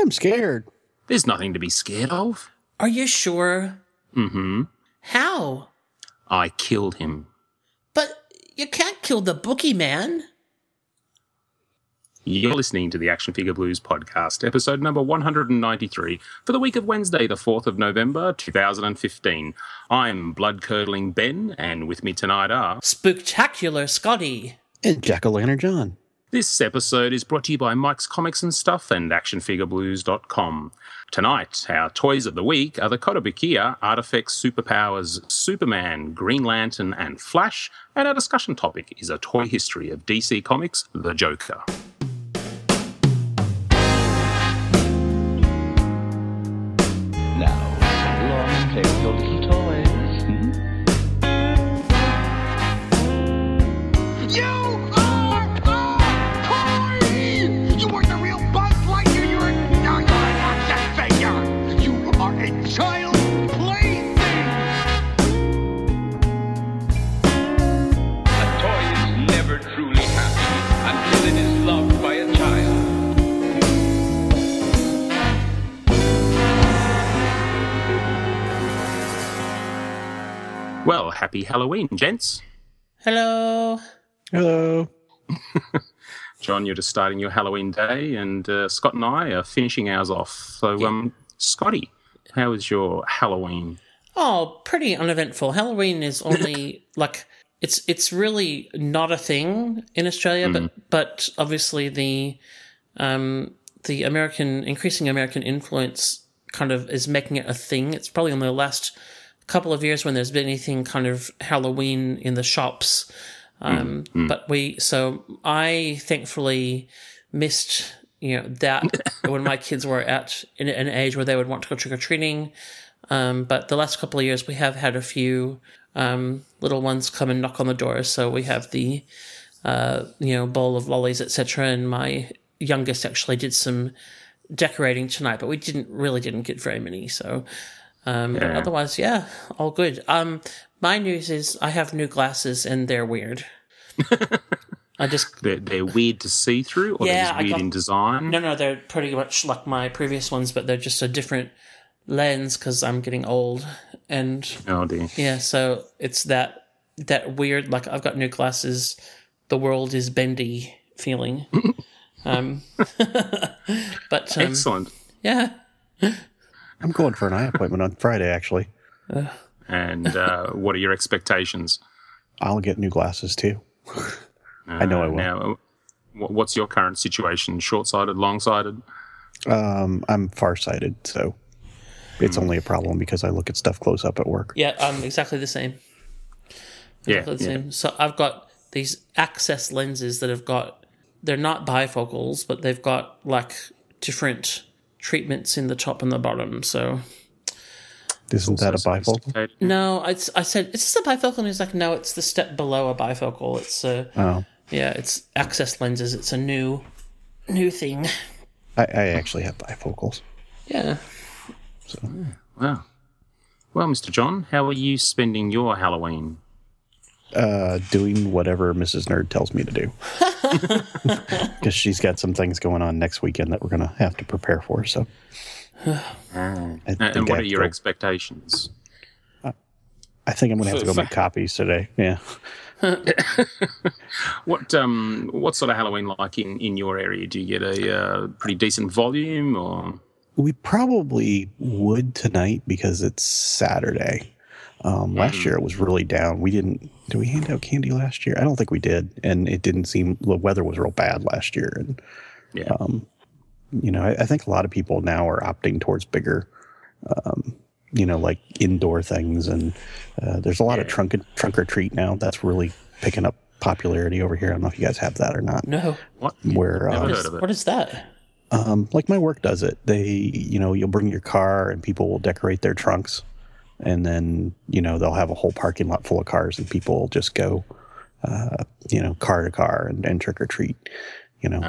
I'm scared. There's nothing to be scared of. Are you sure? Mm-hmm. How? I killed him. But you can't kill the boogeyman. You're listening to the Action Figure Blues podcast, episode number 193, for the week of Wednesday, the 4th of November, 2015. I'm Blood Curdling Ben, and with me tonight are... Spooktacular Scotty. And Jack-o'-lantern John. This episode is brought to you by Mike's Comics and Stuff and ActionFigureBlues.com. Tonight, our toys of the week are the Kotobukiya, Artifacts, Superpowers, Superman, Green Lantern and Flash, and our discussion topic is a toy history of DC Comics, The Joker. Now, long take your little toys. You! Well, happy Halloween, gents. Hello. Hello. John, you're just starting your Halloween day, and Scott and I are finishing ours off. So, Scotty, how was your Halloween? Oh, pretty uneventful. Halloween is only, like, it's really not a thing in Australia, but obviously the increasing American influence kind of is making it a thing. It's probably on the last... couple of years when there's been anything kind of Halloween in the shops. So I thankfully missed, that when my kids were at an age where they would want to go trick-or-treating. But the last couple of years we have had a few little ones come and knock on the door. So we have the, bowl of lollies, etc. And my youngest actually did some decorating tonight, but we didn't get very many. So... Otherwise, all good. My news is I have new glasses and they're weird. They're weird to see through, or they're just weird in design? No, they're pretty much like my previous ones, but they're just a different lens because I'm getting old. And oh dear. Yeah, so it's that weird, like I've got new glasses, the world is bendy feeling. But excellent. Yeah. I'm going for an eye appointment on Friday, actually. And what are your expectations? I'll get new glasses, too. I know I will. Now, what's your current situation? Short-sighted, long-sighted? I'm far-sighted, so it's only a problem because I look at stuff close up at work. Yeah, I'm exactly the same. Exactly the same. So I've got these Access lenses that have got... They're not bifocals, but they've got, like, different... treatments in the top and the bottom, so... Isn't that a bifocal? No, I said, is this a bifocal? And he's like, no, it's the step below a bifocal. It's it's Access lenses. It's a new thing. I actually have bifocals. Yeah. So. Wow. Well, Mr. John, how are you spending your Halloween? Doing whatever Mrs. Nerd tells me to do. Because she's got some things going on next weekend that we're going to have to prepare for. So, and what are your expectations? I think I'm going to have to go make copies today. Yeah. What sort of Halloween like in your area? Do you get a pretty decent volume? Or we probably would tonight because it's Saturday. Last year it was really down. Did we hand out candy last year? I don't think we did. And it didn't seem, the weather was real bad last year. And, I think a lot of people now are opting towards bigger, like indoor things. And there's a lot of trunk or treat now. That's really picking up popularity over here. I don't know if you guys have that or not. No. What? Where, what is that? Like my work does it. They, you'll bring your car and people will decorate their trunks. And then, they'll have a whole parking lot full of cars and people just go, car to car and trick or treat,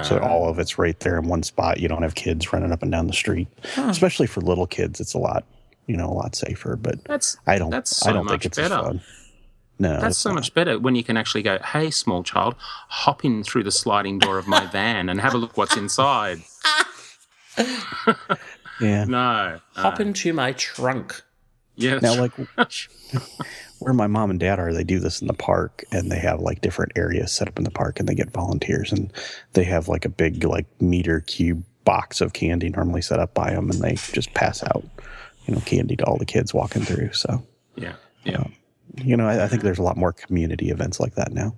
So all of it's right there in one spot. You don't have kids running up and down the street, especially for little kids. It's a lot safer, but I don't think it's as fun. No, that's so much better when you can actually go, hey, small child, hop in through the sliding door of my van and have a look what's inside. Yeah. No. Hop into my trunk. Yes. Now, like, where my mom and dad are, they do this in the park, and they have, like, different areas set up in the park, and they get volunteers, and they have, like, a big, like, meter cube box of candy normally set up by them, and they just pass out, you know, candy to all the kids walking through, so. Yeah, yeah. You know, I think there's a lot more community events like that now.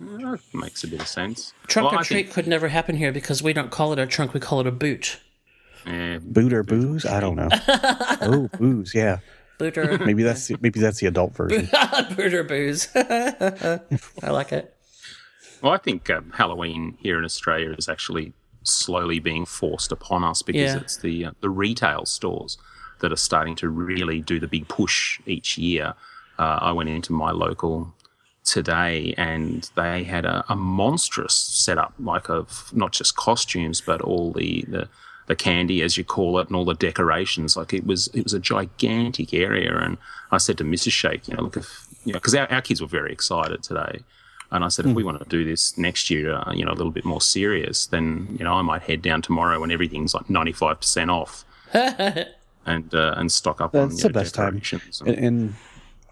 That makes a bit of sense. Trunk or treat could never happen here because we don't call it a trunk, we call it a boot. Boot or booze? I don't know. Oh, booze, yeah. Booter. Maybe that's the adult version. Booter booze. I like it. Well, I think Halloween here in Australia is actually slowly being forced upon us because it's the retail stores that are starting to really do the big push each year. I went into my local today and they had a monstrous setup, like of not just costumes but all the candy, as you call it, and all the decorations. Like it was a gigantic area, and I said to Mrs. Shake, you know, look, if, you know, because our kids were very excited today, and I said, if we want to do this next year, you know, a little bit more serious, then, you know, I might head down tomorrow when everything's like 95% off, and stock up on, you know, the best time. And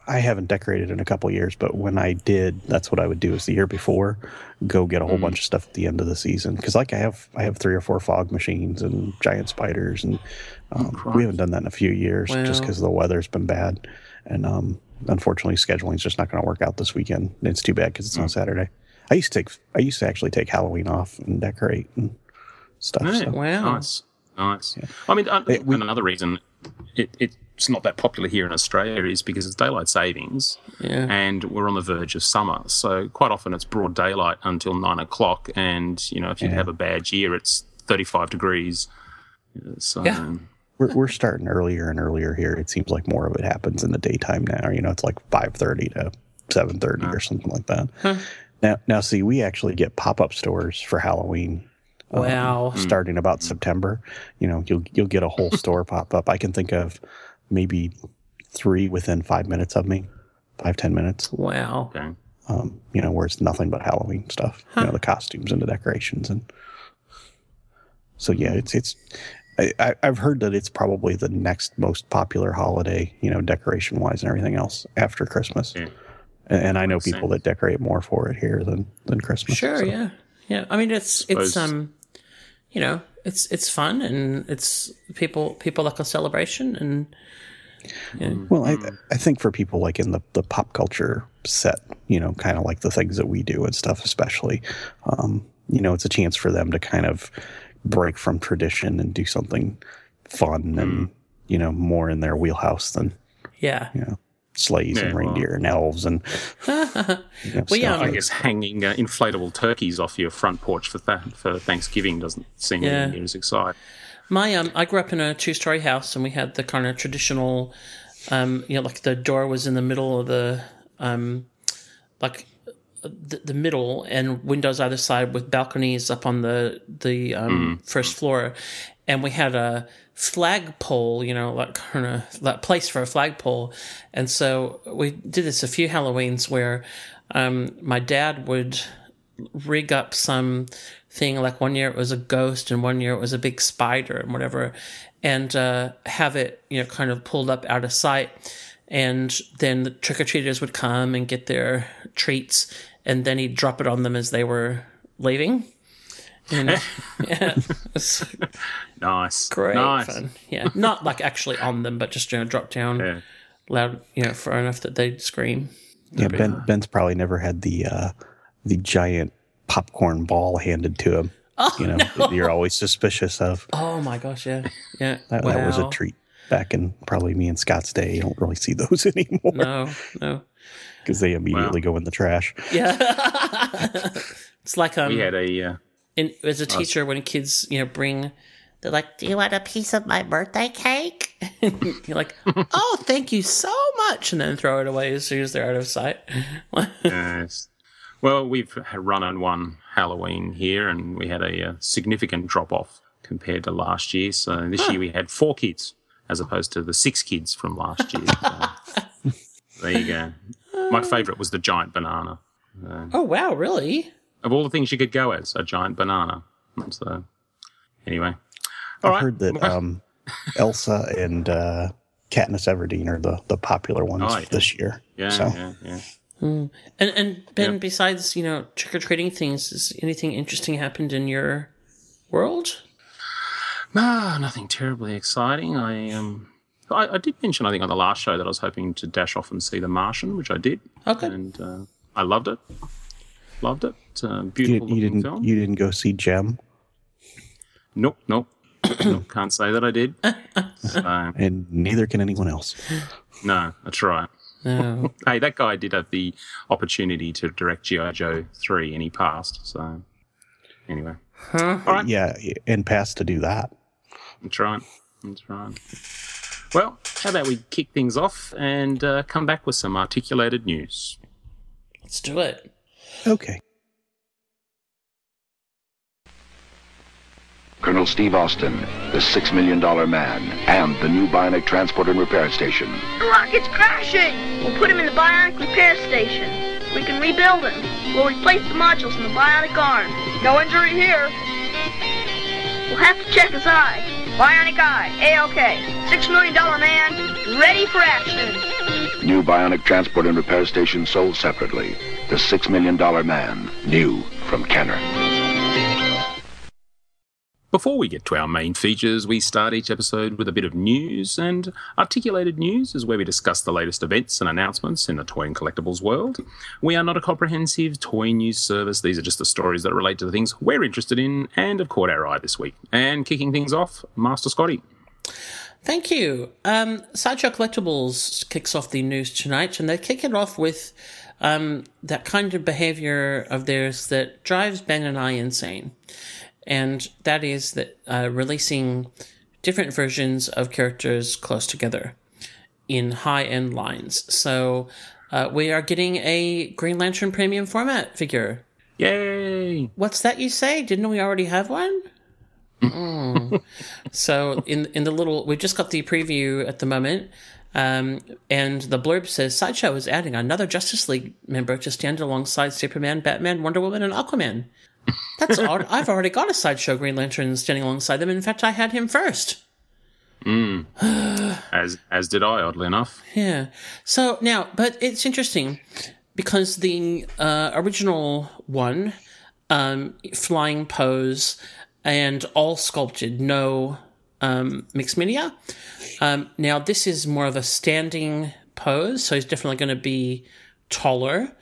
I haven't decorated in a couple of years, but when I did, that's what I would do is the year before, go get a whole bunch of stuff at the end of the season. Because, like, I have 3 or 4 fog machines and giant spiders, and we haven't done that in a few years just because the weather's been bad. And unfortunately, scheduling's just not going to work out this weekend. It's too bad because it's on Saturday. I used to actually take Halloween off and decorate and stuff. Yeah, so. Wow. Nice. Yeah. I mean, another reason it's not that popular here in Australia is because it's daylight savings and we're on the verge of summer. So quite often it's broad daylight until 9 o'clock, and, you know, if you have a bad year, it's 35 degrees. So we're starting earlier and earlier here. It seems like more of it happens in the daytime now. You know, it's like 5:30 to 7:30 or something like that. Huh. Now, see, we actually get pop-up stores for Halloween. Wow. Starting about September, you know, you'll get a whole store pop up. I can think of maybe 3 within 5 minutes of me, 5-10 minutes. Wow. Okay. You know, where it's nothing but Halloween stuff, you know, the costumes and the decorations. And so, yeah, it's I've heard that it's probably the next most popular holiday, you know, decoration wise and everything else after Christmas. Yeah. And I know people that decorate more for it here than Christmas. Sure. So. Yeah. Yeah. I mean, it's you know, it's fun, and it's people like a celebration, and you know. Well, I think for people like in the pop culture set, you know, kind of like the things that we do and stuff, especially, you know, it's a chance for them to kind of break from tradition and do something fun and, you know, more in their wheelhouse than you know, sleighs and reindeer and elves and you know, I guess hanging inflatable turkeys off your front porch for Thanksgiving doesn't seem near as exciting. My I grew up in a 2-story house, and we had the kind of traditional, you know, like the door was in the middle of the like the middle, and windows either side with balconies up on the first floor, and we had a flagpole, you know, like kind of like place for a flagpole. And so we did this a few Halloweens where my dad would rig up some thing, like one year it was a ghost and one year it was a big spider and whatever, and have it, you know, kind of pulled up out of sight, and then the trick-or-treaters would come and get their treats, and then he'd drop it on them as they were leaving. You know? Yeah. Nice. Great fun. Yeah. Not like actually on them, but just, you know, drop down loud, you know, far enough that they'd scream. Yeah, Ben's probably never had the giant popcorn ball handed to him. Oh, you know, that you're always suspicious of. Oh my gosh, yeah. Yeah. That was a treat back in probably me and Scott's day. You don't really see those anymore. No. Because they immediately go in the trash. Yeah. It's like we had a And as a teacher, when kids, you know, they're like, "Do you want a piece of my birthday cake?" And you're like, "Oh, thank you so much," and then throw it away as soon as they're out of sight. Yes. Well, we've run on one Halloween here, and we had a significant drop-off compared to last year. So this year we had 4 kids as opposed to the 6 kids from last year. So there you go. My favourite was the giant banana. Oh, wow, really? Of all the things you could go as, a giant banana. So, anyway. I've heard that Elsa and Katniss Everdeen are the popular ones this year. Yeah, so. Yeah. Mm. And Ben, besides trick or treating things, has anything interesting happened in your world? No, nothing terribly exciting. I did mention, I think, on the last show that I was hoping to dash off and see The Martian, which I did. Okay. And I loved it. It's a beautiful looking film. You didn't go see Gem? Nope. Nope, can't say that I did. So. And neither can anyone else. No, that's right. No. Hey, that guy did have the opportunity to direct G.I. Joe 3 and he passed. So, anyway. Huh? All right. Yeah, and passed to do that. That's right. Well, how about we kick things off and come back with some articulated news? Let's do it. Okay. Colonel Steve Austin, the $6 Million Man, and the new Bionic Transport and Repair Station. The rocket's crashing! We'll put him in the Bionic Repair Station. We can rebuild him. We'll replace the modules in the bionic arm. No injury here. We'll have to check his eye. Bionic eye, A-OK. $6 Million Man, ready for action. New Bionic Transport and Repair Station sold separately. The $6 Million Man, new from Kenner. Before we get to our main features, we start each episode with a bit of news, and articulated news is where we discuss the latest events and announcements in the toy and collectibles world. We are not a comprehensive toy news service. These are just the stories that relate to the things we're interested in and have caught our eye this week. And kicking things off, Master Scotty. Thank you. Sideshow Collectibles kicks off the news tonight, and they kick it off with that kind of behaviour of theirs that drives Ben and I insane. And that is that releasing different versions of characters close together in high-end lines. So we are getting a Green Lantern premium format figure. Yay! What's that you say? Didn't we already have one? Mm. So in the little... We've just got the preview at the moment, and the blurb says, Sideshow is adding another Justice League member to stand alongside Superman, Batman, Wonder Woman, and Aquaman. That's odd. I've already got a Sideshow Green Lantern standing alongside them. In fact, I had him first. Mm. As did I, oddly enough. Yeah. So now, but it's interesting because the original one, flying pose and all sculpted, no mixed media. Now this is more of a standing pose, so he's definitely going to be taller.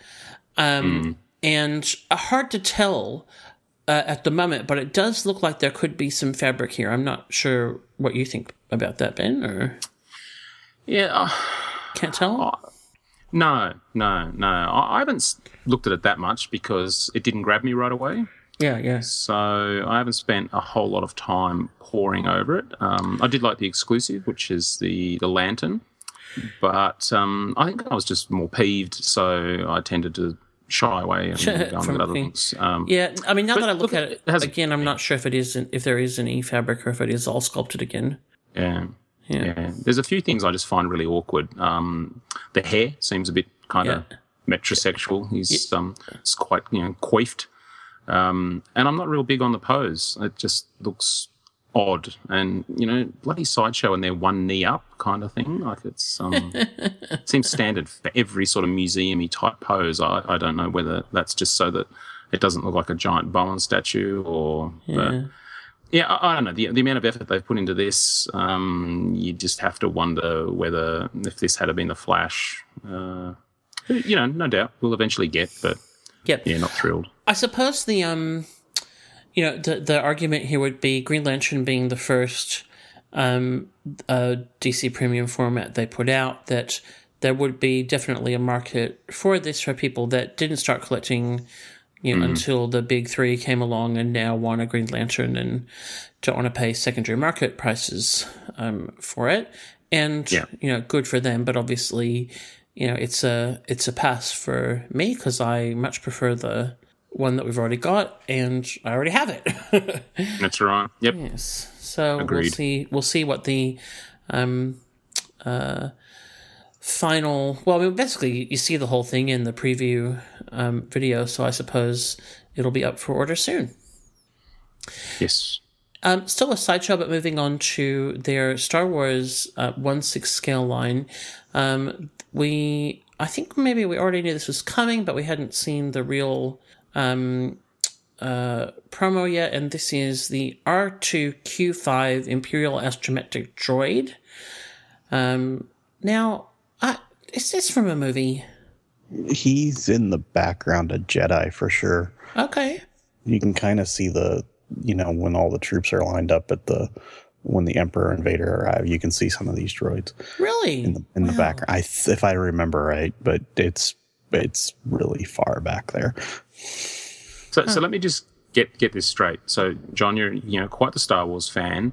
And hard to tell at the moment, but it does look like there could be some fabric here. I'm not sure what you think about that, Ben. Or can't tell. No. I haven't looked at it that much because it didn't grab me right away. Yeah. So I haven't spent a whole lot of time poring over it. I did like the exclusive, which is the lantern, but I think I was just more peeved, so I tended to shy away and go with other things. I mean, now that I look at it again, I'm not sure if there is any fabric or if it is all sculpted again. Yeah. There's a few things I just find really awkward. The hair seems a bit kind of metrosexual. He's it's quite coiffed, and I'm not real big on the pose. It just looks odd, and bloody Sideshow and their one knee up kind of thing. Like it's it seems standard for every sort of museum-y type pose. I don't know whether that's just so that it doesn't look like a giant Bowen statue or I don't know. The amount of effort they've put into this, you just have to wonder whether if this had been the Flash, no doubt we'll eventually get, but not thrilled. I suppose the the argument here would be Green Lantern being the first DC premium format they put out, that there would be definitely a market for this for people that didn't start collecting until the big three came along and now want a Green Lantern and don't want to pay secondary market prices for it. And, good for them, but obviously, it's a pass for me because I much prefer the one that we've already got, and I already have it. That's right. Yep. Yes. So agreed. We'll see what the final. Well, I mean, basically, you see the whole thing in the preview video, so I suppose it'll be up for order soon. Yes. Still a sideshow, but moving on to their Star Wars 1/6 scale line. I think maybe we already knew this was coming, but we hadn't seen the real promo yet. And this is the R2Q5 Imperial Astrometric Droid. Is this from a movie? He's in the background of Jedi for sure. Okay. You can kind of see when all the troops are lined up when the Emperor and Vader arrive, you can see some of these droids. Really? In the background, if I remember right, but it's really far back there. So let me just get this straight. So John, you're quite the Star Wars fan.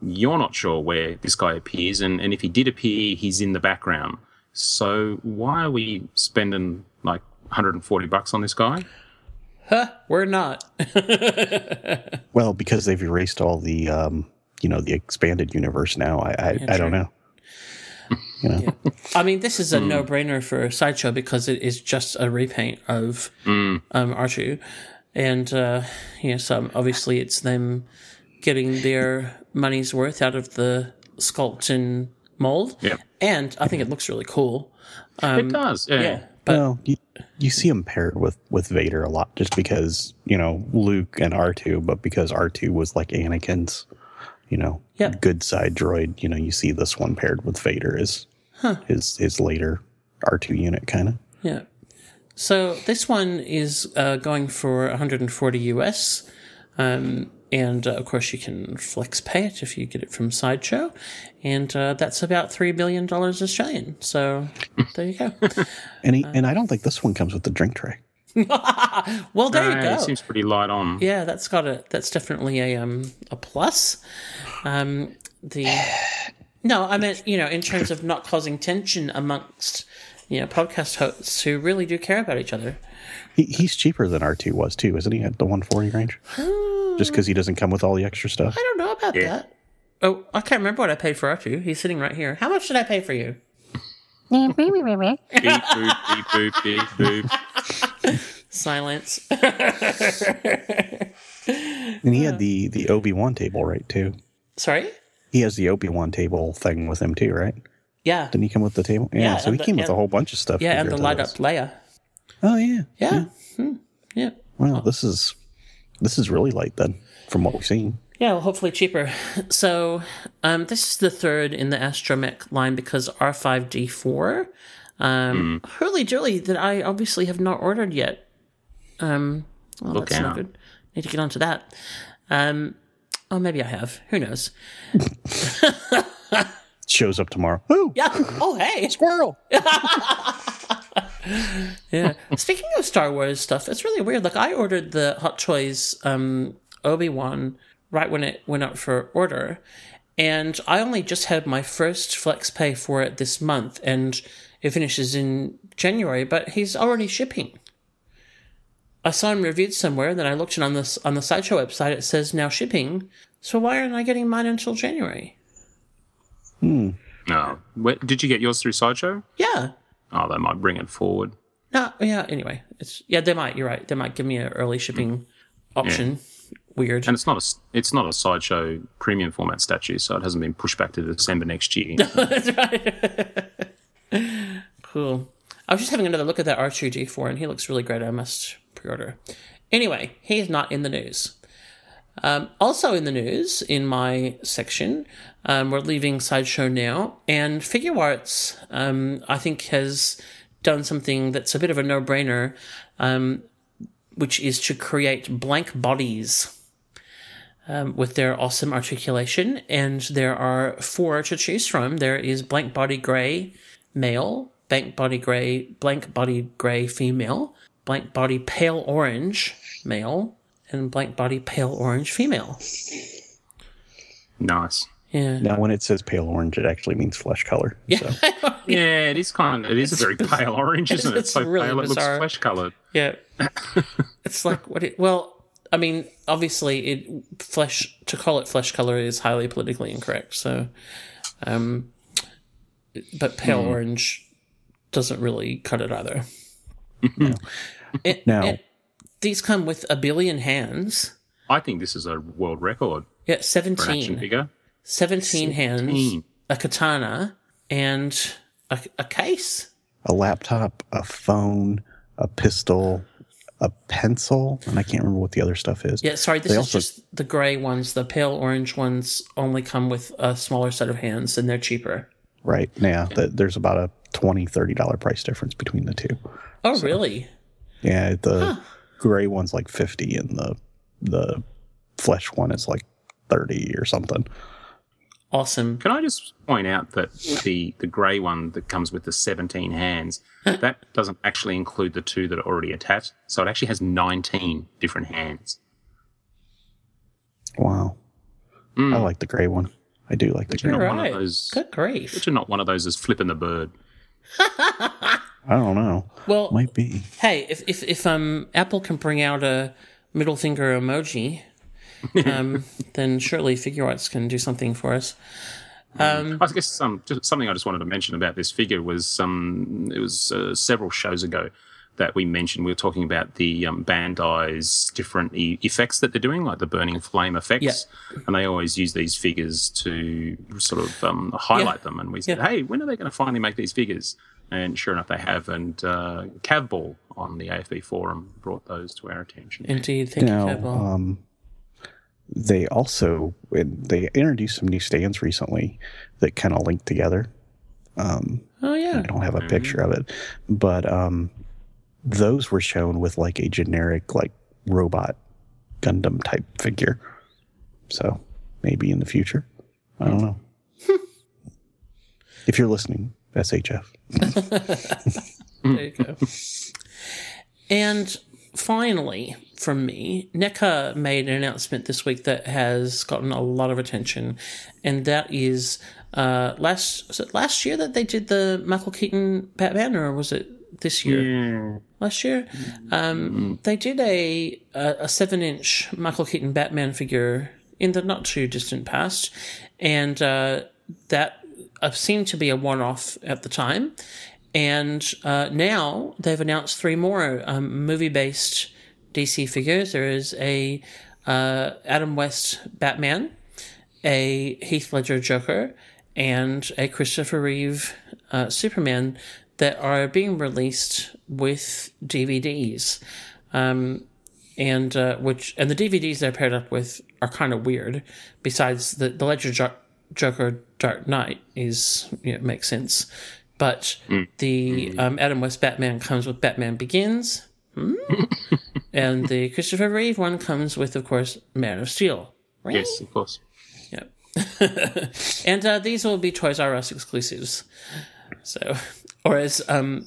You're not sure where this guy appears, and if he did appear, he's in the background. So why are we spending like $140 on this guy? Huh? We're not. Well, because they've erased all the, the expanded universe now. I don't know. Yeah. I mean, this is a no-brainer for Sideshow because it is just a repaint of R2, and so obviously it's them getting their money's worth out of the sculpt and mold. Yep. And I think it looks really cool. It does. Yeah. But well, you see him paired with Vader a lot just because, Luke and R2, but because R2 was like Anakin's, good side droid, you see this one paired with Vader as his later R2 unit kind of. Yeah. So this one is going for $140 US. And of course you can flex pay it if you get it from Sideshow. And that's about $3 billion Australian. So there you go. And I don't think this one comes with the drink tray. Well, there you go. It seems pretty light on. Yeah, that's definitely a plus. In terms of not causing tension amongst podcast hosts who really do care about each other. He's cheaper than R2 was too, isn't he? At the 140 range. Just because he doesn't come with all the extra stuff. I don't know about that. Oh, I can't remember what I paid for R2. He's sitting right here. How much did I pay for you? Beep, beep, beep, beep. Beep, boop, beep, boop, beep, boop. Silence. And he had the Obi-Wan table, right, too? Sorry? He has the Obi-Wan table thing with him, too, right? Yeah. Didn't he come with the table? Yeah, so he came with a whole bunch of stuff. Yeah, and the light-up Leia. Oh, yeah. Yeah. Yeah. Yeah. Well, this is really light then, from what we've seen. Yeah, well, hopefully cheaper. So this is the third in the Astromech line because R5D4. Hurly-durly that I obviously have not ordered yet. That's not good. Need to get onto that. Maybe I have. Who knows? Shows up tomorrow. Ooh. Yeah. Oh, hey. Squirrel. Yeah. Speaking of Star Wars stuff, it's really weird. Like I ordered the Hot Toys Obi-Wan right when it went up for order, and I only just had my first flex pay for it this month, and it finishes in January. But he's already shipping. I saw him reviewed somewhere, and then I looked, and on the Sideshow website it says now shipping. So why aren't I getting mine until January? No. Wait, did you get yours through Sideshow? Yeah. Oh, they might bring it forward. No, yeah, anyway. They might. You're right. They might give me an early shipping option. Yeah. Weird. And it's not a Sideshow premium format statue, so it hasn't been pushed back to December next year. That's right. Cool. I was just having another look at that R2D4, and he looks really great. I must pre-order. Anyway, he's not in the news. Also in the news, in my section, we're leaving Sideshow now, and Figure Arts, I think, has done something that's a bit of a no-brainer, which is to create blank bodies with their awesome articulation, and there are four to choose from. There is Blank Body Grey Male, Blank Body Grey Female, Blank Body Pale Orange Male, and Blank Body Pale Orange Female. Nice. Yeah. Now, when it says pale orange, it actually means flesh color. Yeah. So. Yeah, it is a very pale orange, isn't it? It's so really pale, bizarre. It looks flesh colored. Yeah. It's like obviously, to call it flesh color is highly politically incorrect. So, but pale orange doesn't really cut it either. No. These come with a billion hands, I think this is a world record. Yeah, 17. For an action figure. 17 hands, a katana, and a case. A laptop, a phone, a pistol, a pencil, and I can't remember what the other stuff is. Yeah, sorry, this is just the grey ones. The pale orange ones only come with a smaller set of hands, and they're cheaper. Right, yeah. There's about a $20, $30 price difference between the two. Oh, so, really? Yeah, the grey one's like $50, and the flesh one is like $30 or something. Awesome. Can I just point out that the grey one that comes with the 17 hands, that doesn't actually include the two that are already attached, so it actually has 19 different hands. Wow. I like the grey one. I do like the grey one. Right. Good grief. Which are not one of those as flipping the bird. I don't know. Well, might be. Hey, if Apple can bring out a middle finger emoji... then surely Figure Arts can do something for us. I guess something I just wanted to mention about this figure was it was several shows ago that we mentioned. We were talking about the Bandai's different effects that they're doing, like the burning flame effects, and they always use these figures to sort of highlight them. And we said, hey, when are they going to finally make these figures? And sure enough, they have. And Cavball on the AFB forum brought those to our attention. Indeed, thank you, Cavball. They also introduced some new stands recently that kind of link together. I don't have a picture of it, but those were shown with like a generic like robot Gundam type figure. So maybe in the future, I don't know. If you're listening, SHF. There you go. And finally, from me, NECA made an announcement this week that has gotten a lot of attention, and that is last year that they did the Michael Keaton Batman, or was it this year? Yeah. Last year, they did a 7-inch Michael Keaton Batman figure in the not too distant past, and that seemed to be a one-off at the time. And now they've announced three more movie-based DC figures. There is a Adam West Batman, a Heath Ledger Joker, and a Christopher Reeve Superman that are being released with DVDs. And the DVDs they're paired up with are kind of weird. Besides the Ledger Joker Dark Knight makes sense. But the Adam West Batman comes with Batman Begins, and the Christopher Reeve one comes with, of course, Man of Steel. Right? Yes, of course. Yep. And these will be Toys R Us exclusives. So, or as I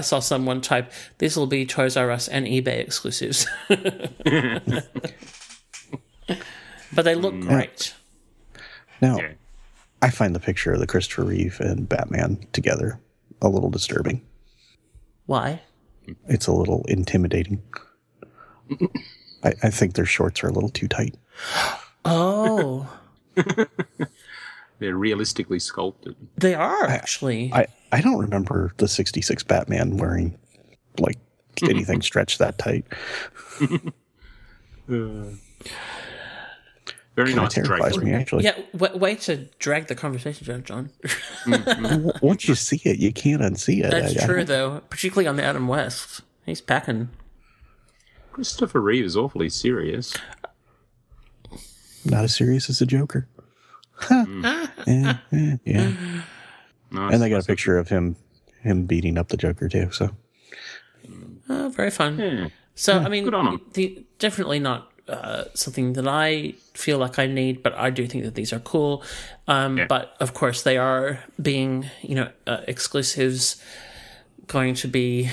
saw someone type, these will be Toys R Us and eBay exclusives. But they look great. No. Yeah. I find the picture of the Christopher Reeve and Batman together a little disturbing. Why? It's a little intimidating. I think their shorts are a little too tight. Oh. They're realistically sculpted. They are, actually. I don't remember the 66 Batman wearing, like, anything stretched that tight. Very nice drapery. Actually. Yeah, way to drag the conversation down, John. Once you see it, you can't unsee it. That's true, though, particularly on the Adam West. He's packing. Christopher Reeve is awfully serious. Not as serious as the Joker. Yeah. Nice. And they got a picture of him beating up the Joker, too. So. Oh, very fun. Yeah. So, yeah. I mean, good on him. Definitely not... something that I feel like I need, but I do think that these are cool. But of course, they are being, exclusives, going to be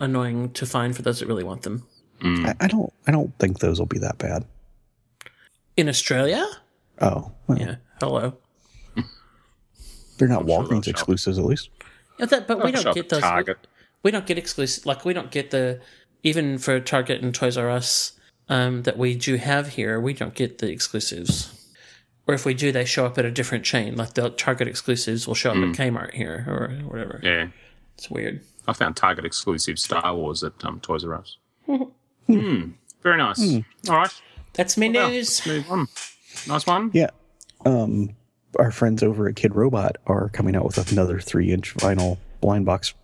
annoying to find for those that really want them. I don't think those will be that bad in Australia. Oh, well. Yeah. Hello. They're not Walgreens exclusives, at least. Yeah, but we don't get those. Target. We don't get exclusive. Like we don't get the. Even for Target and Toys R Us that we do have here, we don't get the exclusives. Or if we do, they show up at a different chain. Like the Target exclusives will show up at Kmart here or whatever. Yeah. It's weird. I found Target exclusive Star Wars at Toys R Us. Very nice. All right. That's my news. Wow. Nice one. Yeah. Our friends over at Kid Robot are coming out with another 3-inch vinyl blind box.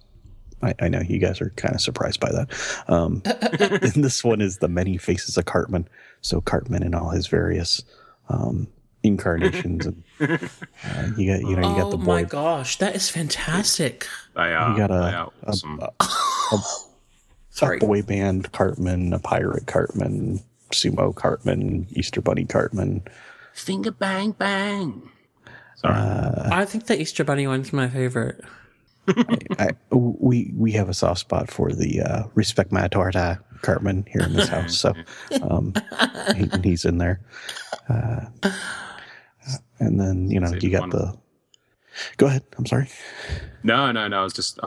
I know you guys are kind of surprised by that. And this one is The Many Faces of Cartman. So Cartman and all his various incarnations. And, you got the boy. Oh my gosh, that is fantastic. They are, you got a boy band Cartman, a pirate Cartman, sumo Cartman, Easter bunny Cartman. Finger bang bang. Sorry. I think the Easter bunny one's my favorite. We have a soft spot for the Respect My Torta Cartman here in this house, so he's in there. And then you got the. Go ahead. I'm sorry. No. It's just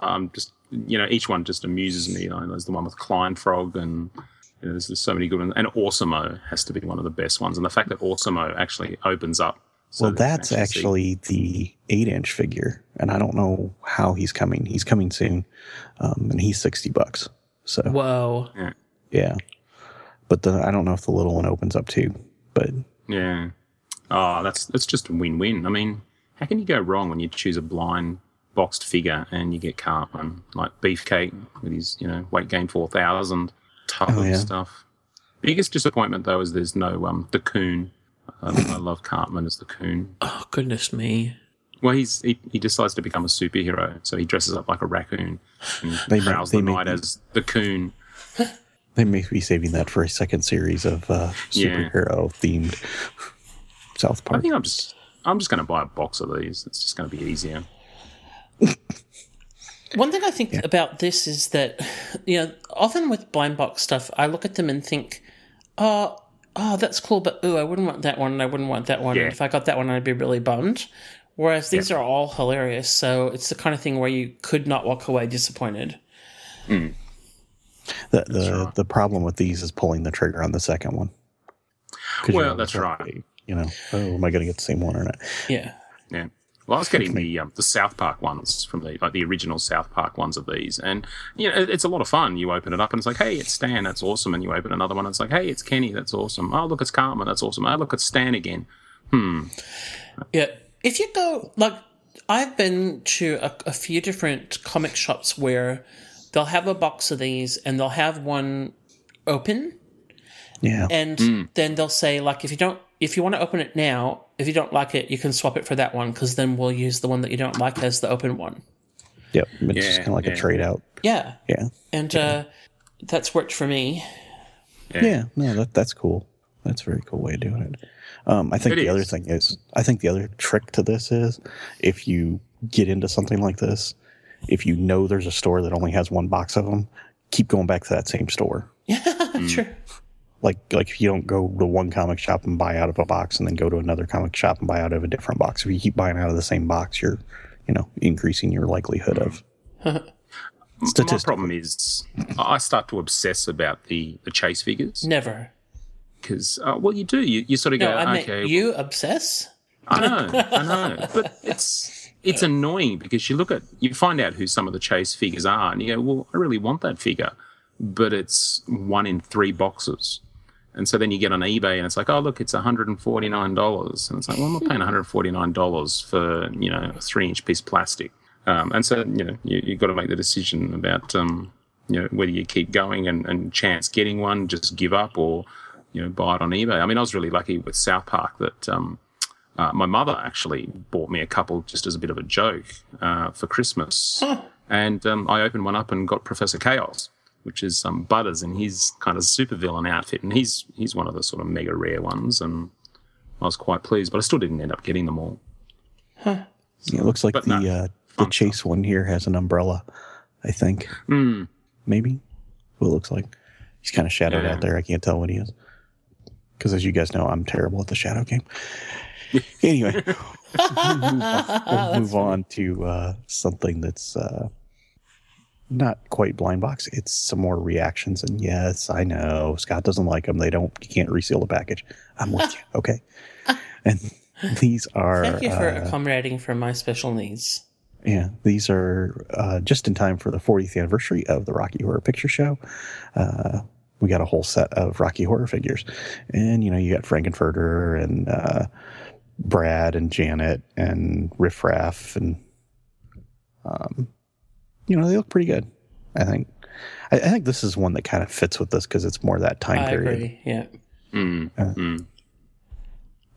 each one just amuses me. There's the one with Klein Frog, and there's so many good ones. And Awesomeo has to be one of the best ones, and the fact that Awesomeo actually opens up. So that's actually the 8-inch figure, and I don't know how he's coming. He's coming soon, and he's $60. So whoa, yeah. But I don't know if the little one opens up too. But yeah, that's just a win-win. I mean, how can you go wrong when you choose a blind boxed figure and you get Cartman like Beefcake with his weight gain 4,000, tough stuff. Biggest disappointment though is there's no the Coon. I love Cartman as the Coon. Oh, goodness me. Well, he decides to become a superhero, so he dresses up like a raccoon and prowls the night as the Coon. They may be saving that for a second series of superhero-themed South Park. I think I'm just going to buy a box of these. It's just going to be easier. One thing I think about this is that, often with blind box stuff, I look at them and think, oh, that's cool, but ooh, I wouldn't want that one, and I wouldn't want that one. Yeah. And if I got that one, I'd be really bummed. Whereas these are all hilarious, so it's the kind of thing where you could not walk away disappointed. Mm. The problem with these is pulling the trigger on the second one. Well, that's right. Am I going to get the same one or not? Yeah. Yeah. Well, I was getting the South Park ones from the original South Park ones of these, and it's a lot of fun. You open it up and it's like, hey, it's Stan, that's awesome. And you open another one and it's like, hey, it's Kenny, that's awesome. Oh, look, it's Cartman, that's awesome. Oh, look, it's Stan again. Yeah, if you go I've been to a few different comic shops where they'll have a box of these and they'll have one open. Yeah, and then they'll say if you want to open it now, if you don't like it, you can swap it for that one because then we'll use the one that you don't like as the open one. Yep, it's just kind of like a trade out. Yeah, yeah, and that's worked for me. Yeah, no, that's cool. That's a very cool way of doing it. I think the other trick to this is if you get into something like this, if you know there's a store that only has one box of them, keep going back to that same store. Yeah, true. Like if you don't go to one comic shop and buy out of a box and then go to another comic shop and buy out of a different box, if you keep buying out of the same box, you're, increasing your likelihood of statistically. My problem is I start to obsess about the chase figures. Never. Because, you do. You sort of go, you obsess? I know. But it's annoying because you find out who some of the chase figures are and you go, well, I really want that figure. But it's one in three boxes. And so then you get on eBay and it's like, oh, look, it's $149. And it's like, well, I'm not paying $149 for, a 3-inch piece of plastic. And so, you've got to make the decision about, whether you keep going and chance getting one, just give up or, buy it on eBay. I mean, I was really lucky with South Park that my mother actually bought me a couple just as a bit of a joke for Christmas. Oh. And I opened one up and got Professor Chaos, which is Butters in his kind of supervillain outfit. And he's one of the sort of mega rare ones, and I was quite pleased, but I still didn't end up getting them all. Huh. So, yeah, it looks like the Chase one here has an umbrella, I think. Mm. Maybe? What it looks like. He's kind of shadowed out there. I can't tell what he is. Because as you guys know, I'm terrible at the shadow game. Anyway, we'll move on to something that's... not quite blind box. It's some more reactions. And yes, I know Scott doesn't like them. You can't reseal the package. I'm with you. Okay. And these are. Thank you for accommodating for my special needs. Yeah. These are just in time for the 40th anniversary of the Rocky Horror Picture Show, we got a whole set of Rocky Horror figures. And, you know, you got Frankenfurter and Brad and Janet and Riff Raff. And, you know, they look pretty good, I think. I think this is one that kind of fits with this because it's more that time period. Agree. Yeah. You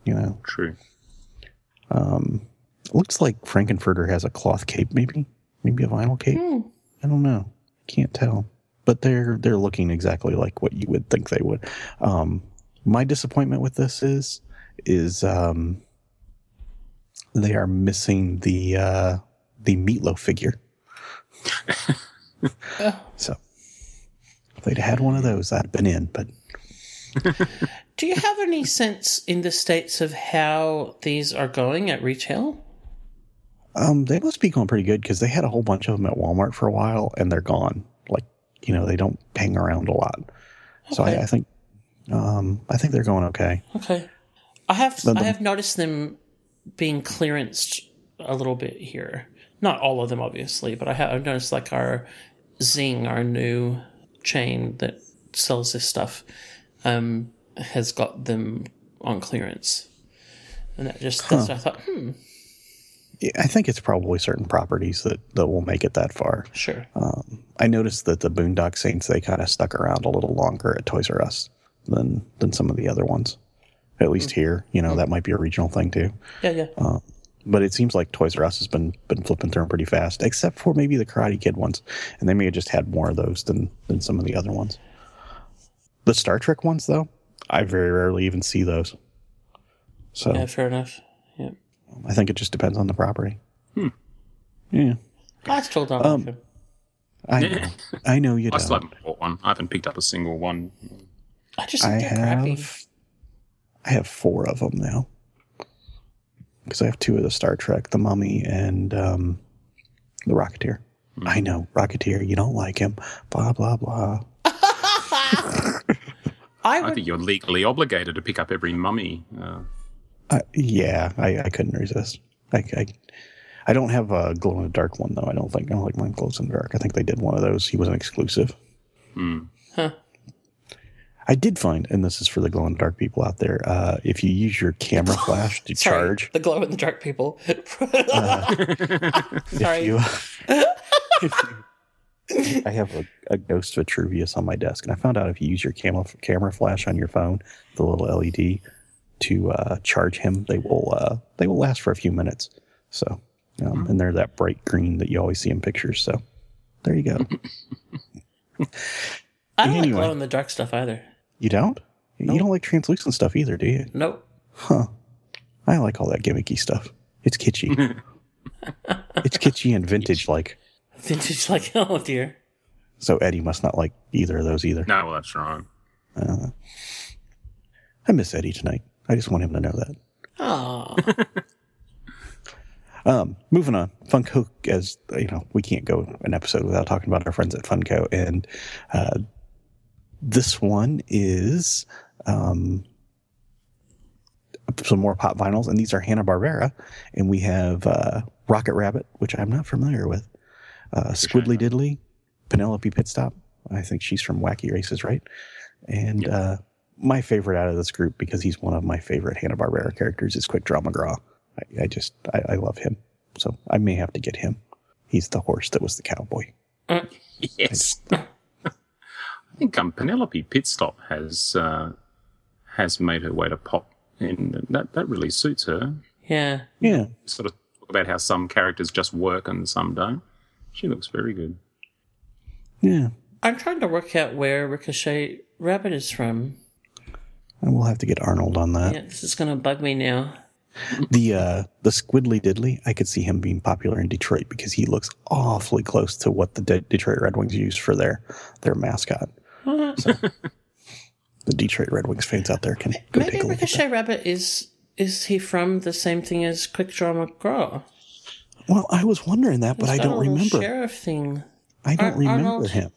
know. True. Looks like Frankenfurter has a cloth cape, maybe a vinyl cape. I don't know. Can't tell. But they're looking exactly like what you would think they would. My disappointment with this is they are missing the Meatloaf figure. So if they'd had one of those, I'd been in. But do you have any sense in the States of how these are going at retail? They must be going pretty good because they had a whole bunch of them at Walmart for a while and they're gone. Like, you know, they don't hang around a lot. Okay. So I think they're going okay. Okay. I have noticed them being clearanced a little bit here. Not all of them, obviously, but I've noticed like our Zing, our new chain that sells this stuff, has got them on clearance. And that's what I thought, Yeah, I think it's probably certain properties that will make it that far. Sure. I noticed that the Boondock Saints, they kind of stuck around a little longer at Toys R Us than some of the other ones, at least here. You know, that might be a regional thing too. Yeah, yeah. But it seems like Toys R Us has been flipping through them pretty fast, except for maybe the Karate Kid ones. And they may have just had more of those than some of the other ones. The Star Trek ones, though, I very rarely even see those. So yeah, fair enough. Yeah. I think it just depends on the property. Yeah. I still don't like them. I know you don't. I still haven't bought one. I haven't picked up a single one. I just think they're crappy. I have 4 of them now. Because I have 2 of the Star Trek, the Mummy, and the Rocketeer. I know, Rocketeer, you don't like him. Blah, blah, blah. I think you're legally obligated to pick up every mummy. I couldn't resist. I don't have a glow-in-the-dark one, though. I don't like mine glows-in-the-dark. I think they did one of those. He wasn't exclusive. Huh. I did find, and this is for the glow-in-the-dark people out there, if you use your camera flash to charge... the glow-in-the-dark people. Sorry. I have a Ghost Vitruvius on my desk, and I found out if you use your camera flash on your phone, the little LED, to charge him, they will last for a few minutes. So, and they're that bright green that you always see in pictures. So, there you go. I don't like glow-in-the-dark stuff either. You don't? Nope. You don't like translucent stuff either, do you? Nope. Huh. I like all that gimmicky stuff. It's kitschy. It's kitschy and vintage-like. Vintage-like? Oh, dear. So Eddie must not like either of those either. No, well, that's wrong. I miss Eddie tonight. I just want him to know that. Aww. Moving on. Funko, as you know, we can't go an episode without talking about our friends at Funko. And this one is some more pop vinyls, and these are Hanna-Barbera. And we have Rocket Rabbit, which I'm not familiar with. Squiddly Diddly, Penelope Pitstop. I think she's from Wacky Races, right? And yep. My favorite out of this group, because he's one of my favorite Hanna-Barbera characters, is Quick Draw McGraw. I love him. So I may have to get him. He's the horse that was the cowboy. Yes. I think Penelope Pitstop has made her way to pop, and that really suits her. Yeah. Yeah. Sort of talk about how some characters just work and some don't. She looks very good. Yeah. I'm trying to work out where Ricochet Rabbit is from. And we'll have to get Arnold on that. Yeah, this is going to bug me now. The Squiddly Diddly, I could see him being popular in Detroit because he looks awfully close to what the Detroit Red Wings use for their mascot. So, the Detroit Red Wings fans out there can go take a look. Maybe Ricochet Rabbit, is he from the same thing as Quick Draw McGraw? Well, I was wondering that, but I don't remember. Sheriff thing. I don't remember Arnold. Him.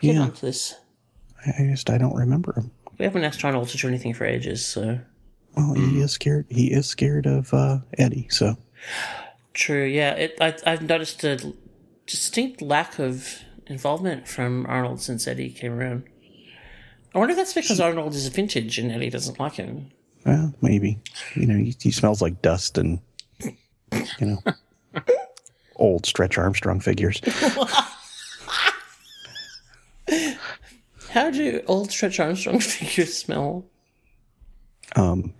Get onto this. I don't remember him. We haven't asked Arnold to do anything for ages, so. Well, he is scared. He is scared of Eddie. So. True. Yeah. I've noticed a distinct lack of involvement from Arnold since Eddie came around. I wonder if that's because Arnold is vintage and Eddie doesn't like him. Well, maybe. You know, he smells like dust and, you know, old Stretch Armstrong figures. How do old Stretch Armstrong figures smell?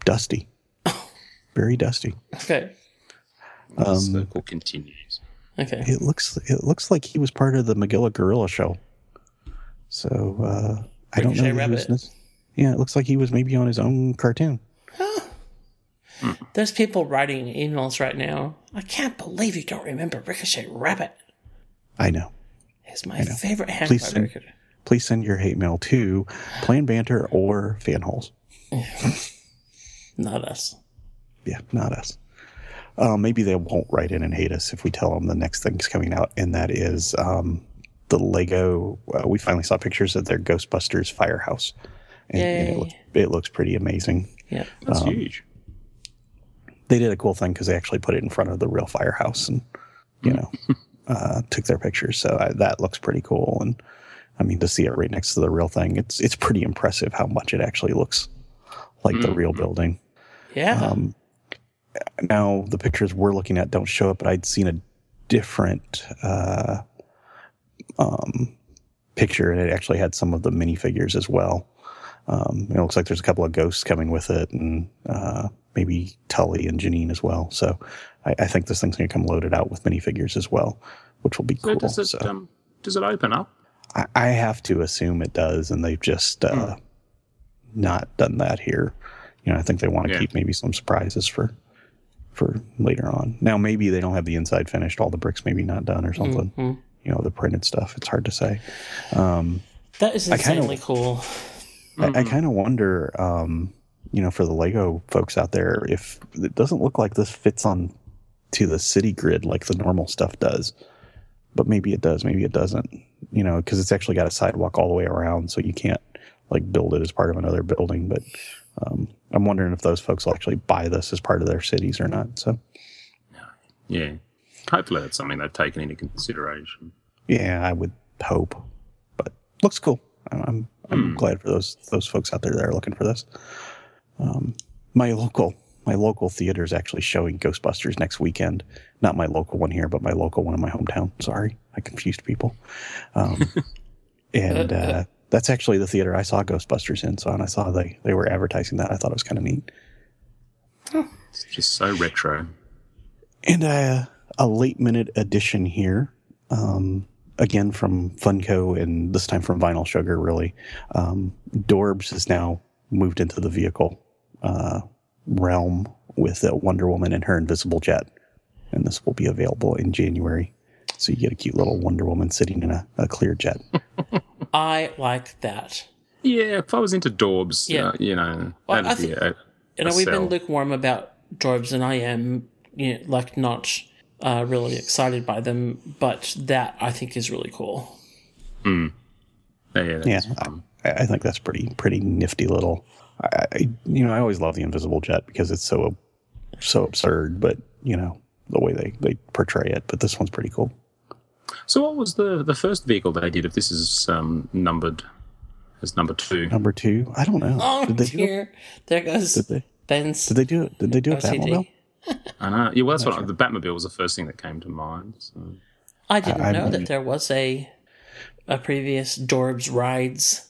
Dusty. Very dusty. Okay. The circle continues. Okay. It looks like he was part of the Magilla Gorilla Show. So, I don't know. Rabbit. Yeah, it looks like he was maybe on his own cartoon. Oh. There's people writing emails right now. I can't believe you don't remember Ricochet Rabbit. I know. It's my favorite hand. Please send your hate mail to Plan Banter or Fanholes. Not us. Yeah, not us. Maybe they won't write in and hate us if we tell them the next thing's coming out, and that is the Lego. We finally saw pictures of their Ghostbusters firehouse. And it looks pretty amazing. Yeah, that's huge. They did a cool thing because they actually put it in front of the real firehouse and, you know, took their pictures. So that looks pretty cool. And I mean, to see it right next to the real thing, it's pretty impressive how much it actually looks like the real building. Yeah. Now the pictures we're looking at don't show it, but I'd seen a different picture, and it actually had some of the minifigures as well. It looks like there's a couple of ghosts coming with it, and maybe Tully and Janine as well. So I think this thing's going to come loaded out with minifigures as well, which will be cool. Does it open up? I have to assume it does, and they've just not done that here. You know, I think they want to keep maybe some surprises for later on. Now, maybe they don't have the inside finished, all the bricks maybe not done or something. Mm-hmm. You know, the printed stuff. It's hard to say. That is insanely cool. I kind of wonder, you know, for the Lego folks out there, if it doesn't look like this fits on to the city grid like the normal stuff does, but maybe it does, maybe it doesn't, you know, because it's actually got a sidewalk all the way around, so you can't like build it as part of another building. But I'm wondering if those folks will actually buy this as part of their cities or not. So, yeah, hopefully that's something they've taken into consideration. Yeah, I would hope, but looks cool. I'm glad for those folks out there that are looking for this. My local theater is actually showing Ghostbusters next weekend. Not my local one here, but my local one in my hometown. Sorry, I confused people. And that's actually the theater I saw Ghostbusters in. So, and I saw they were advertising that. I thought it was kind of neat. Oh, it's just so retro. And a late minute edition here. Again, from Funko, and this time from Vinyl Sugar, really. Dorbs has now moved into the vehicle realm with Wonder Woman and her invisible jet. And this will be available in January. So you get a cute little Wonder Woman sitting in a clear jet. I like that. Yeah, if I was into Dorbs, you know, well, that'd be a we've been lukewarm about Dorbs, and I am, you know, like, not... really excited by them, but that I think is really cool. I think that's pretty nifty little. I always love the invisible jet because it's so absurd, but you know the way they portray it. But this one's pretty cool. So, what was the first vehicle that I did? If this is numbered as number two, I don't know. Oh dear, there goes Ben's. Did they do it? Did they do a Batmobile? I know. Yeah, well, that's the Batmobile was the first thing that came to mind. So. I didn't know that there was a previous Dorbs rides.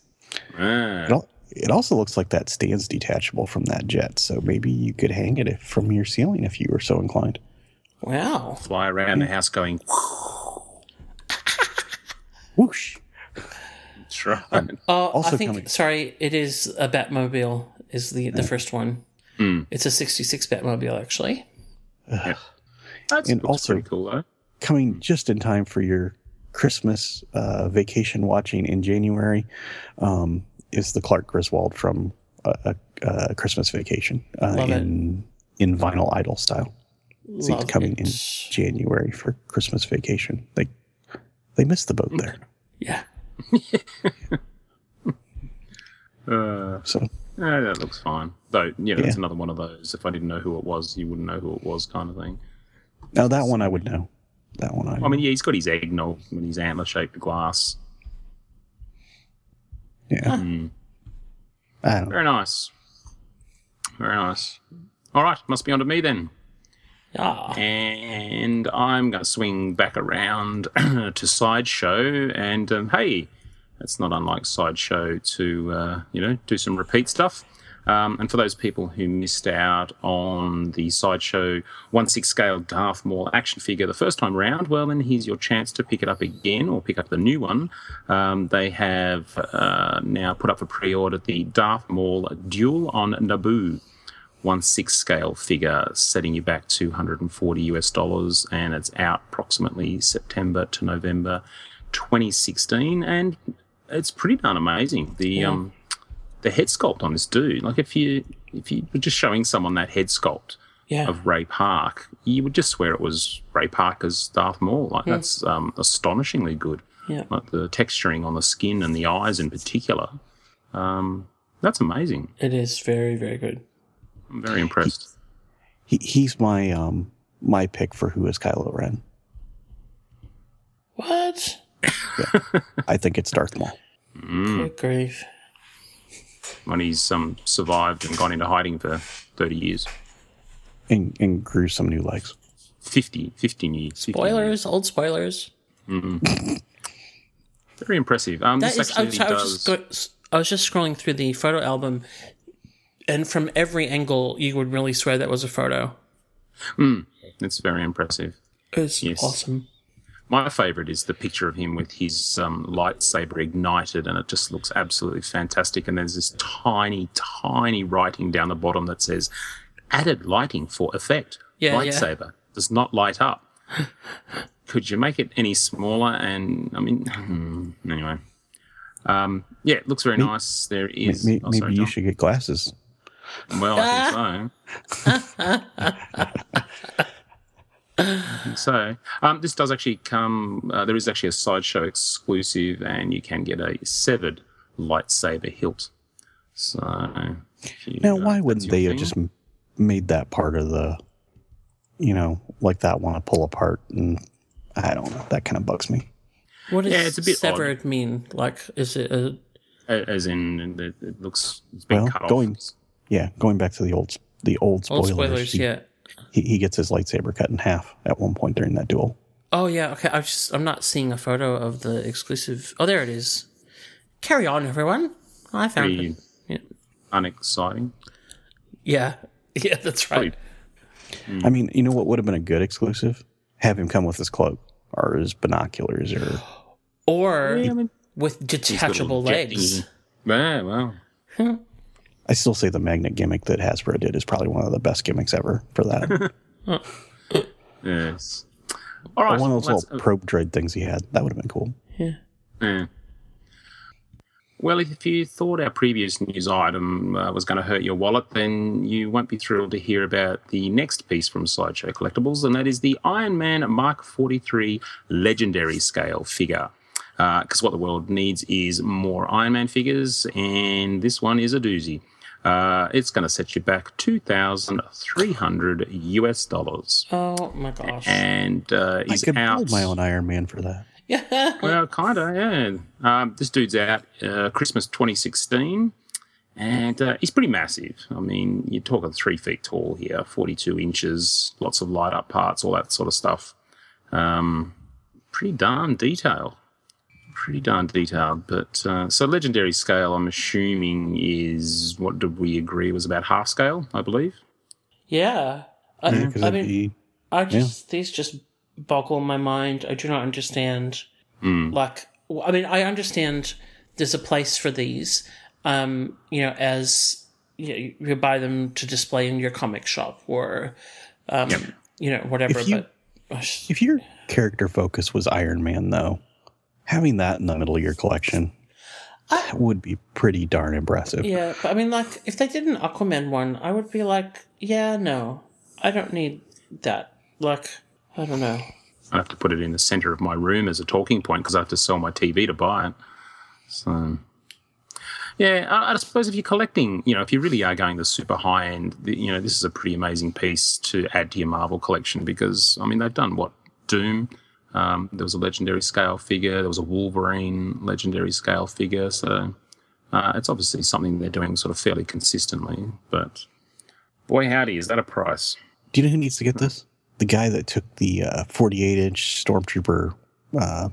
It also looks like that stand's detachable from that jet, so maybe you could hang it from your ceiling if you were so inclined. Wow! Fly around the house going whoosh. That's right. I think it is a Batmobile. Is the first one? It's a 66 Batmobile, actually. That's pretty cool, though. Coming just in time for your Christmas vacation watching in January is the Clark Griswold from Christmas Vacation in vinyl idol style. So it's coming in January for Christmas Vacation. They missed the boat there. Yeah. No, that looks fine. Though, you know, it's another one of those. If I didn't know who it was, you wouldn't know who it was kind of thing. No, that one I would know. That one I know. I mean, yeah, he's got his eggnog and his antler-shaped glass. Yeah. Mm. I don't know. Very nice. Very nice. All right, must be onto me then. Ah. And I'm going to swing back around to Sideshow, and hey, that's not unlike Sideshow to do some repeat stuff. And for those people who missed out on the Sideshow 1/6 scale Darth Maul action figure the first time round, well, then here's your chance to pick it up again or pick up the new one. They have now put up for pre-order the Darth Maul Duel on Naboo 1/6 scale figure, setting you back $240 US, and it's out approximately September to November 2016, and it's pretty darn amazing. The head sculpt on this dude, like if you were just showing someone that head sculpt of Ray Park, you would just swear it was Ray Park as Darth Maul. Like that's astonishingly good. Yeah. Like the texturing on the skin and the eyes in particular, that's amazing. It is very, very good. I'm very impressed. He's my my pick for who is Kylo Ren. What? Yeah. I think it's Darth Maul. Good grief. When he's survived and gone into hiding for 30 years. And grew some new legs. 50 new years. Spoilers, old spoilers. Mm-hmm. Very impressive. I was just scrolling through the photo album, and from every angle, you would really swear that was a photo. It's very impressive. It's awesome. My favourite is the picture of him with his lightsaber ignited, and it just looks absolutely fantastic. And there's this tiny, tiny writing down the bottom that says, added lighting for effect. Yeah, lightsaber does not light up. Could you make it any smaller? And, I mean, anyway. It looks very nice. There is... Maybe you should get glasses. Well, I think so. So, this does actually come, there is actually a Sideshow exclusive, and you can get a severed lightsaber hilt. So, now, why wouldn't they have just made that part of the, like that one to pull apart? And I don't know, that kind of bugs me. What does it's a bit severed odd. Mean? Like, is it a. As in, it looks, it's been cut off. Yeah, going back to the old spoilers. Old spoilers, He gets his lightsaber cut in half at one point during that duel. Oh, yeah, okay. I'm not seeing a photo of the exclusive. Oh, there it is. Carry on, everyone. I found it. Yeah. Unexciting. Yeah, that's right. I mean, you know what would have been a good exclusive? Have him come with his cloak or his binoculars or with detachable legs. Yeah, wow. I still say the magnet gimmick that Hasbro did is probably one of the best gimmicks ever for that. Yes. All right. One of those little probe droid things he had. That would have been cool. Yeah. Well, if you thought our previous news item was going to hurt your wallet, then you won't be thrilled to hear about the next piece from Sideshow Collectibles, and that is the Iron Man Mark 43 Legendary Scale figure. Because what the world needs is more Iron Man figures, and this one is a doozy. It's going to set you back $2,300 US. Oh my gosh! And he's out. I could build my own Iron Man for that. Yeah. Well, kinda. Yeah. This dude's out Christmas 2016, and he's pretty massive. I mean, you're talking 3 feet tall here, 42 inches, lots of light up parts, all that sort of stuff. Pretty darn detailed. Pretty darn detailed, but so legendary scale, I'm assuming, is what did we agree was about half scale, I believe. Yeah, these just boggle my mind. I do not understand. I understand there's a place for these. You buy them to display in your comic shop or, whatever. If your character focus was Iron Man, though. Having that in the middle of your collection would be pretty darn impressive. Yeah, but I mean, like, if they did an Aquaman one, I would be like, yeah, no, I don't need that. Like, I don't know. I have to put it in the center of my room as a talking point because I have to sell my TV to buy it. So, yeah, I suppose if you're collecting, if you really are going the super high end, this is a pretty amazing piece to add to your Marvel collection because, I mean, they've done what? Doom. There was a legendary scale figure. There was a Wolverine legendary scale figure. So It's obviously something they're doing sort of fairly consistently, but boy howdy, is that a price. Do you know who needs to get this? The guy that took the 48-inch Stormtrooper,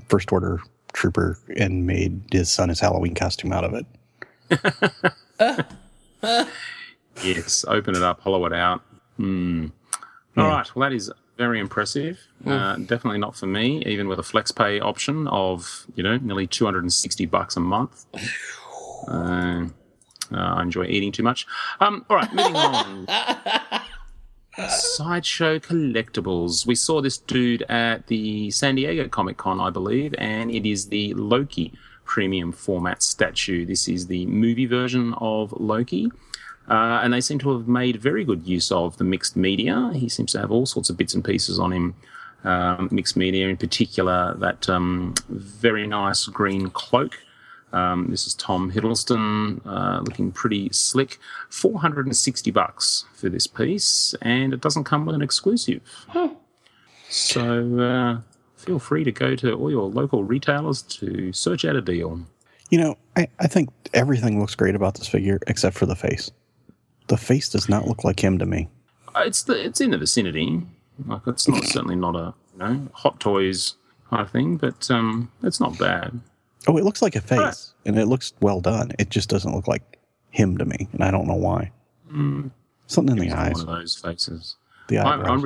First Order Trooper, and made his son his Halloween costume out of it. Yes, open it up, hollow it out. All right, well, that is very impressive. Definitely not for me, even with a flex pay option of, you know, nearly $260 a month. I enjoy eating too much. All right, moving on. Sideshow Collectibles. We saw this dude at the San Diego Comic-Con, I believe, and it is the Loki premium format statue. This is the movie version of Loki. And they seem to have made very good use of the mixed media. He seems to have all sorts of bits and pieces on him. Mixed media in particular, that very nice green cloak. This is Tom Hiddleston, looking pretty slick. $460 for this piece, and it doesn't come with an exclusive. So feel free to go to all your local retailers to search out a deal. You know, I think everything looks great about this figure except for the face. The face does not look like him to me. It's in the vicinity. Like, it's not certainly not a, you know, Hot Toys kind of thing, but it's not bad. Oh, it looks like a face, and it looks well done. It just doesn't look like him to me, and I don't know why. Something in the eyes. One of those faces. The eyebrows.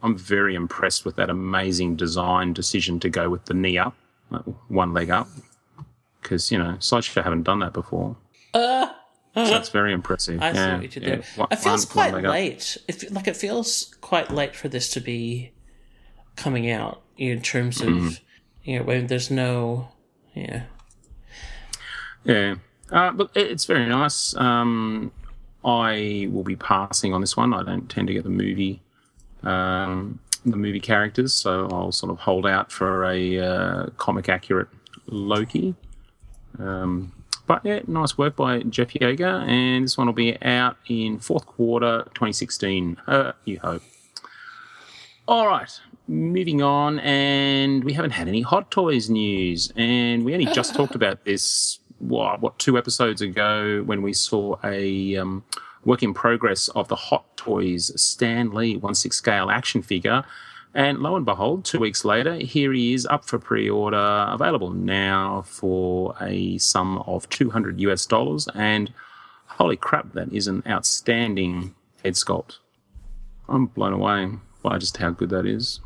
I'm very impressed with that amazing design decision to go with the knee up, like one leg up, because, you know, Sideshow haven't done that before. So that's very impressive. I see what you did there. It feels quite late. It feels quite late for this to be coming out in terms of, you know, when there's no... Yeah. Look, it's very nice. I will be passing on this one. I don't tend to get the movie characters, so I'll sort of hold out for a comic accurate Loki. But yeah, nice work by Jeff Yeager, and this one will be out in fourth quarter 2016. You hope. All right. Moving on, and we haven't had any Hot Toys news, and we only just talked about this, what, 2 episodes ago when we saw a work in progress of the Hot Toys Stan Lee 1/6 scale action figure, and lo and behold, 2 weeks later, here he is up for pre-order, available now for a sum of $200 US, and holy crap, that is an outstanding head sculpt. I'm blown away by just how good that is.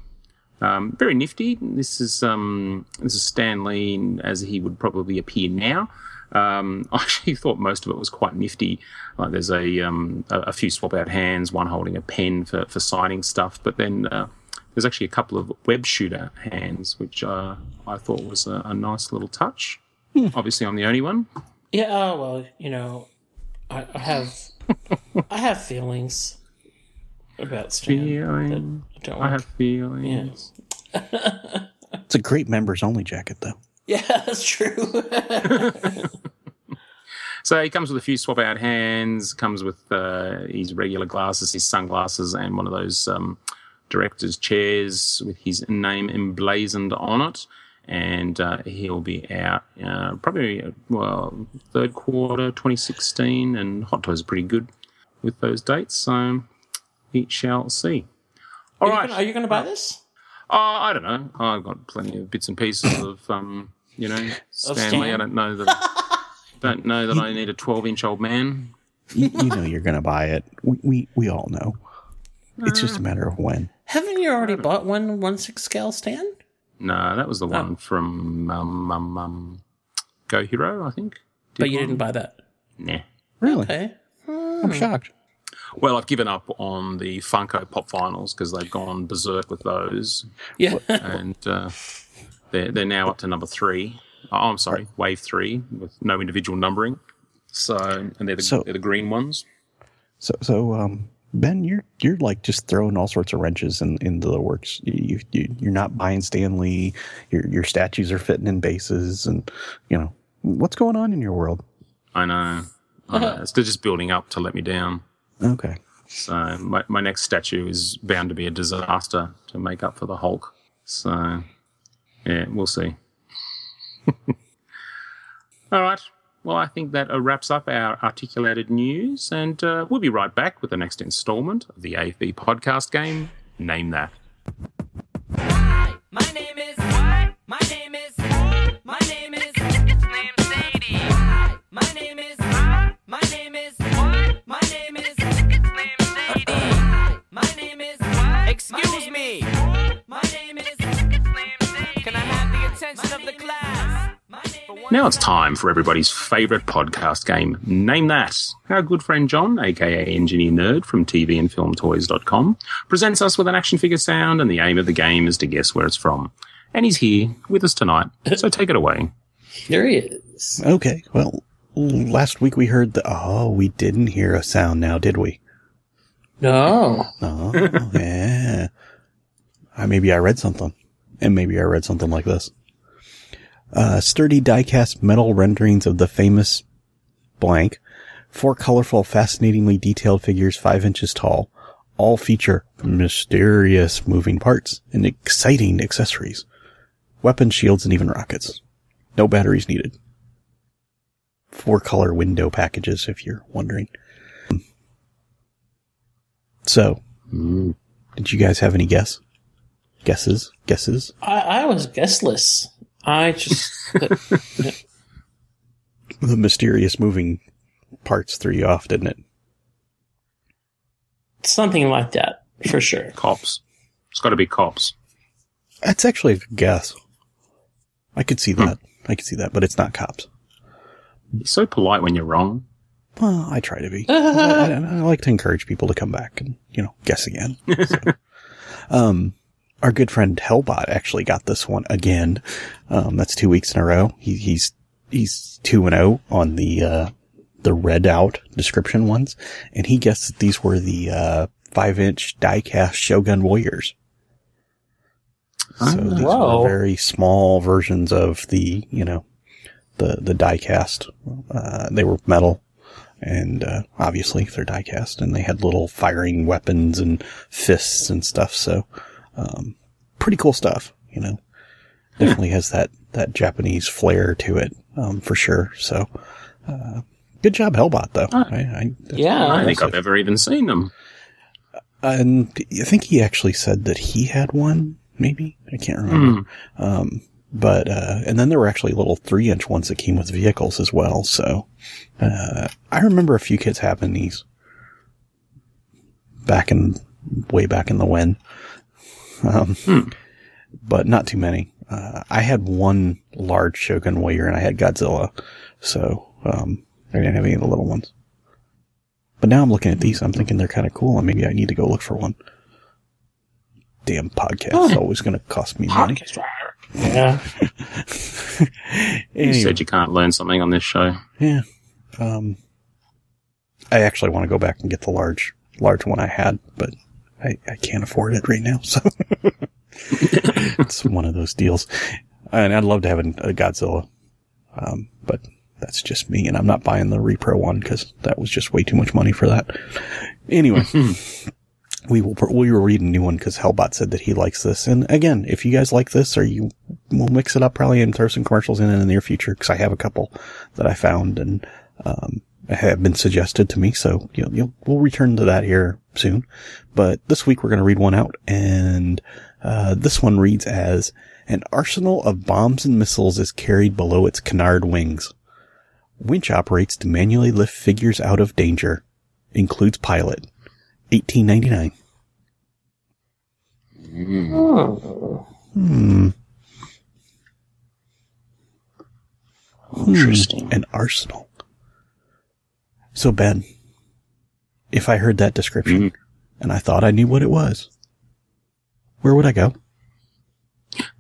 Very nifty. This is Stan Lee as he would probably appear now. I actually thought most of it was quite nifty. Like, there's a few swap out hands, one holding a pen for signing stuff, but then there's actually a couple of web shooter hands, which I thought was a nice little touch. Obviously, I'm the only one. Yeah. Oh well, you know, I have feelings about Stan. I have feelings. Yeah. It's a great members only jacket, though. Yeah, that's true. So he comes with a few swap out hands, comes with his regular glasses, his sunglasses, and one of those director's chairs with his name emblazoned on it. And he'll be out probably third quarter 2016, and Hot Toys are pretty good with those dates, so we shall see. All right. Are you going to buy this? I don't know. I've got plenty of bits and pieces of, you know, Stanley. I don't know that I need a 12-inch old man. You know you're going to buy it. We all know. It's just a matter of when. Haven't you already bought one 1/6 scale stand? No, that was the one from Go Hero, I think. But you didn't buy that? Nah. Really? Okay. I'm shocked. Well, I've given up on the Funko Pop Finals because they've gone berserk with those. Yeah. And they're now up to number 3. Oh, I'm sorry, wave 3 with no individual numbering. So, and they're the green ones. So, Ben, you're like just throwing all sorts of wrenches into the works. You're not buying Stan Lee. Your statues are fitting in bases, and you know what's going on in your world. I know. It's just building up to let me down. Okay. So my next statue is bound to be a disaster to make up for the Hulk. So, yeah, we'll see. All right. well, I think that wraps up our articulated news, and we'll be right back with the next installment of the AFB podcast game, Name That. Hi, my name is... What? My name is... My name is... It's named Sadie. Hi, my name is... My name is... What? My name is... It's named Sadie. Hi, my name is... What? Excuse me. My name is... It's named Sadie. Can I have the attention of the class? Now it's time for everybody's favourite podcast game, Name That. Our good friend John, aka Engineer Nerd from tvandfilmtoys.com, presents us with an action figure sound, and the aim of the game is to guess where it's from. And he's here with us tonight, so take it away. There he is. Okay, well, last week we heard the... Oh, we didn't hear a sound now, did we? No. Oh, yeah. Maybe I read something. And maybe I read something like this. Sturdy die-cast metal renderings of the famous blank, 4 colorful, fascinatingly detailed figures 5 inches tall, all feature mysterious moving parts and exciting accessories, weapons, shields, and even rockets. No batteries needed. 4-color window packages, if you're wondering. So, did you guys have any guess? Guesses? I was guessless. I just... The mysterious moving parts threw you off, didn't it? Something like that, for sure. Cops. It's got to be cops. That's actually a guess. I could see that. But it's not cops. You're so polite when you're wrong. Well, I try to be. I like to encourage people to come back and, guess again. So. Our good friend Hellbot actually got this one again. That's 2 weeks in a row. He's 2-0 on the read out description ones. And he guessed that these were the, 5-inch die-cast Shogun Warriors. So these were very small versions of the, the die-cast. They were metal. And, obviously they're die-cast, and they had little firing weapons and fists and stuff. So, pretty cool stuff, definitely has that Japanese flair to it, for sure. So, good job, Hellbot, though. I don't think I've ever even seen them. And I think he actually said that he had one, maybe? I can't remember. And then there were actually little 3-inch ones that came with vehicles as well. So, I remember a few kids having these way back in the when. But not too many. I had one large Shogun Warrior and I had Godzilla. So, I didn't have any of the little ones. But now I'm looking at these. I'm thinking they're kind of cool and maybe I need to go look for one. Damn podcast is always going to cost me money. Yeah. Anyway. You said you can't learn something on this show. Yeah. I actually want to go back and get the large one I had, but I can't afford it right now, so it's one of those deals. And I'd love to have a Godzilla, but that's just me, and I'm not buying the repro one because that was just way too much money for that. Anyway, we will read a new one because Hellbot said that he likes this. And again, if you guys like this, we'll mix it up probably and throw some commercials in the near future because I have a couple that I found and have been suggested to me, so we'll return to that here soon. But this week we're going to read one out, and this one reads as, an arsenal of bombs and missiles is carried below its canard wings. Winch operates to manually lift figures out of danger. Includes pilot. $18.99. Interesting. An arsenal. So, Ben, if I heard that description and I thought I knew what it was, where would I go?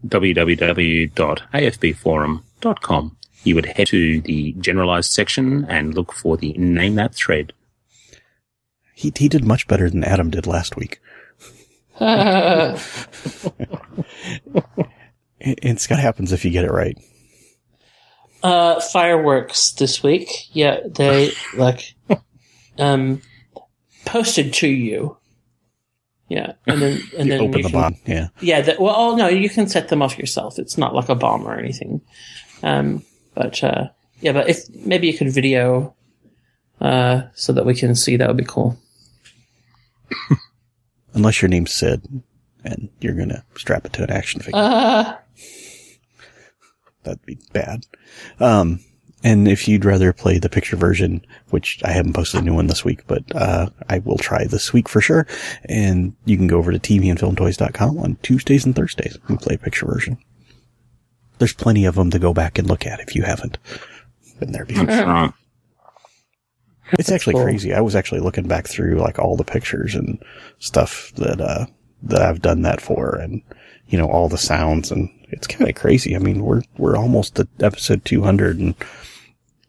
www.afbforum.com. You would head to the generalized section and look for the Name That thread. He did much better than Adam did last week. And Scott, happens if you get it right. Fireworks this week. Yeah, they, posted to you. Yeah. And then you open the bomb. Yeah. Yeah. You can set them off yourself. It's not like a bomb or anything. But, Yeah, but if maybe you could video so that we can see, that would be cool. Unless your name's Sid and you're going to strap it to an action figure. That'd be bad. And if you'd rather play the picture version, which I haven't posted a new one this week, but I will try this week for sure. And you can go over to tvandfilmtoys.com on Tuesdays and Thursdays and play a picture version. There's plenty of them to go back and look at if you haven't been there before. It's actually cool. Crazy. I was actually looking back through like all the pictures and stuff that I've done that for, and you know, all the sounds, and it's kind of crazy. I mean, we're almost at episode 200, and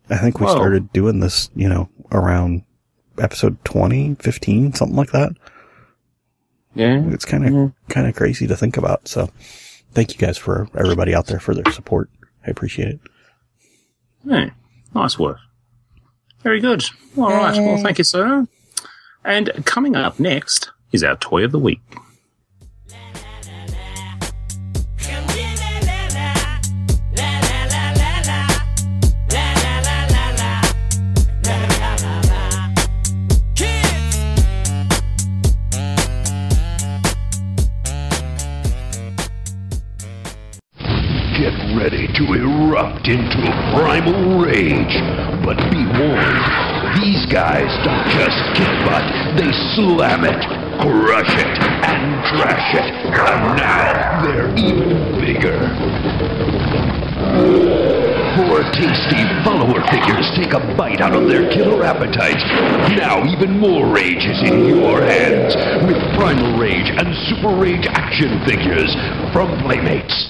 I think we started doing this, you know, around episode 20, 15, something like that. Yeah. It's kind of crazy to think about. So thank you guys for everybody out there for their support. I appreciate it. Yeah. Nice work. Very good. All right. Well, thank you, sir. And coming up next is our Toy of the Week. Get ready to erupt into a primal rage, but be warned, these guys don't just kick butt, they slam it, crush it, and trash it, and now they're even bigger. Poor tasty follower figures take a bite out of their killer appetites. Now even more rage is in your hands, with Primal Rage and Super Rage action figures from Playmates.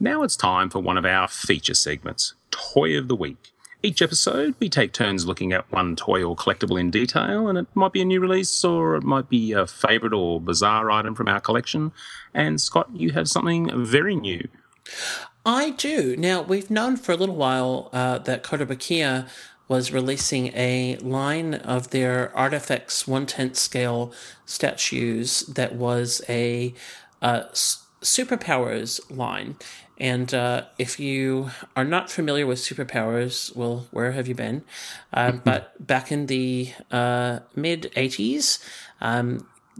Now it's time for one of our feature segments, Toy of the Week. Each episode, we take turns looking at one toy or collectible in detail, and it might be a new release, or it might be a favourite or bizarre item from our collection. And Scott, you have something very new. I do. Now, we've known for a little while that Kotobukiya was releasing a line of their Artifacts 1/10 scale statues that was a Superpowers line. And if you are not familiar with Superpowers, well, where have you been? But back in the mid-'80s,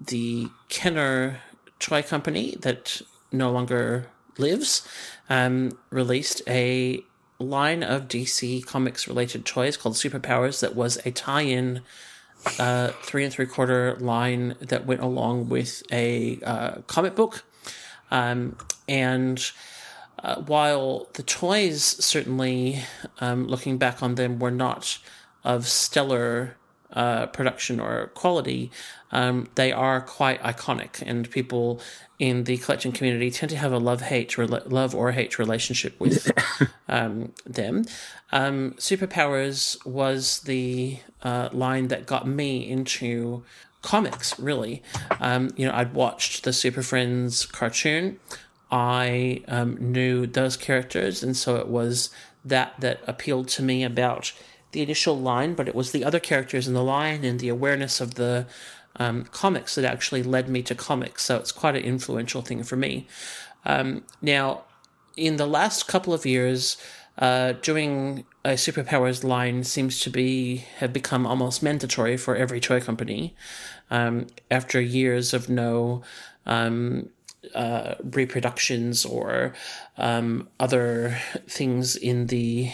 the Kenner toy company that no longer lives released a line of DC Comics related toys called Superpowers that was a tie-in 3 3/4 line that went along with a comic book. And while the toys certainly, looking back on them, were not of stellar production or quality, they are quite iconic, and people in the collecting community tend to have a love or hate relationship with them. Superpowers was the line that got me into comics, really. I'd watched the Super Friends cartoon. I knew those characters, and so it was that appealed to me about the initial line, but it was the other characters in the line and the awareness of the comics that actually led me to comics, so it's quite an influential thing for me. Now, in the last couple of years, doing a Superpowers line seems to have become almost mandatory for every toy company, after years of no reproductions or other things in the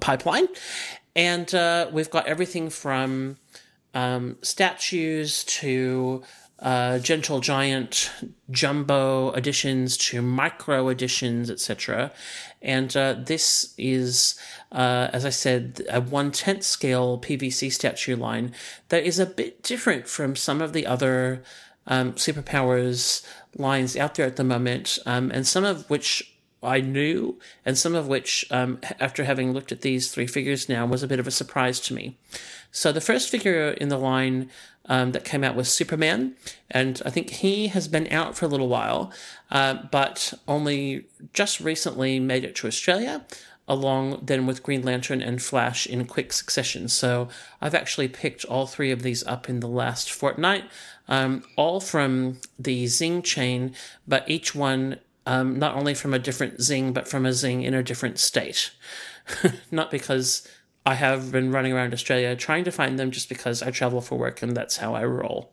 pipeline. And we've got everything from statues to Gentle Giant jumbo editions to micro editions, etc. And this is, as I said, a 1/10 scale PVC statue line that is a bit different from some of the other Superpowers lines out there at the moment, and some of which I knew, and some of which, after having looked at these three figures now, was a bit of a surprise to me. So the first figure in the line that came out was Superman, and I think he has been out for a little while, but only just recently made it to Australia, along then with Green Lantern and Flash in quick succession. So I've actually picked all three of these up in the last fortnight, all from the Zing chain, but each one not only from a different zing, but from a zing in a different state. Not because I have been running around Australia trying to find them, just because I travel for work and that's how I roll.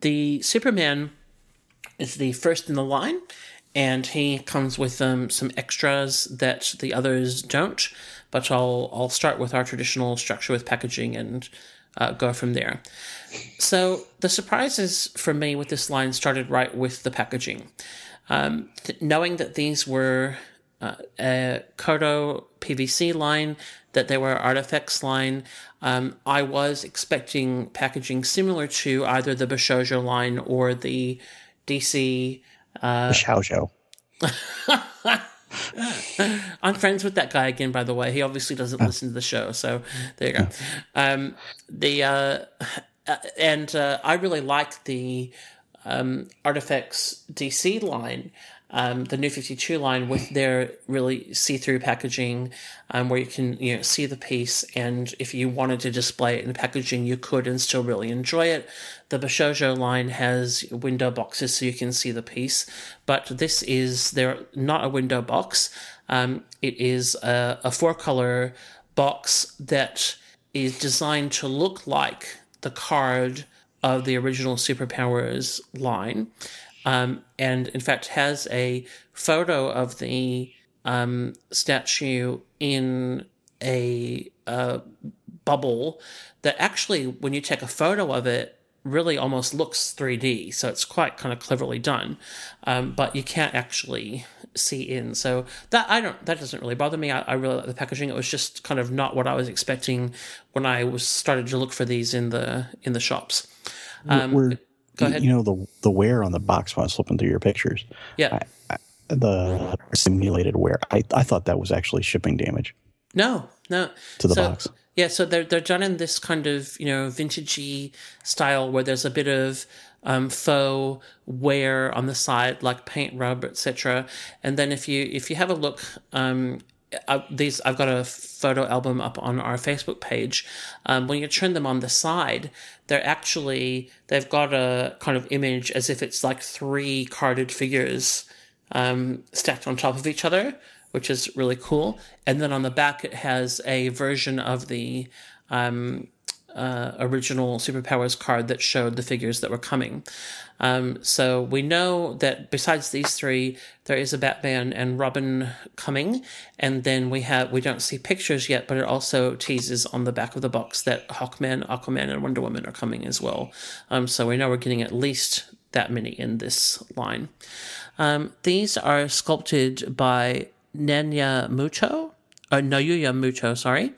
The Superman is the first in the line, and he comes with some extras that the others don't, but I'll start with our traditional structure with packaging and go from there. So the surprises for me with this line started right with the packaging. Knowing that these were a Koto PVC line, that they were Artifacts line, I was expecting packaging similar to either the Bishoujo line or the DC... Bishoujo. I'm friends with that guy again, by the way. He obviously doesn't listen to the show, so there you go. I really like the Artifacts DC line, the New 52 line, with their really see-through packaging, where you can see the piece, and if you wanted to display it in packaging, you could and still really enjoy it. The Bishoujo line has window boxes so you can see the piece, but this is not a window box. It is a four-color box that is designed to look like the card of the original Superpowers line. And in fact has a photo of the statue in a bubble that actually, when you take a photo of it, really almost looks 3D. So it's quite kind of cleverly done, but you can't actually see in. So that doesn't really bother me. I really like the packaging. It was just kind of not what I was expecting when I was started to look for these in the shops. Go ahead. You know, the wear on the box when I was flipping through your pictures. Yeah. The simulated wear. I thought that was actually shipping damage. No. To the box. Yeah, so they're done in this kind of, vintagey style where there's a bit of faux wear on the side, like paint rub, etc. And then if you have a look, I've got a photo album up on our Facebook page. When you turn them on the side, they've got a kind of image as if it's like three carded figures stacked on top of each other, which is really cool. And then on the back, it has a version of the original Superpowers card that showed the figures that were coming. So we know that besides these three, there is a Batman and Robin coming, and then we don't see pictures yet, but it also teases on the back of the box that Hawkman, Aquaman, and Wonder Woman are coming as well. So we know we're getting at least that many in this line. These are sculpted by Noyuya Mucho, sorry.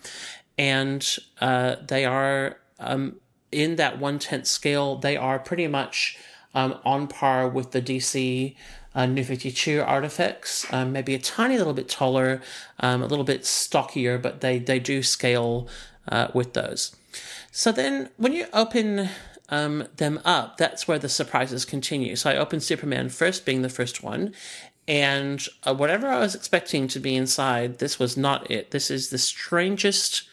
And they are, in that 1/10 scale, they are pretty much on par with the DC New 52 Artifacts, maybe a tiny little bit taller, a little bit stockier, but they do scale with those. So then when you open them up, that's where the surprises continue. So I opened Superman first, being the first one. And whatever I was expecting to be inside, this was not it. This is the strangest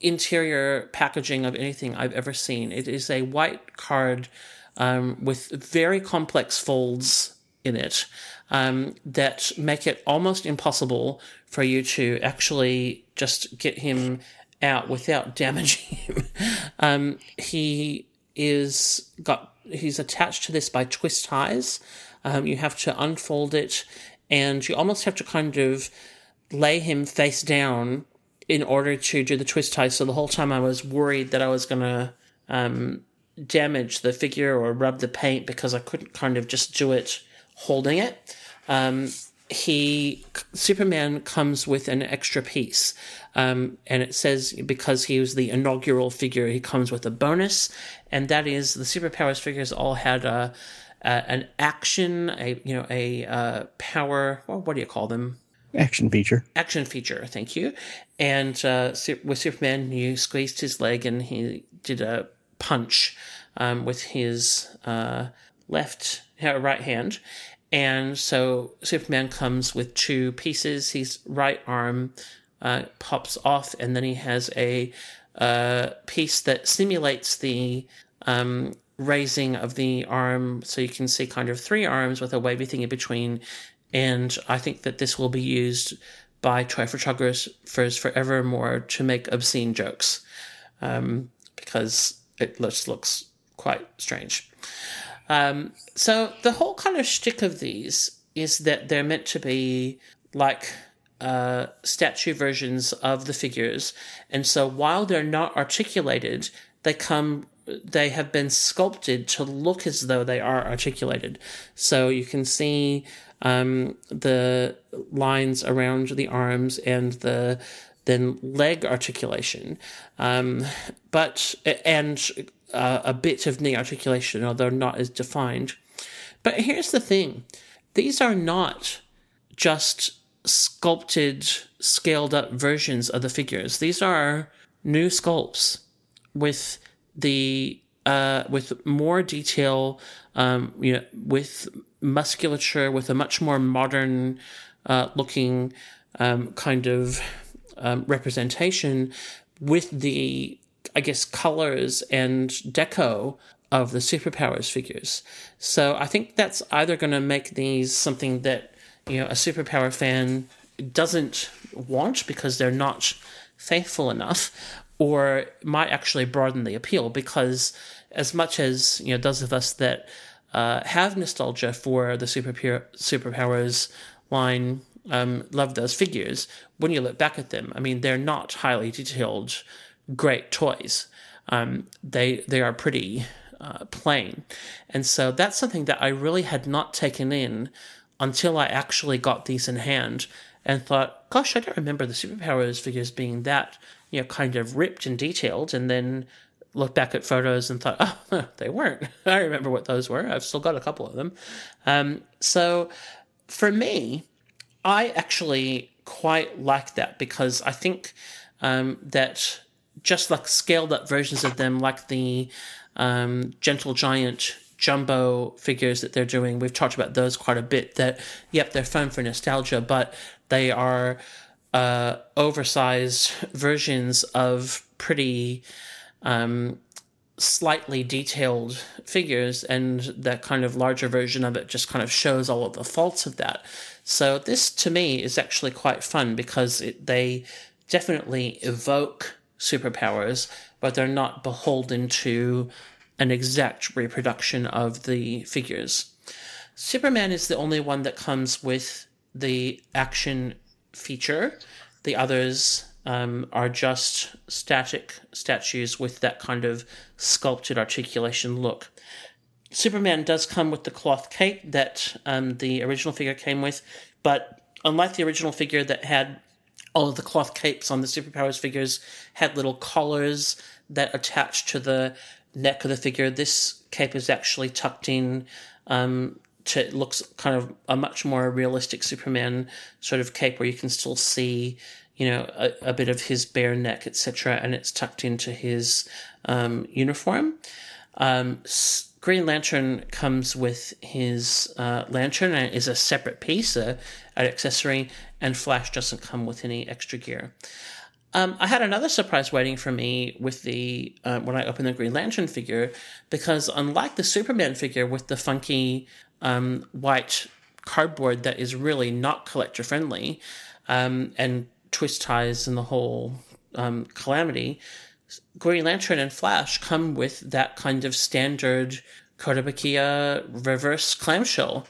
interior packaging of anything I've ever seen. It is a white card with very complex folds in it that make it almost impossible for you to actually just get him out without damaging him. He's attached to this by twist ties. You have to unfold it, and you almost have to kind of lay him face down in order to do the twist tie. So the whole time I was worried that I was going to damage the figure or rub the paint because I couldn't kind of just do it holding it. Superman comes with an extra piece, and it says because he was the inaugural figure, he comes with a bonus, and that is the Superpowers figures all had an action, power, well, what do you call them? Action feature, thank you. And with Superman, you squeezed his leg and he did a punch with his right hand. And so Superman comes with two pieces. His right arm pops off, and then he has a piece that simulates the raising of the arm, so you can see kind of three arms with a wavy thing in between. And I think that this will be used by toy photographers forevermore to make obscene jokes, because it just looks quite strange. So the whole kind of shtick of these is that they're meant to be like statue versions of the figures, and so while they're not articulated, they have been sculpted to look as though they are articulated. So you can see the lines around the arms and the then leg articulation, but a bit of knee articulation, although not as defined. But here's the thing. These are not just sculpted, scaled-up versions of the figures. These are new sculpts with with more detail, with musculature, with a much more modern looking kind of representation, with the, I guess, colors and deco of the Superpowers figures. So I think that's either going to make these something that, a Superpower fan doesn't want because they're not faithful enough, or might actually broaden the appeal, because as much as, those of us that have nostalgia for the Superpowers line love those figures, when you look back at them, I mean, they're not highly detailed, great toys. They are pretty plain. And so that's something that I really had not taken in until I actually got these in hand and thought, gosh, I don't remember the Superpowers figures being that kind of ripped and detailed, and then looked back at photos and thought, oh, no, they weren't. I remember what those were. I've still got a couple of them. So for me, I actually quite like that, because I think that just like scaled-up versions of them, like the Gentle Giant Jumbo figures that they're doing, we've talked about those quite a bit, that, yep, they're fun for nostalgia, but they are oversized versions of pretty slightly detailed figures, and that kind of larger version of it just kind of shows all of the faults of that. So this, to me, is actually quite fun, because they definitely evoke superpowers, but they're not beholden to an exact reproduction of the figures. Superman is the only one that comes with the action feature. The others are just static statues with that kind of sculpted articulation look. Superman does come with the cloth cape that the original figure came with, but unlike the original figure that had all of the cloth capes on, the Superpowers figures had little collars that attached to the neck of the figure. This cape is actually tucked in it looks kind of a much more realistic Superman sort of cape, where you can still see, a bit of his bare neck, etc., and it's tucked into his uniform. Green Lantern comes with his lantern and is a separate piece, an accessory, and Flash doesn't come with any extra gear. I had another surprise waiting for me with the when I opened the Green Lantern figure, because unlike the Superman figure with the funky white cardboard that is really not collector friendly, and twist ties and the whole calamity, Green Lantern and Flash come with that kind of standard Kotobukiya reverse clamshell,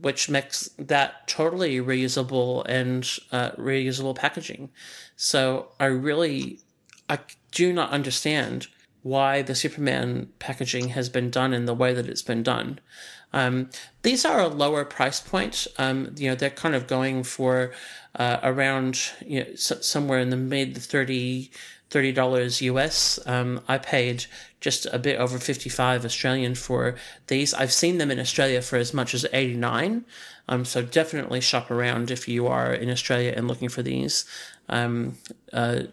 which makes that totally reusable and reusable packaging. So I do not understand why the Superman packaging has been done in the way that it's been done. These are a lower price point. They're kind of going for around somewhere in the mid $30 US. I paid just a bit over 55 Australian for these. I've seen them in Australia for as much as 89. So definitely shop around if you are in Australia and looking for these. So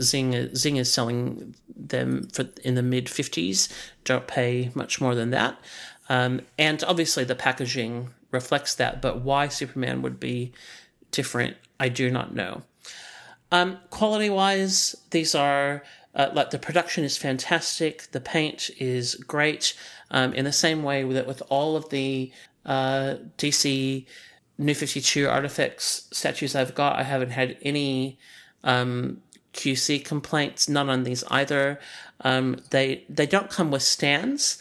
Zing is selling them in the mid 50s. Don't pay much more than that. And obviously the packaging reflects that, but why Superman would be different, I do not know. Quality-wise, these are Like the production is fantastic, the paint is great. In the same way that with all of the DC New 52 Artifacts statues I've got, I haven't had any QC complaints, none on these either. They don't come with stands,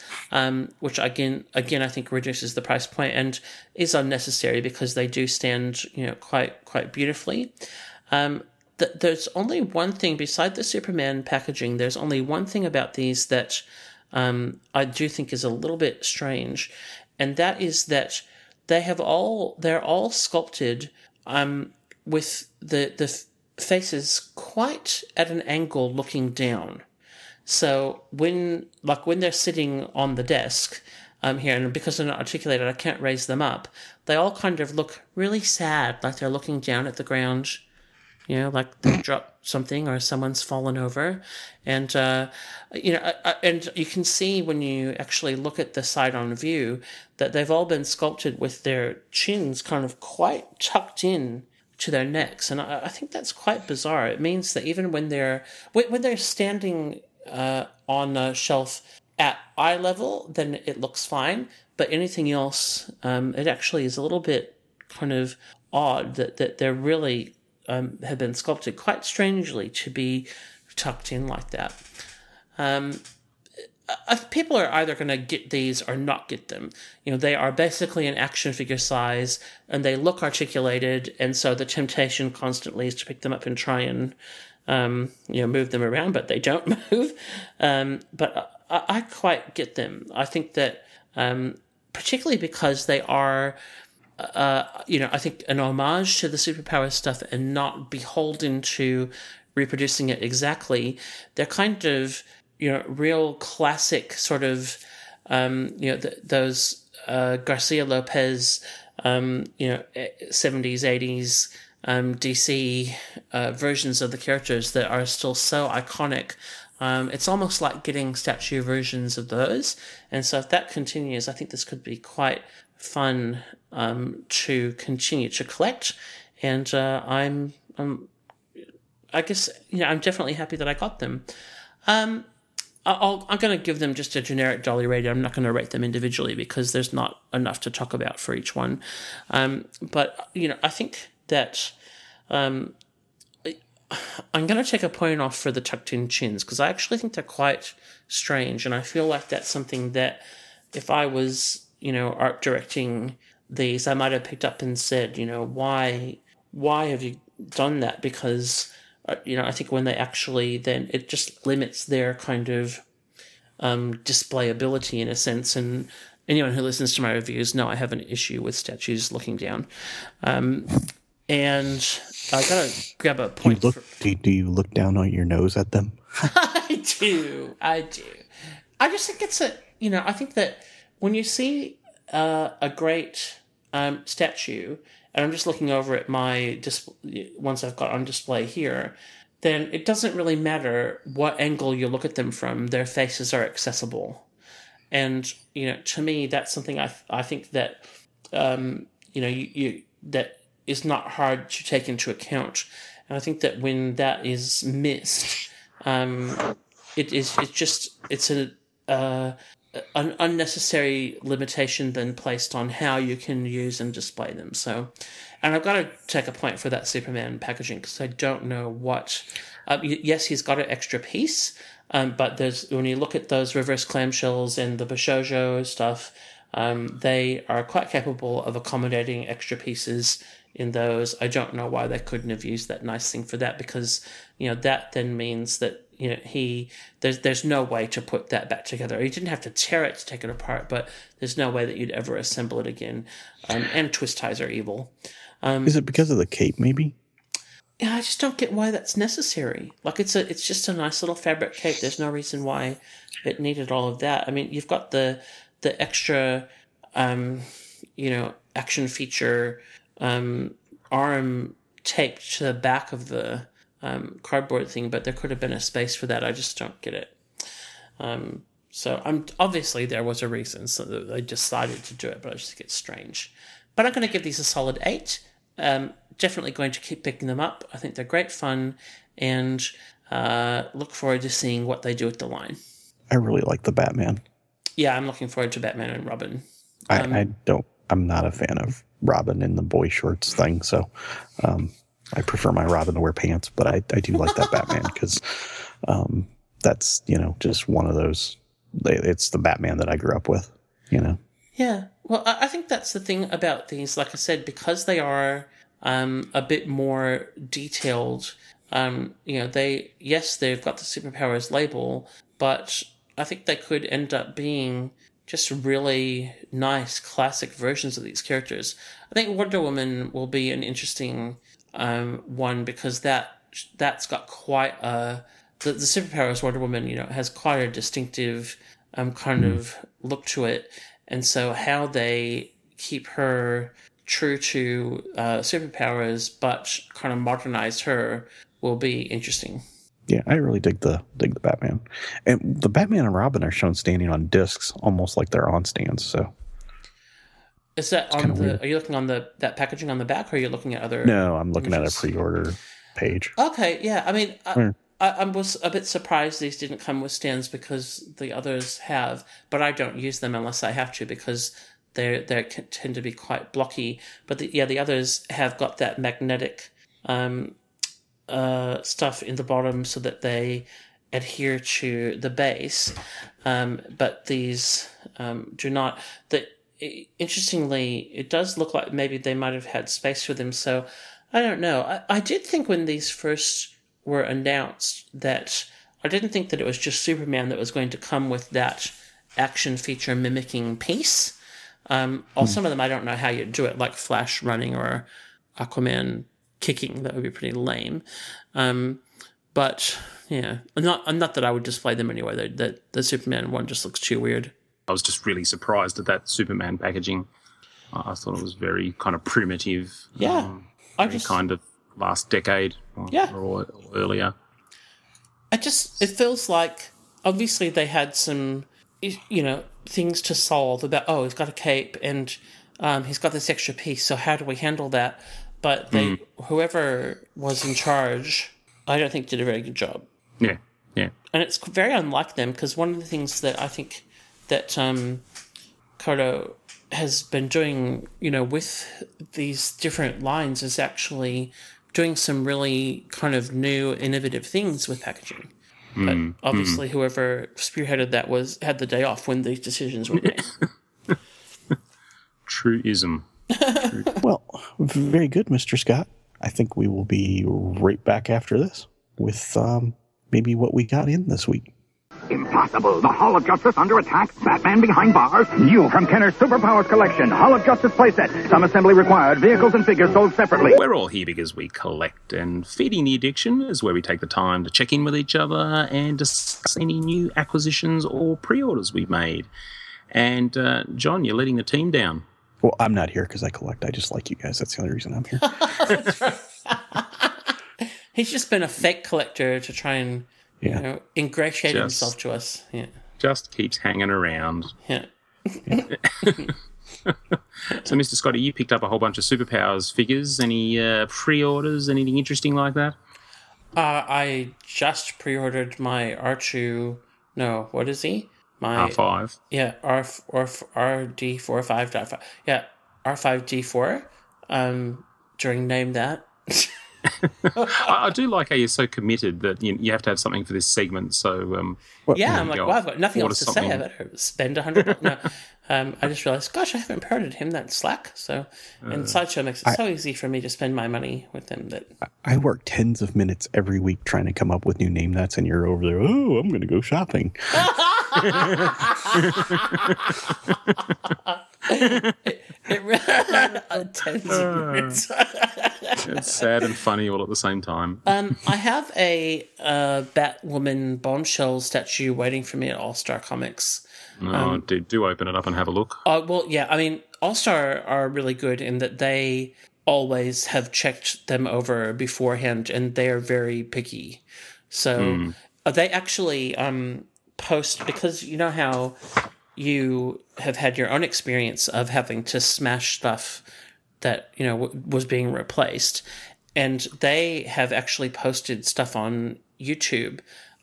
which again I think reduces the price point and is unnecessary because they do stand, you know, quite beautifully. There's only one thing beside the Superman packaging. There's only one thing about these that I do think is a little bit strange, and that is that they're all sculpted with the faces quite at an angle looking down. So when they're sitting on the desk here, and because they're not articulated, I can't raise them up. They all kind of look really sad, like they're looking down at the ground, you know, like they dropped something or someone's fallen over. And, you know, and you can see when you actually look at the side on view that they've all been sculpted with their chins kind of quite tucked in to their necks. And I think that's quite bizarre. It means that even when they're standing on a shelf at eye level, then it looks fine. But anything else, it actually is a little bit kind of odd that they're really have been sculpted quite strangely to be tucked in like that. People are either going to get these or not get them. You know, they are basically an action figure size and they look articulated, and so the temptation constantly is to pick them up and try and, you know, move them around, but they don't move. But I quite get them. I think that particularly because they are, you know, I think an homage to the Superpower stuff and not beholden to reproducing it exactly, they're kind of, you know, real classic sort of, you know, those Garcia Lopez, you know, 70s, 80s DC versions of the characters that are still so iconic. It's almost like getting statue versions of those. And so if that continues, I think this could be quite fun to continue to collect. And I guess, you know, I'm definitely happy that I got them. I'm going to give them just a generic dolly rating. I'm not going to rate them individually because there's not enough to talk about for each one. But, you know, I think that I'm going to take a point off for the tucked-in chins because I actually think they're quite strange, and I feel like that's something that if I was, you know, art directing these, I might have picked up and said, you know, why have you done that? Because, you know, I think when they actually then it just limits their kind of displayability in a sense. And anyone who listens to my reviews know I have an issue with statues looking down. And I gotta grab a point. Do you look down on your nose at them? I do. I just think it's you know, I think that when you see a great statue, and I'm just looking over at my ones I've got on display here, then it doesn't really matter what angle you look at them from. Their faces are accessible. And, you know, to me, that's something I think that, you know, you that is not hard to take into account. And I think that when that is missed, it's an unnecessary limitation then placed on how you can use and display them. So, and I've got to take a point for that Superman packaging because I don't know what. Yes, he's got an extra piece, but there's when you look at those reverse clamshells and the Bashojo stuff, they are quite capable of accommodating extra pieces in those. I don't know why they couldn't have used that nice thing for that because, you know, that then means that, you know, there's no way to put that back together. You didn't have to tear it to take it apart, but there's no way that you'd ever assemble it again. And twist ties are evil. Is it because of the cape, maybe? Yeah, I just don't get why that's necessary. Like, it's just a nice little fabric cape. There's no reason why it needed all of that. I mean, you've got the extra, you know, action feature arm taped to the back of the cardboard thing, but there could have been a space for that. I just don't get it. So I'm obviously there was a reason, so they decided to do it, but I just think it's strange. But I'm going to give these a solid 8. Definitely going to keep picking them up. I think they're great fun, and Look forward to seeing what they do with the line. I really like the Batman. Yeah, I'm looking forward to Batman and Robin. I'm not a fan of Robin in the boy shorts thing, so I prefer my Robin to wear pants, but I do like that Batman because that's, just one of those. It's the Batman that I grew up with, Yeah. Well, I think that's the thing about these. Like I said, because they are a bit more detailed, they've got the Superpowers label, but I think they could end up being just really nice classic versions of these characters. I think Wonder Woman will be an interesting one because that's got quite a... The Superpowers Wonder Woman, has quite a distinctive kind of look to it. And so how they keep her true to superpowers but kind of modernize her will be interesting. Yeah, I really dig the Batman. And the Batman and Robin are shown standing on discs almost like they're on stands, so. Is that on the weird. Are you looking on that packaging on the back, or are you looking at other? No, I'm looking images? At a pre-order page. Okay, yeah. I mean, I was a bit surprised these didn't come with stands because the others have, but I don't use them unless I have to because they tend to be quite blocky. But the others have got that magnetic stuff in the bottom so that they adhere to the base. But these do not. Interestingly, it does look like maybe they might have had space for them. So I don't know. I did think when these first were announced that I didn't think that it was just Superman that was going to come with that action feature mimicking piece. Or some of them, I don't know how you'd do it, like Flash running or Aquaman kicking. That would be pretty lame. But yeah, not that I would display them anyway. The Superman one just looks too weird. I was just really surprised at that Superman packaging. I thought it was very kind of primitive. Yeah, kind of last decade or earlier. It feels like obviously they had some things to solve about he's got a cape and he's got this extra piece, so how do we handle that? But they whoever was in charge, I don't think did a very good job. Yeah. And it's very unlike them because one of the things that I think that Kodo has been doing, with these different lines is actually doing some really kind of new, innovative things with packaging. But obviously whoever spearheaded that had the day off when these decisions were made. Truism. Well, very good, Mr. Scott. I think we will be right back after this with maybe what we got in this week. Impossible! The Hall of Justice under attack? Batman behind bars? New from Kenner's Superpowers collection. Hall of Justice playset. Some assembly required. Vehicles and figures sold separately. We're all here because we collect, and Feeding the Addiction is where we take the time to check in with each other and discuss any new acquisitions or pre-orders we've made. And, John, you're letting the team down. Well, I'm not here because I collect. I just like you guys. That's the only reason I'm here. He's just been a fake collector to try and... Yeah. Ingratiate himself to us. Yeah. Just keeps hanging around. Yeah. So, Mr. Scotty, you picked up a whole bunch of Superpowers figures. Any pre-orders? Anything interesting like that? I just pre-ordered my R2... No, what is he? My R5. Yeah, RD45.5. Yeah, R5D4. During Name That. I do like how you're so committed that you have to have something for this segment. So I'm like, well, I've got nothing else to say. I better spend $100. No, I just realised, gosh, I haven't parroted him that slack. So, and Sideshow makes it so easy for me to spend my money with them. That I work tens of minutes every week trying to come up with new name nuts, and you're over there. Oh, I'm going to go shopping. It's sad and funny all at the same time. I have a Batwoman bombshell statue waiting for me at All-Star Comics. Do open it up and have a look. All-Star are really good in that they always have checked them over beforehand, and they are very picky. So they actually post, because you know how you have had your own experience of having to smash stuff that, was being replaced. And they have actually posted stuff on YouTube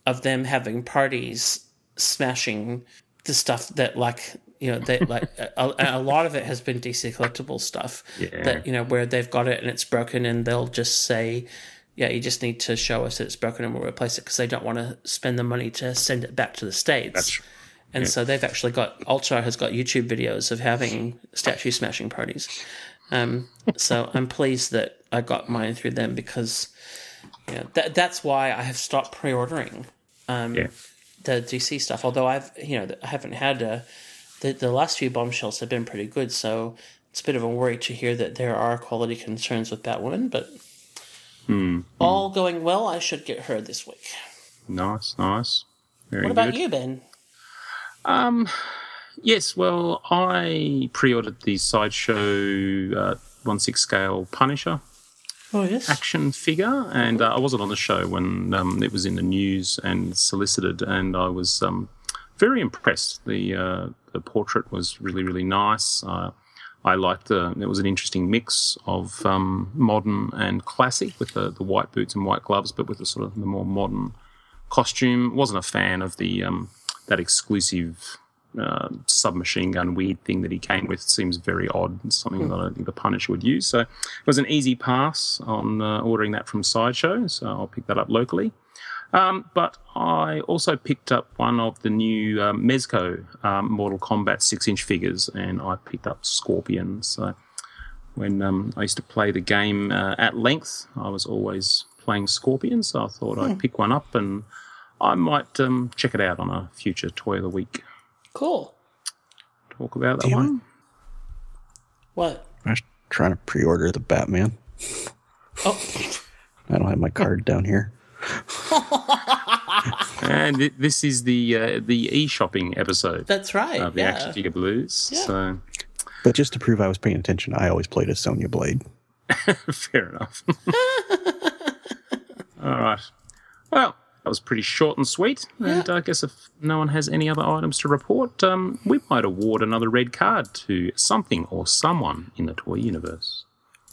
of them having parties smashing the stuff that, like, you know, they like a lot of it has been DC Collectibles stuff that, you know, where they've got it and it's broken and they'll just say, yeah, you just need to show us that it's broken and we'll replace it, because they don't want to spend the money to send it back to the States. That's right. And so they've actually got, Ultra has got YouTube videos of having statue smashing parties. So I'm pleased that I got mine through them, because you know, that's why I have stopped pre-ordering the DC stuff. Although I've, you know, I haven't had the last few bombshells have been pretty good. So it's a bit of a worry to hear that there are quality concerns with Batwoman, but all going well. I should get her this week. Nice. Very good. What about you, Ben? Yes, well, I pre-ordered the Sideshow 1/6 scale Punisher action figure, and I wasn't on the show when it was in the news and solicited, and I was very impressed. The portrait was really, really nice. I liked it was an interesting mix of modern and classic, with the white boots and white gloves, but with the sort of the more modern costume. Wasn't a fan of the that exclusive submachine gun weird thing that he came with. Seems very odd. It's something that I don't think the Punisher would use. So it was an easy pass on ordering that from Sideshow, so I'll pick that up locally. But I also picked up one of the new Mezco Mortal Kombat 6-inch figures, and I picked up Scorpion. So when I used to play the game at length, I was always playing Scorpion, so I thought I'd pick one up, and I might check it out on a future Toy of the Week. Cool. Talk about that one. What? I was trying to pre-order the Batman. Oh. I don't have my card down here. And this is the e-shopping episode. That's right. Of the Action Figure Blues. Yeah. So. But just to prove I was paying attention, I always played as Sonya Blade. Fair enough. All right. Well, that was pretty short and sweet, and I guess if no one has any other items to report, we might award another red card to something or someone in the toy universe.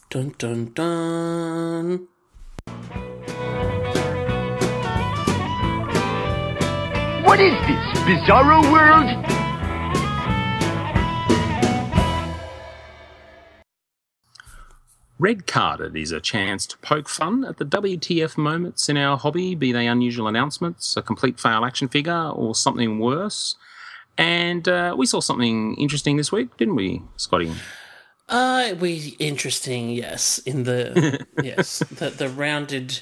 Dun, dun, dun. What is this, Bizarro World? Red Carded is a chance to poke fun at the WTF moments in our hobby, be they unusual announcements, a complete fail action figure, or something worse. And we saw something interesting this week, didn't we, Scotty? Interesting, yes. In the the rounded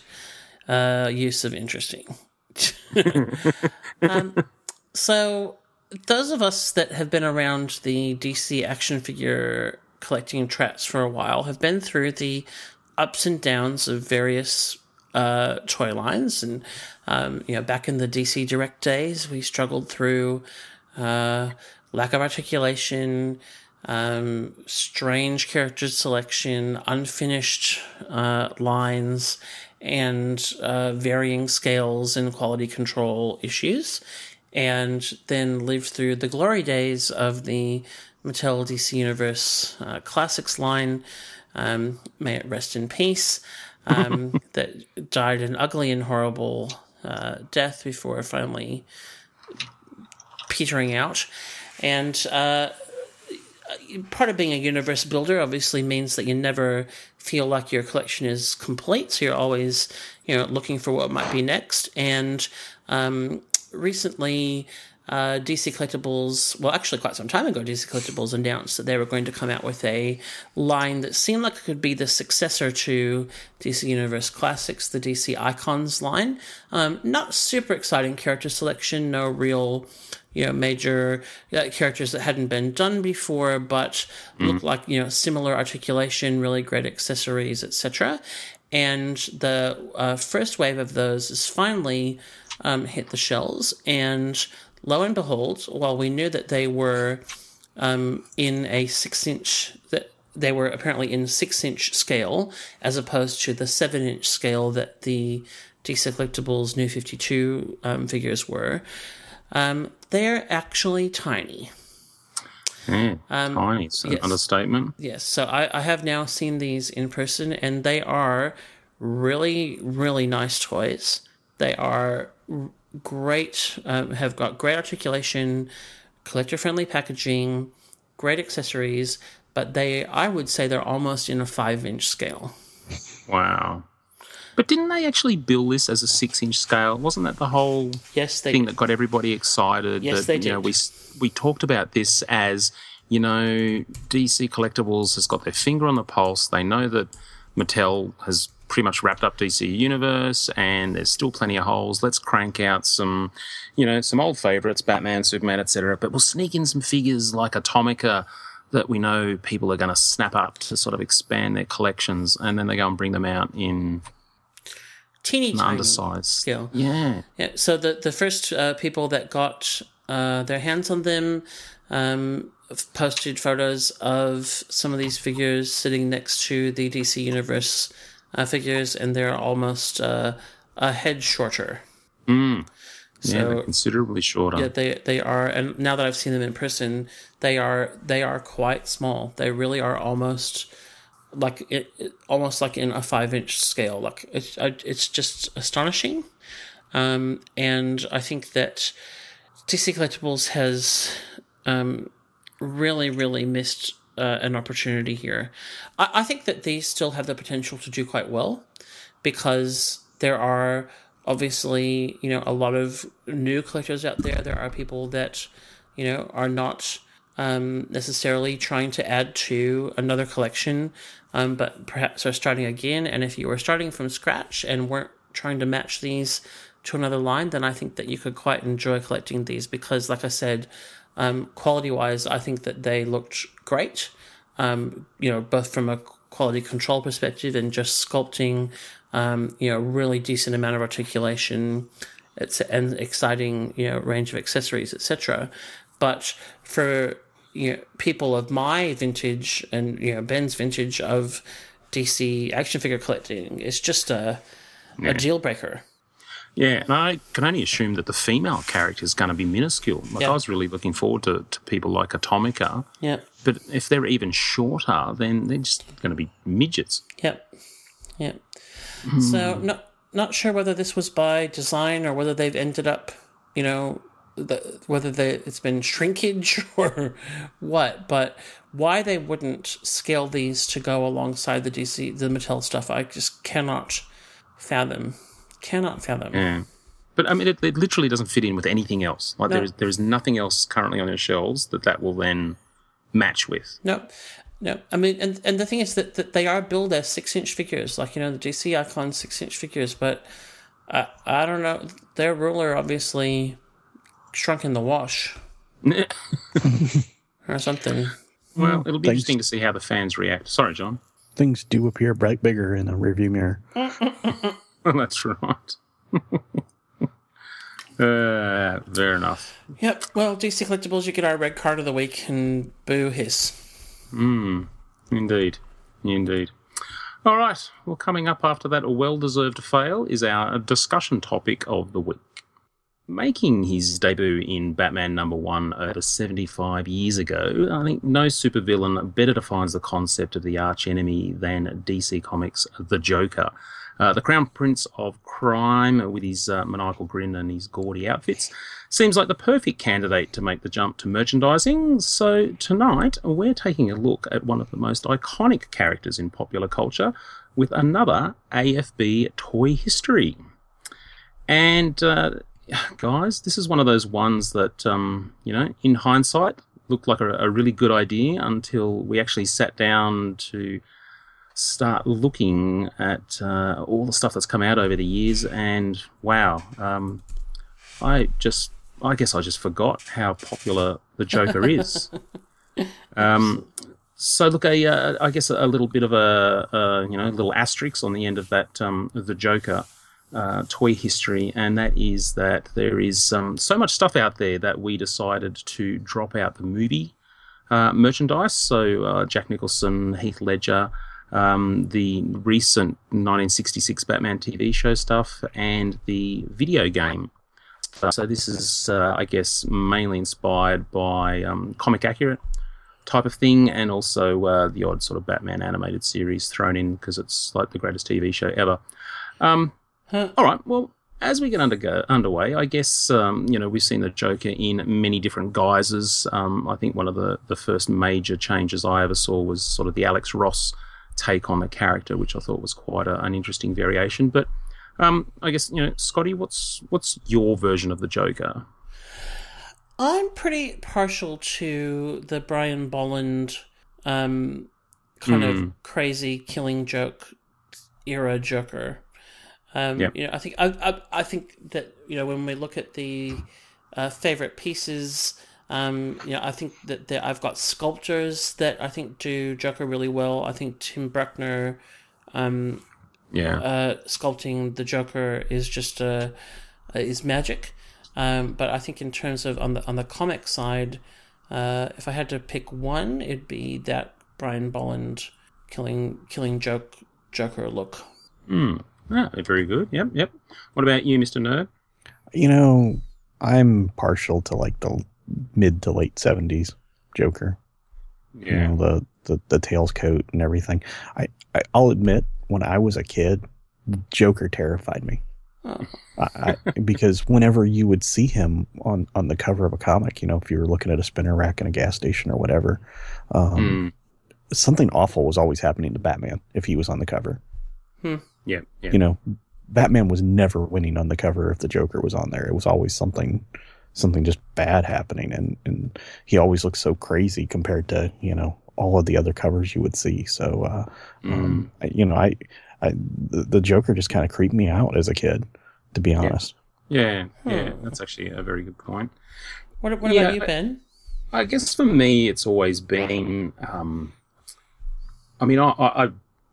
use of interesting. So those of us that have been around the DC action figure collecting traps for a while have been through the ups and downs of various toy lines, and you know, back in the DC Direct days, we struggled through lack of articulation, strange character selection, unfinished lines, and varying scales and quality control issues, and then lived through the glory days of the Mattel DC Universe Classics line, may it rest in peace, that died an ugly and horrible death before finally petering out. And part of being a universe builder obviously means that you never feel like your collection is complete, so you're always, you know, looking for what might be next. And recently... DC Collectibles, well, actually quite some time ago, DC Collectibles announced that they were going to come out with a line that seemed like it could be the successor to DC Universe Classics, the DC Icons line. Not super exciting character selection, no real, you know, major characters that hadn't been done before, but looked like, you know, similar articulation, really great accessories, etc. And the first wave of those is finally hit the shelves, and lo and behold, while we knew that they were in a 6-inch, that they were apparently in 6-inch scale as opposed to the 7-inch scale that the DC Collectibles New 52 figures were, they're actually tiny. Yeah, tiny, it's an understatement. Yes, so I have now seen these in person, and they are really, really nice toys. They are great, have got great articulation, collector-friendly packaging, great accessories, but I would say they're almost in a 5-inch scale. Wow. But didn't they actually bill this as a 6-inch scale? Wasn't that the whole thing that got everybody excited? Yes, they did. You know, we talked about this as, you know, DC Collectibles has got their finger on the pulse. They know that Mattel has pretty much wrapped up DC Universe and there's still plenty of holes. Let's crank out some, you know, some old favourites, Batman, Superman, etc. But we'll sneak in some figures like Atomica that we know people are going to snap up to sort of expand their collections, and then they go and bring them out in... teeny tiny undersized scale. Yeah. So the first people that got their hands on them posted photos of some of these figures sitting next to the DC Universe figures, and they're almost a head shorter. Mm. So, yeah, they're considerably shorter. Yeah, they are, and now that I've seen them in person, they are quite small. They really are almost... like it almost like in a 5-inch scale. Like it's just astonishing. And I think that DC Collectibles has really, really missed an opportunity here. I think that these still have the potential to do quite well, because there are obviously, you know, a lot of new collectors out there. There are people that, you know, are not... necessarily trying to add to another collection, but perhaps are starting again. And if you were starting from scratch and weren't trying to match these to another line, then I think that you could quite enjoy collecting these, because, like I said, quality-wise, I think that they looked great, you know, both from a quality control perspective and just sculpting, you know, really decent amount of articulation and exciting, you know, range of accessories, etc. But for, you know, people of my vintage and, you know, Ben's vintage of DC action figure collecting, it's just a deal breaker. Yeah, and I can only assume that the female character is going to be minuscule. Like, I was really looking forward to people like Atomica. Yeah. But if they're even shorter, then they're just going to be midgets. Yep. So not sure whether this was by design or whether they've ended up, you know... it's been shrinkage or what, but why they wouldn't scale these to go alongside the Mattel stuff, I just cannot fathom. Yeah. But, I mean, it literally doesn't fit in with anything else. Like, there is nothing else currently on your shelves that will then match with. No. I mean, and the thing is that they are billed as 6-inch figures, like, you know, the DC Icon 6-inch figures, but I don't know. Their ruler obviously... shrunk in the wash or something. Well, it'll be interesting to see how the fans react. Sorry, John. Things do appear bigger in a rearview mirror. Well, that's right. Fair enough. Yep. Well, DC Collectibles, you get our red card of the week, and boo hiss. Indeed. All right. Well, coming up after that, a well-deserved fail, is our discussion topic of the week. Making his debut in Batman #1 over 75 years ago, I think no supervillain better defines the concept of the archenemy than DC Comics' The Joker. The Crown Prince of Crime, with his maniacal grin and his gaudy outfits, seems like the perfect candidate to make the jump to merchandising. So tonight, we're taking a look at one of the most iconic characters in popular culture with another AFB toy history. And... guys, this is one of those ones that, you know, in hindsight, looked like a really good idea until we actually sat down to start looking at all the stuff that's come out over the years. And wow, I guess I just forgot how popular the Joker is. So look, I guess a little bit of a you know, little asterisk on the end of that, the Joker. Toy history, and that is that there is so much stuff out there that we decided to drop out the movie merchandise. So Jack Nicholson, Heath Ledger, the recent 1966 Batman TV show stuff, and the video game. So this is, I guess, mainly inspired by comic accurate type of thing, and also the odd sort of Batman animated series thrown in because it's like the greatest TV show ever. All right, well, as we get underway, I guess, we've seen the Joker in many different guises. I think one of the first major changes I ever saw was sort of the Alex Ross take on the character, which I thought was quite an interesting variation. But I guess, Scotty, what's your version of the Joker? I'm pretty partial to the Brian Bolland kind of crazy killing joke era Joker. I think that when we look at the favorite pieces, I think that I've got sculptors that I think do Joker really well. I think Tim Bruckner, sculpting the Joker is just is magic. But I think in terms of on the comic side, if I had to pick one, it'd be that Brian Bolland killing Joker look. Mm. Ah, very good. Yep. What about you, Mr. Nerd? I'm partial to like the mid to late 70s Joker. Yeah. The tails coat and everything. I'll admit, when I was a kid, Joker terrified me. Oh. Because whenever you would see him on the cover of a comic, if you were looking at a spinner rack in a gas station or whatever, something awful was always happening to Batman if he was on the cover. Hmm. Yeah. Batman was never winning on the cover if the Joker was on there. It was always something just bad happening, and he always looked so crazy compared to all of the other covers you would see. So the Joker just kind of creeped me out as a kid, to be honest. Yeah. That's actually a very good point. What about you, Ben? I guess for me, it's always been.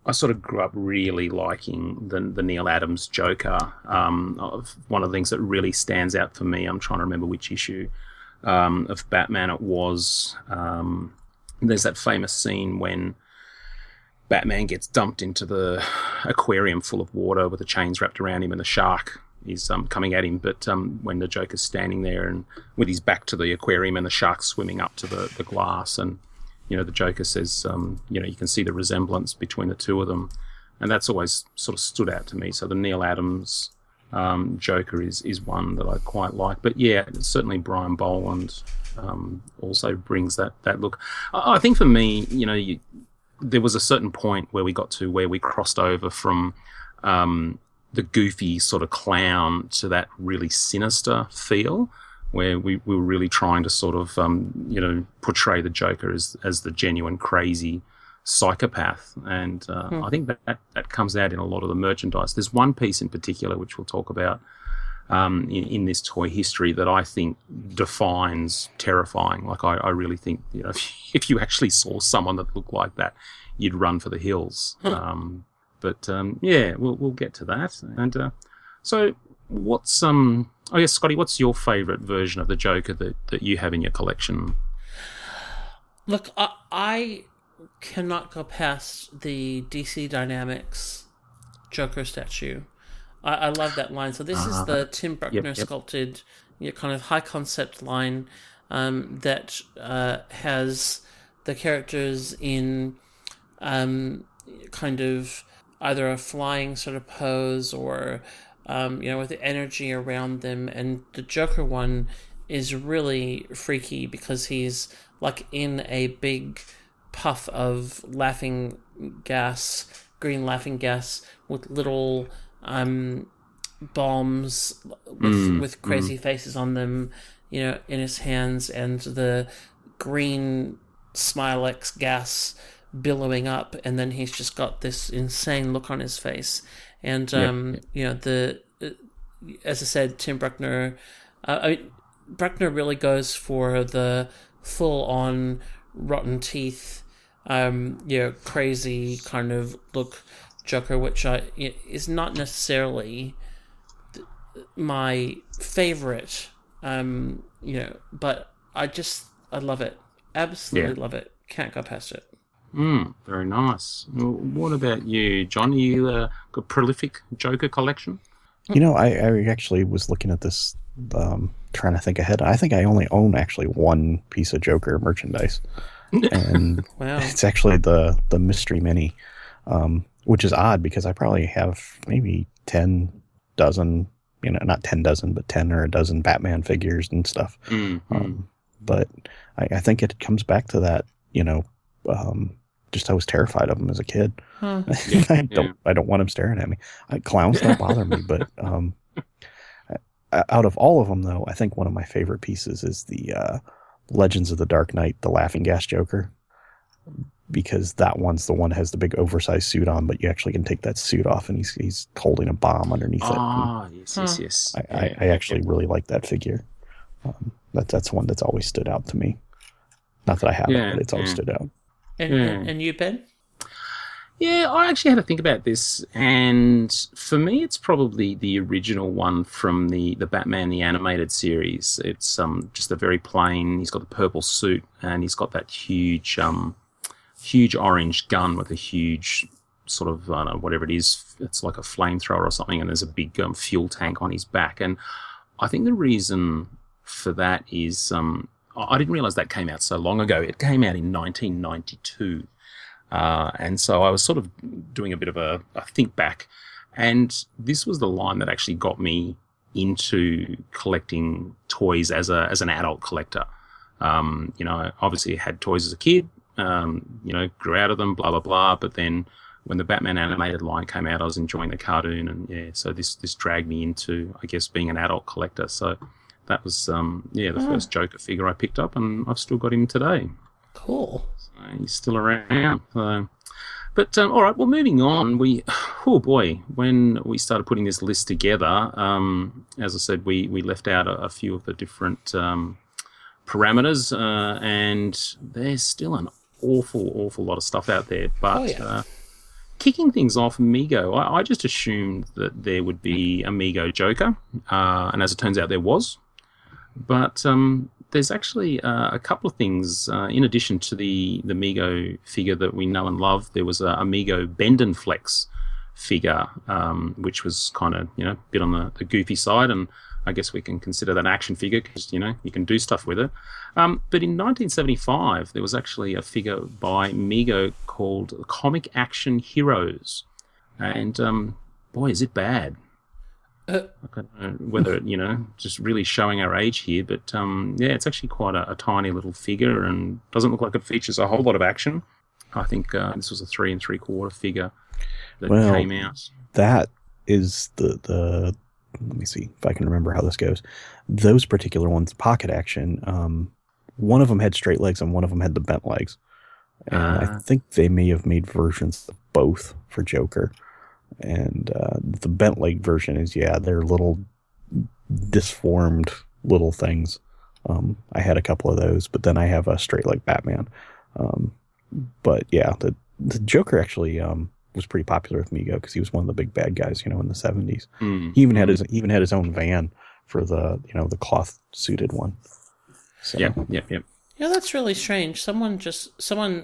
I sort of grew up really liking the Neil Adams Joker. One of the things that really stands out for me, I'm trying to remember which issue of Batman it was. There's that famous scene when Batman gets dumped into the aquarium full of water with the chains wrapped around him and the shark is coming at him. But when the Joker's standing there and with his back to the aquarium and the shark's swimming up to the glass, and the Joker says, you can see the resemblance between the two of them. And that's always sort of stood out to me. So the Neil Adams Joker is one that I quite like. But, yeah, certainly Brian Bolland also brings that look. I think for me, there was a certain point where we got to where we crossed over from the goofy sort of clown to that really sinister feel, where we were really trying to sort of, portray the Joker as the genuine crazy psychopath. And I think that comes out in a lot of the merchandise. There's one piece in particular, which we'll talk about in this toy history, that I think defines terrifying. Like, I really think, if you actually saw someone that looked like that, you'd run for the hills. We'll get to that. And so what's... I guess, Scotty, what's your favourite version of the Joker that you have in your collection? Look, I cannot go past the DC Dynamics Joker statue. I love that line. So this is the Tim Bruckner sculpted, kind of high concept line that has the characters in kind of either a flying sort of pose or... with the energy around them. And the Joker one is really freaky because he's like in a big puff of green laughing gas with little bombs with crazy faces on them, in his hands, and the green Smilex gas billowing up. And then he's just got this insane look on his face. And, as I said, Tim Bruckner, Bruckner really goes for the full on rotten teeth, crazy kind of look Joker, which is not necessarily my favorite, but I love it. Absolutely love it. Can't go past it. Very nice. Well, what about you, John? You got a prolific Joker collection? I actually was looking at this, trying to think ahead. I think I only own actually one piece of Joker merchandise, and wow. It's actually the Mystery Mini, which is odd because I probably have maybe 10 dozen you know, not 10 dozen, but 10 or a dozen Batman figures and stuff. Mm-hmm. But I think it comes back to that, you know, just I was terrified of them as a kid. Huh. Yeah, I don't want them staring at me. Clowns don't bother me, but out of all of them, though, I think one of my favorite pieces is the Legends of the Dark Knight, the Laughing Gas Joker, because that one's the one that has the big oversized suit on, but you actually can take that suit off, and he's holding a bomb underneath it. Ah, yes. I actually really like that figure. That's one that's always stood out to me. Not that I have it, but it's always stood out. And you, Ben? Yeah, I actually had to think about this, and for me, it's probably the original one from the Batman the Animated Series. It's just a very plain. He's got the purple suit, and he's got that huge, huge orange gun with a huge sort of I don't know, whatever it is. It's like a flamethrower or something, and there's a big fuel tank on his back. And I think the reason for that is I didn't realize that came out so long ago. It came out in 1992. And so I was sort of doing a bit of a think back, and this was the line that actually got me into collecting toys as an adult collector. You know, obviously I had toys as a kid, you know, grew out of them, blah, blah, blah. But then when the Batman animated line came out, I was enjoying the cartoon, and so this dragged me into, I guess, being an adult collector. So that was, the first Joker figure I picked up, and I've still got him today. Cool. He's still around. All right, well, moving on, when we started putting this list together, as I said, we left out a few of the different parameters, and there's still an awful, awful lot of stuff out there. But kicking things off, Mego, I just assumed that there would be a Mego Joker, and as it turns out, there was. But there's actually a couple of things. In addition to the Mego figure that we know and love, there was a Mego Bendenflex figure, which was kind of, you know, a bit on the goofy side, and I guess we can consider that an action figure because, you know, you can do stuff with it. But in 1975, there was actually a figure by Mego called Comic Action Heroes, and boy, is it bad. I don't know whether, you know, just really showing our age here, but it's actually quite a tiny little figure, and doesn't look like it features a whole lot of action. I think this was a 3 3/4 figure that came out. That is the let me see if I can remember how this goes. Those particular ones, pocket action, one of them had straight legs and one of them had the bent legs. And I think they may have made versions of both for Joker. And the bent leg version is, they're little disformed little things. I had a couple of those, but then I have a straight leg Batman. But yeah, the Joker actually was pretty popular with Mego because he was one of the big bad guys, you know, in the 70s. Mm. He even had his own van for the, you know, the cloth suited one. So. Yeah. Yeah, that's really strange. Someone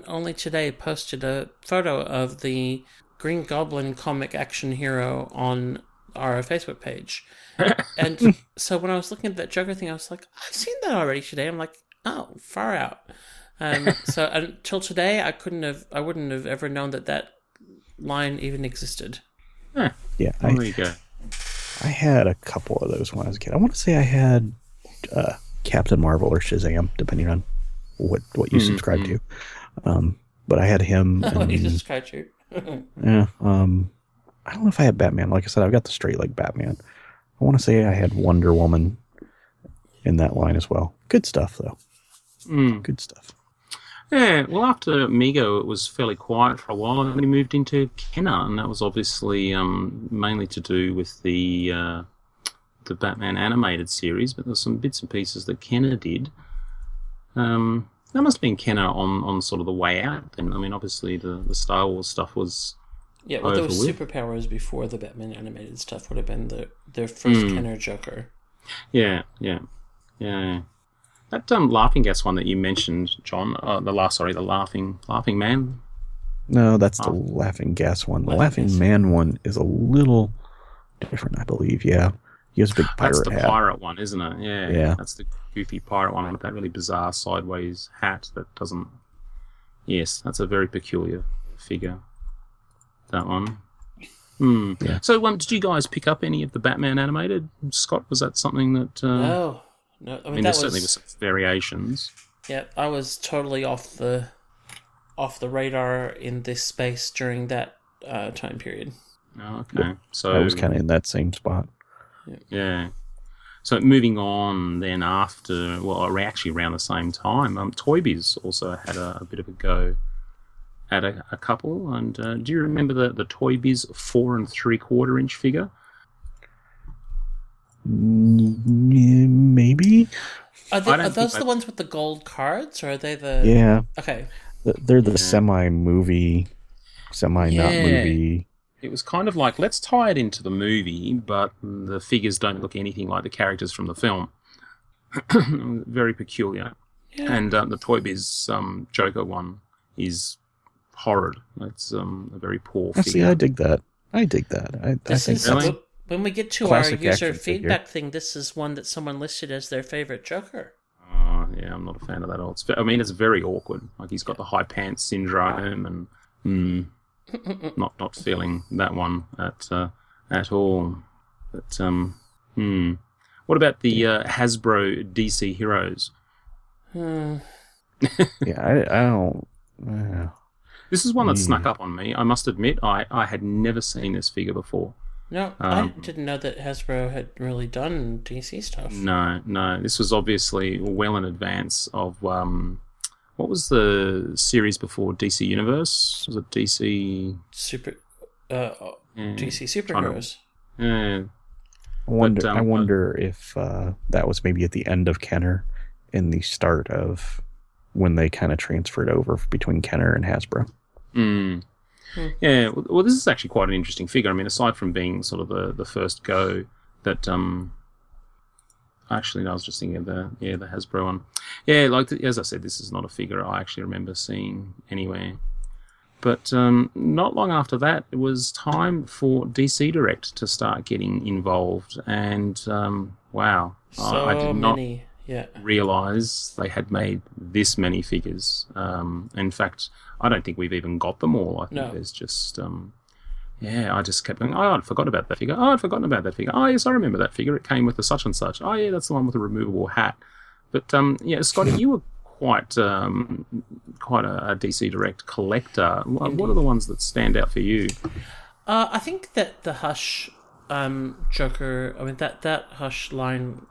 only today posted a photo of the Green Goblin Comic Action Hero on our Facebook page. And so when I was looking at that Joker thing, I was like, I've seen that already today. I'm like, oh, far out. So until today, I wouldn't have ever known that line even existed. Huh. Yeah. There you go. I had a couple of those when I was a kid. I want to say I had Captain Marvel or Shazam, depending on what you subscribe to. But I had him. What do you subscribe to? Yeah, I don't know if I had Batman. Like I said, I've got the straight leg Batman. I want to say I had Wonder Woman in that line as well. Good stuff, though. Mm. Good stuff. Yeah, well, after Mego, it was fairly quiet for a while, and then he moved into Kenner, and that was obviously mainly to do with the Batman animated series, but there's some bits and pieces that Kenner did. That must have been Kenner on sort of the way out. And I mean, obviously, the Star Wars stuff was. Yeah, well, there was Superpowers before the Batman animated stuff would have been their first Kenner Joker. Yeah. That laughing gas one that you mentioned, John. The laughing man. No, that's the laughing gas one. The laughing man one is a little different, I believe. Yeah. He has a big pirate hat. That's the pirate one, isn't it? Yeah. That's the goofy pirate one with that really bizarre sideways hat that doesn't. Yes, that's a very peculiar figure. That one. Mm. Yeah. So, did you guys pick up any of the Batman animated? Scott, was that something that... No. I mean, there certainly were some variations. Yeah, I was totally off the radar in this space during that time period. Oh, okay. So I was kind of in that same spot. Yeah. So moving on then after, well, actually around the same time, Toy Biz also had a bit of a go at a couple. And do you remember the Toy Biz 4 3/4 inch figure? Maybe. Are those the ones with the gold cards, or are they the... Yeah. Okay. They're the semi-movie, semi-not-movie... It was kind of like, let's tie it into the movie, but the figures don't look anything like the characters from the film. Very peculiar. Yeah. And the Toy Biz Joker one is horrid. It's a very poor figure. See, I dig that. I think when we get to our user feedback thing, this is one that someone listed as their favorite Joker. Yeah, I'm not a fan of that at all. It's very awkward. Like, he's got the high pants syndrome and... Not feeling that one at all. But what about the Hasbro DC Heroes? I don't. This is one that snuck up on me. I must admit, I had never seen this figure before. No, I didn't know that Hasbro had really done DC stuff. No. This was obviously well in advance of. What was the series before DC Universe? Was it DC... DC Superheroes. I wonder if that was maybe at the end of Kenner and the start of when they kind of transferred over between Kenner and Hasbro. Mm. Yeah, well, this is actually quite an interesting figure. I mean, aside from being sort of the first go that... Actually, no, I was just thinking of the Hasbro one. Yeah, like as I said, this is not a figure I actually remember seeing anywhere. But not long after that, it was time for DC Direct to start getting involved. And I did not realize they had made this many figures. In fact, I don't think we've even got them all. I think there's just... I just kept going, I'd forgotten about that figure. Oh, yes, I remember that figure. It came with the such and such. Oh, yeah, that's the one with the removable hat. But, Scotty, you were quite a DC Direct collector. Indeed. What are the ones that stand out for you? I think that the Hush Joker, that Hush line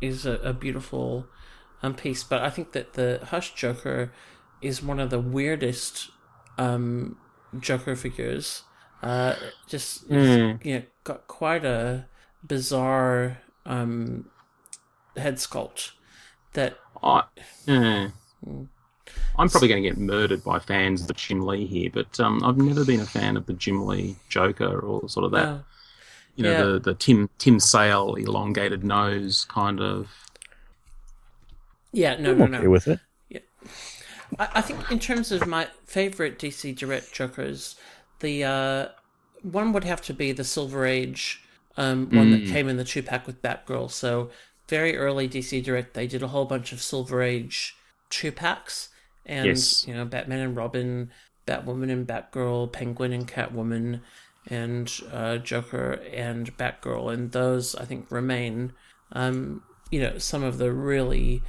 is a beautiful piece, but I think that the Hush Joker is one of the weirdest Joker figures. Got quite a bizarre head sculpt. That I'm probably going to get murdered by fans of the Jim Lee here, but I've never been a fan of the Jim Lee Joker or sort of that. The Tim Sale elongated nose kind of. Yeah, no. Okay with it. Yeah. I think in terms of my favourite DC Direct Jokers, the one would have to be the Silver Age one that came in the 2-pack with Batgirl. So very early DC Direct, they did a whole bunch of Silver Age 2-packs. And, Batman and Robin, Batwoman and Batgirl, Penguin and Catwoman, and Joker and Batgirl. And those, I think, remain, some of the really,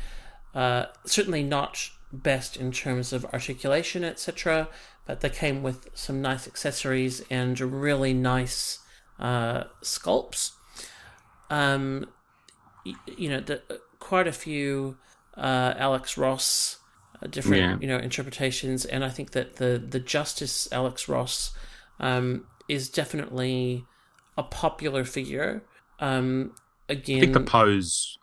certainly not... best in terms of articulation, etc., but they came with some nice accessories and really nice sculpts. Quite a few Alex Ross different interpretations, and I think that the Justice Alex Ross is definitely a popular figure. Again, I think the pose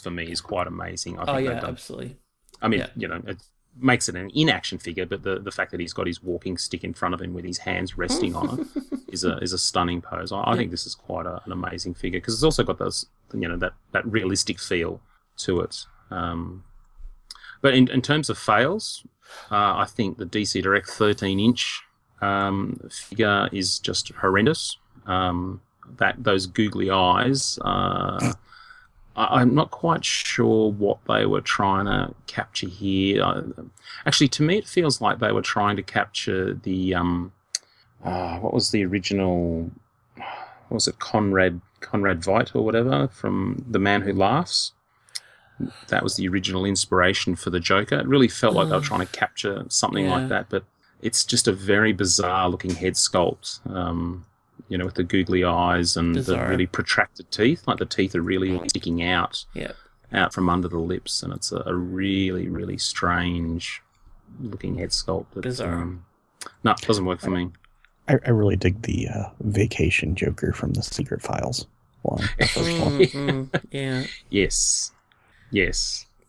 for me is quite amazing. Absolutely. It makes it an in-action figure, but the fact that he's got his walking stick in front of him with his hands resting on it is a stunning pose. I think this is quite an amazing figure because it's also got those, that realistic feel to it. But in terms of fails, I think the DC Direct 13-inch figure is just horrendous. Those googly eyes I'm not quite sure what they were trying to capture here. Actually, to me, it feels like they were trying to capture the what was the original? What was it, Conrad Veidt or whatever, from The Man Who Laughs? That was the original inspiration for the Joker. It really felt like they were trying to capture something like that, but it's just a very bizarre-looking head sculpt, you know, with the googly eyes and the really protracted teeth. Like the teeth are really sticking out, out from under the lips, and it's a really, really strange-looking head sculpt. That, bizarre. No, it doesn't work for me. I really dig the Vacation Joker from the Secret Files one. Yes.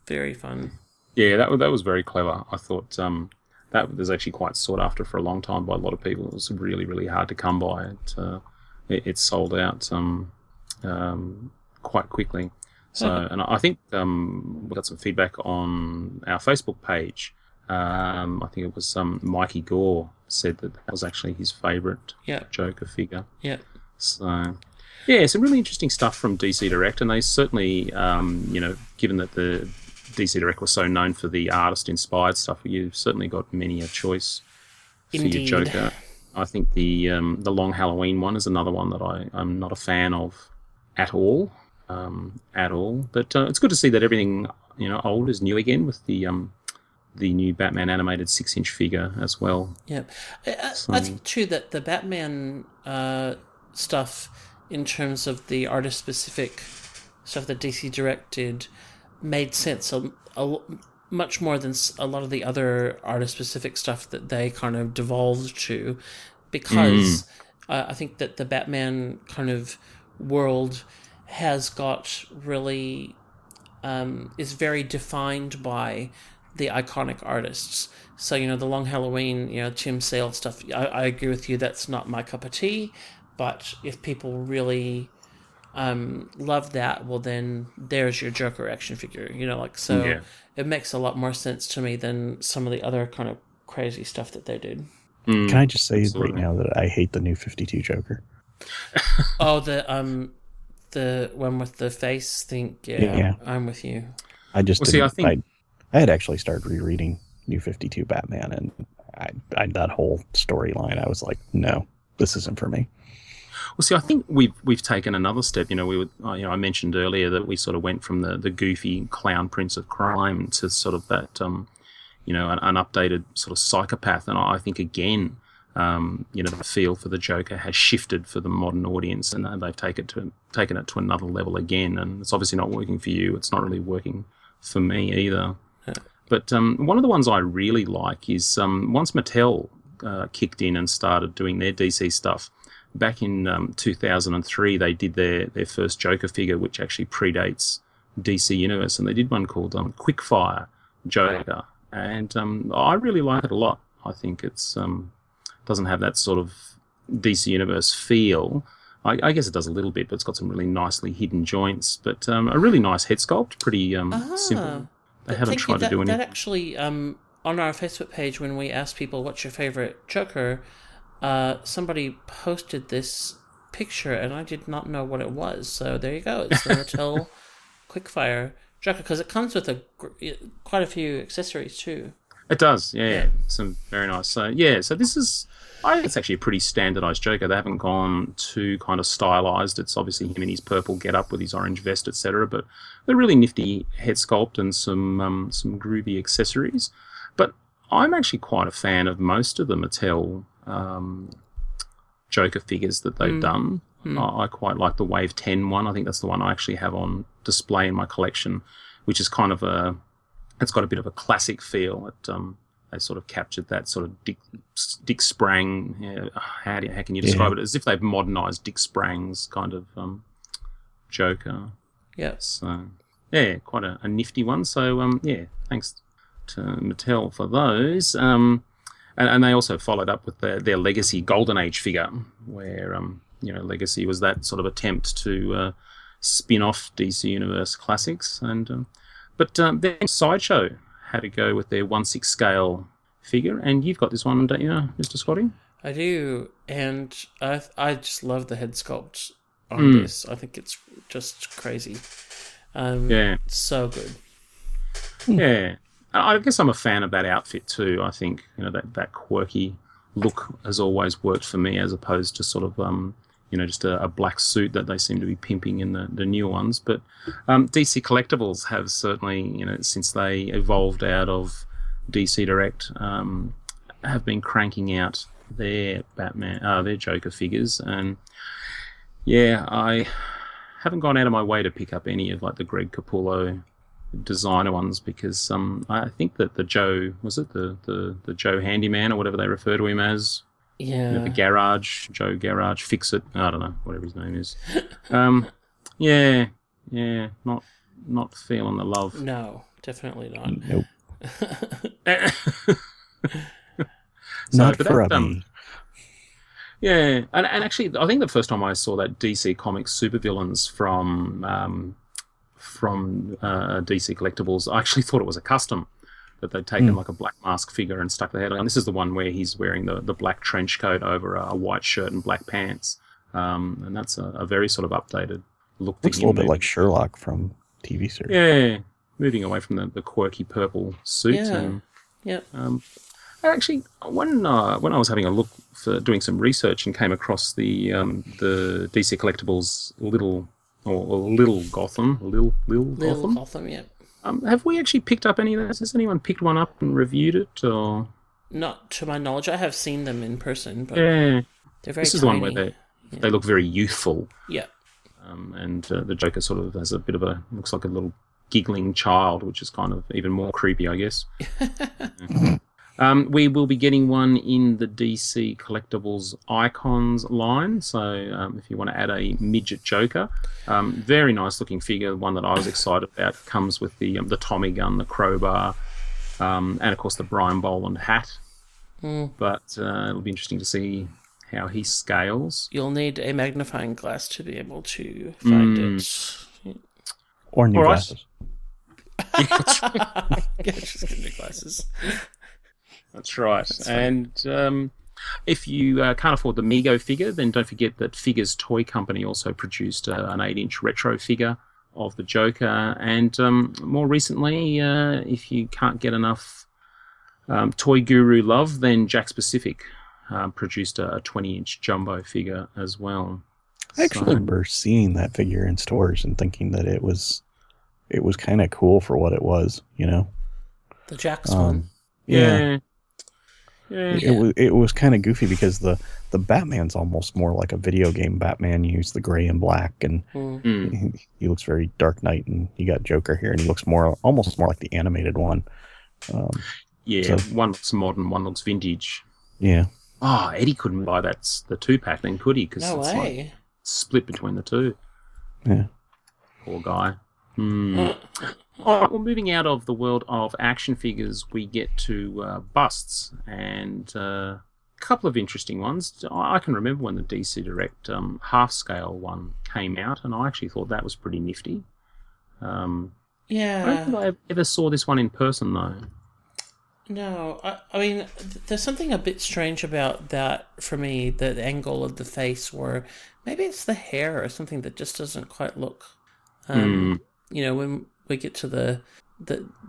Very fun. Yeah, that was very clever. I thought that was actually quite sought after for a long time by a lot of people. It was really, really hard to come by. It sold out quite quickly. So, and I think we got some feedback on our Facebook page. I think it was Mikey Gore said that was actually his favourite Joker figure. Yeah. So. Yeah, some really interesting stuff from DC Direct, and they certainly, you know, given that the DC Direct was so known for the artist-inspired stuff, you've certainly got many a choice for your Joker. I think the Long Halloween one is another one that I'm not a fan of at all, But it's good to see that everything, you know, old is new again with the new Batman animated 6-inch figure as well. Yeah, I think too that the Batman stuff, in terms of the artist-specific stuff that DC Direct did, made sense much more than a lot of the other artist-specific stuff that they kind of devolved to, because I think that the Batman kind of world has got really... is very defined by the iconic artists. So, you know, the Long Halloween, you know, Tim Sale stuff, I agree with you, that's not my cup of tea. But if people really love that, well, then there's your Joker action figure, you know, like, so it makes a lot more sense to me than some of the other kind of crazy stuff that they did. Can I just say right now that I hate the new 52 Joker? Oh, the one with the face thing? Yeah. I'm with you. I just I had actually started rereading New 52 Batman, and I that whole storyline, I was like, no, this isn't for me. Well, see, I think we've taken another step. You know, I mentioned earlier that we sort of went from the goofy clown prince of crime to sort of that, you know, an updated sort of psychopath. And I think again, you know, the feel for the Joker has shifted for the modern audience, and they've taken it to another level again. And it's obviously not working for you. It's not really working for me either. But one of the ones I really like is once Mattel kicked in and started doing their DC stuff. Back in 2003, they did their first Joker figure, which actually predates DC Universe, and they did one called Quickfire Joker, and I really like it a lot. I think it's doesn't have that sort of DC Universe feel. I guess it does a little bit, but it's got some really nicely hidden joints, but a really nice head sculpt, pretty simple. They haven't tried to do anything. That actually, on our Facebook page, when we asked people, what's your favourite Joker... somebody posted this picture, and I did not know what it was. So there you go. It's the Mattel Quickfire Joker, because it comes with quite a few accessories too. It does, yeah. Some very nice. So yeah, so this is, I think it's actually a pretty standardised Joker. They haven't gone too kind of stylised. It's obviously him in his purple get-up with his orange vest, etc. But a really nifty head sculpt and some groovy accessories. But I'm actually quite a fan of most of the Mattel Joker figures that they've done. I quite like the Wave 10 one. I think that's the one I actually have on display in my collection, which is kind of it's got a bit of a classic feel. It, they sort of captured that sort of Dick Sprang. How can you describe it? As if they've modernised Dick Sprang's kind of Joker. Yeah. So, yeah, quite a nifty one. So, yeah, thanks to Mattel for those. And they also followed up with their Legacy Golden Age figure, where you know, Legacy was that sort of attempt to spin off DC Universe classics. And but then Sideshow had a go with their 1/6 scale figure, and you've got this one, don't you, Mr. Scotty? I do, and I just love the head sculpt on this. I think it's just crazy. So good. Yeah. I guess I'm a fan of that outfit too. I think, you know, that quirky look has always worked for me, as opposed to sort of just a black suit that they seem to be pimping in the new ones. But DC Collectibles have certainly, since they evolved out of DC Direct, have been cranking out their Batman, their Joker figures, and yeah, I haven't gone out of my way to pick up any of like the Greg Capullo designer ones, because I think that the Joe, was it the Joe Handyman or whatever they refer to him as? Yeah. The Garage, Joe Garage, Fix It, I don't know, whatever his name is. Yeah, not feeling the love. No, definitely not. Nope. Not for me. Yeah, and actually, I think the first time I saw that DC Comics supervillains from DC Collectibles, I actually thought it was a custom, that they'd taken like a black mask figure and stuck the head on. And this is the one where he's wearing the black trench coat over a white shirt and black pants. And that's a very sort of updated look. Looks a little bit like Sherlock from TV series. Yeah, moving away from the quirky purple suit. Yeah, actually, when I was having a look for doing some research and came across the DC Collectibles Little Gotham, yeah. Have we actually picked up any of those? Has anyone picked one up and reviewed it? Or not to my knowledge. I have seen them in person, but yeah, they're very. This is tiny. The one where they look very youthful. Yeah. And the Joker sort of has a bit of a, looks like a little giggling child, which is kind of even more creepy, I guess. We will be getting one in the DC Collectibles Icons line. So if you want to add a midget Joker, very nice looking figure. One that I was excited about. Comes with the Tommy gun, the crowbar, and of course the Brian Boland hat. Mm. But it'll be interesting to see how he scales. You'll need a magnifying glass to be able to find it. Or new glasses. Yeah, just get new glasses. That's right. And if you can't afford the Mego figure, then don't forget that Figures Toy Company also produced an 8-inch retro figure of the Joker. And more recently, if you can't get enough Toy Guru love, then Jack's Pacific produced a 20-inch jumbo figure as well. I actually remember seeing that figure in stores and thinking that it was kind of cool for what it was, The Jack's one. Yeah. Yeah. It was kind of goofy because the Batman's almost more like a video game Batman. You use the gray and black, and he looks very Dark Knight, and you got Joker here, and he looks almost more like the animated one. One looks modern, one looks vintage. Yeah. Oh, Eddie couldn't buy the 2-pack then, could he? Because it's like split between the two. Yeah. Poor guy. All right, well, moving out of the world of action figures, we get to busts, and a couple of interesting ones. I can remember when the DC Direct half-scale one came out, and I actually thought that was pretty nifty. I don't think I ever saw this one in person, though. No, I mean, there's something a bit strange about that for me, the angle of the face, or maybe it's the hair or something that just doesn't quite look... when we get to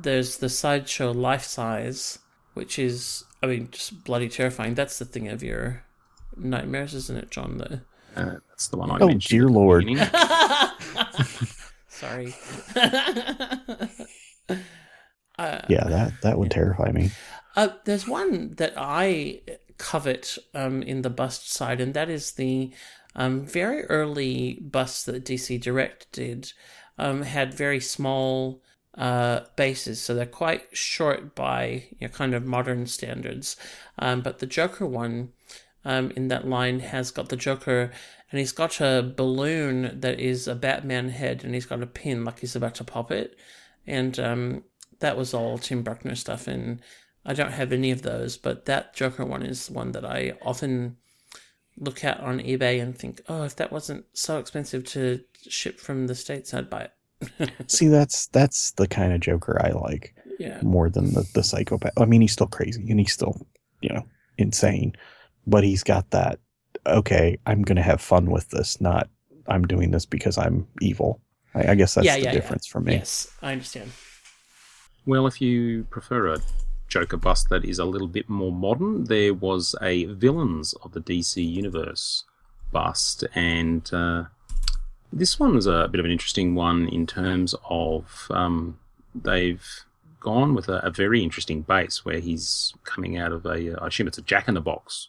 there's the Sideshow life size, which is, just bloody terrifying. That's the thing of your nightmares, isn't it, John? That's the one I mentioned. Oh, dear Lord. Sorry. That would terrify me. There's one that I covet in the bust side, and that is the very early busts that DC Direct did. Had very small bases, so they're quite short by kind of modern standards. But the Joker one in that line has got the Joker, and he's got a balloon that is a Batman head, and he's got a pin like he's about to pop it. And that was all Tim Bruckner stuff, and I don't have any of those, but that Joker one is one that I often look at on eBay and think, oh, if that wasn't so expensive to ship from the States, I'd buy it. See, that's the kind of Joker I like more than the psychopath. I mean, he's still crazy and he's still, insane, but he's got that, okay, I'm going to have fun with this, not I'm doing this because I'm evil. I guess that's the difference for me. Yes, I understand. Well, if you prefer a Joker bust that is a little bit more modern, there was a Villains of the DC Universe bust, and this one is a bit of an interesting one in terms of they've gone with a very interesting base where he's coming out of a, I assume it's a jack-in-the-box,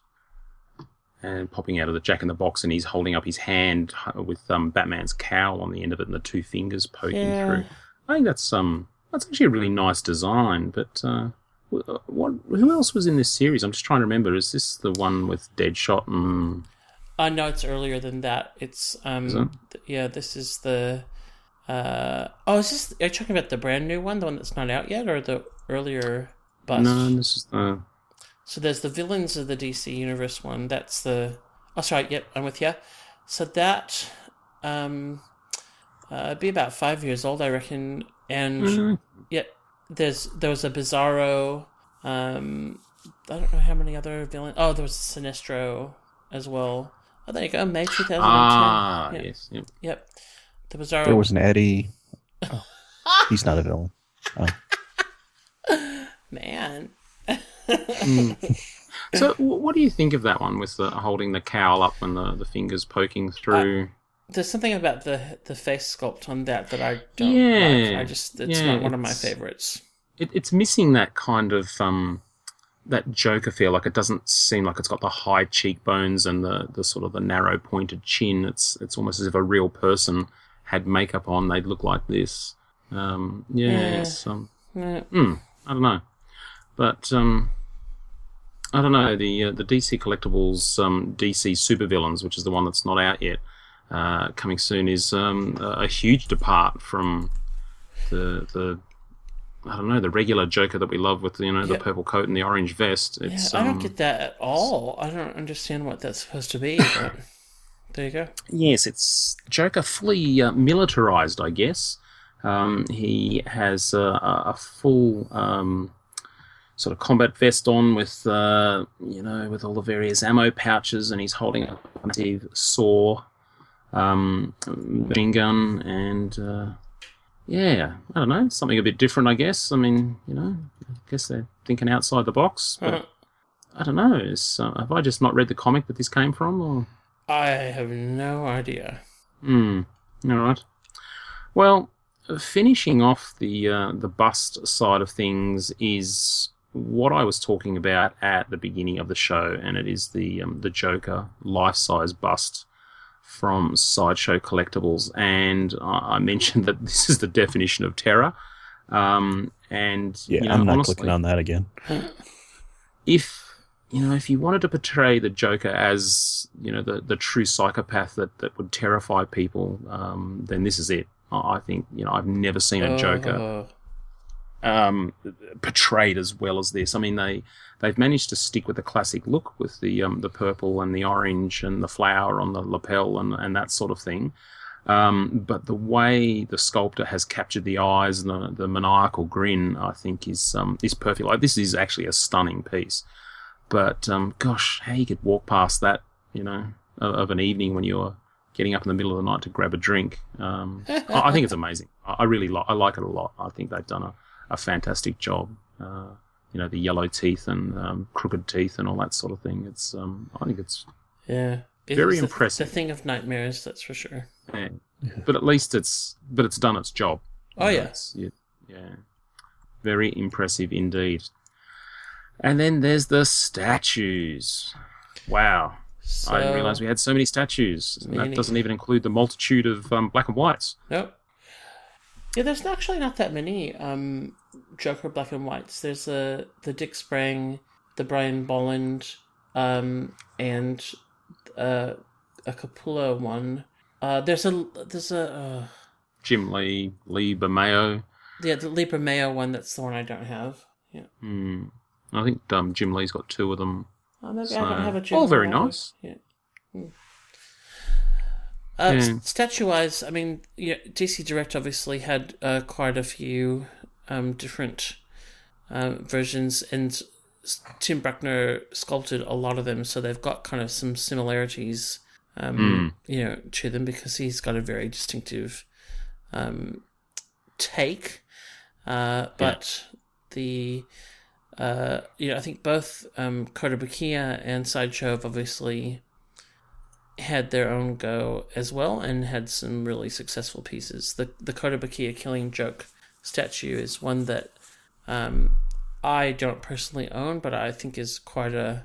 and popping out of the jack-in-the-box, and he's holding up his hand with Batman's cowl on the end of it and the two fingers poking through. I think that's actually a really nice design, but who else was in this series? I'm just trying to remember. Is this the one with Deadshot and... no, it's earlier than that. It's this is the... are you talking about the brand new one, the one that's not out yet, or the earlier bust? No, this is the... So there's the Villains of the DC Universe one. That's the... Oh, sorry. Yep, I'm with you. So that it'd be about 5 years old, I reckon. And, there was a Bizarro... I don't know how many other villains... Oh, there was a Sinestro as well. Oh, there you go. May 2010. Ah, yep. Yes. Yep. Yep. The Bizarro... There was an Eddie. Oh, he's not a villain. Oh. Man... So what do you think of that one with the holding the cowl up and the fingers poking through? There's something about the face sculpt on that I don't like. It's not one of my favorites. It's missing that kind of that Joker feel. Like, it doesn't seem like it's got the high cheekbones and the sort of the narrow pointed chin. It's almost as if a real person had makeup on, they'd look like this. I don't know. But I don't know, the DC Collectibles DC Supervillains, which is the one that's not out yet, coming soon, is a huge depart from the regular Joker that we love with the purple coat and the orange vest. It's, I don't get that at all. I don't understand what that's supposed to be. But there you go. Yes, it's Joker fully militarized, I guess. He has a full... sort of combat vest on with, with all the various ammo pouches, and he's holding a massive saw, machine gun, and, I don't know, something a bit different, I guess. I mean, I guess they're thinking outside the box, but I don't know. Have I just not read the comic that this came from? Or? I have no idea. All right. Well, finishing off the bust side of things is... what I was talking about at the beginning of the show, and it is the Joker life-size bust from Sideshow Collectibles. And I mentioned that this is the definition of terror. I'm not clicking on that again. If you wanted to portray the Joker as the true psychopath that would terrify people, then this is it. I think I've never seen a Joker portrayed as well as this. I mean, they've managed to stick with the classic look with the purple and the orange and the flower on the lapel and that sort of thing, but the way the sculptor has captured the eyes and the maniacal grin, I think is perfect. Like, this is actually a stunning piece, but gosh, how you could walk past that of an evening when you're getting up in the middle of the night to grab a drink. I think it's amazing. I really I like it a lot. I think they've done a fantastic job. The yellow teeth and crooked teeth and all that sort of thing. It's I think it's very impressive. The thing of nightmares, that's for sure. Yeah. But at least it's done its job. Oh, yes. Yeah. Very impressive indeed. And then there's the statues. Wow. So, I didn't realise we had so many statues. And that doesn't even include the multitude of black and whites. Nope. Yeah, there's actually not that many Joker black and whites. There's the Dick Sprang, the Brian Bolland, and a Capullo one. There's a Jim Lee Bermeo. Yeah, the Lee Bermeo one. That's the one I don't have. Yeah. I think Jim Lee's got two of them. Oh, maybe I don't have a Jim Lee. All very nice. Yeah. Statue-wise, I mean, DC Direct obviously had quite a few different versions, and Tim Bruckner sculpted a lot of them, so they've got kind of some similarities, to them, because he's got a very distinctive take. But the you know, I think both Kotobukiya and Sideshow have obviously had their own go as well and had some really successful pieces. The Kotobukiya Killing Joke statue is one that I don't personally own, but I think is quite an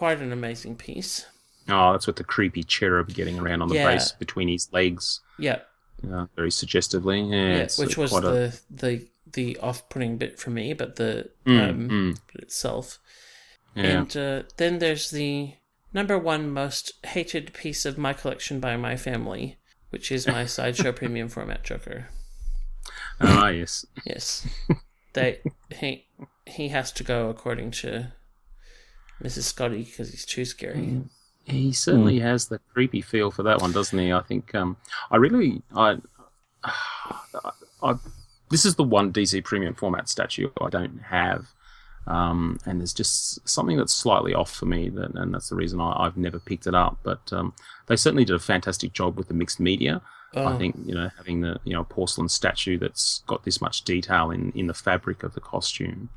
amazing piece. Oh, that's with the creepy cherub getting around on the base between his legs. Yeah. Very suggestively. Yeah, which was the off-putting bit for me, but the itself. Yeah. And then there's the number one most hated piece of my collection by my family, which is my Sideshow Premium Format Joker. Ah, yes. Yes. He has to go, according to Mrs. Scotty, because he's too scary. Mm. He certainly has the creepy feel for that one, doesn't he? I think this is the one DC Premium Format statue I don't have, and there's just something that's slightly off for me, and that's the reason I've never picked it up. But they certainly did a fantastic job with the mixed media. Oh. I think, you know, having the, you know, porcelain statue that's got this much detail in the fabric of the costume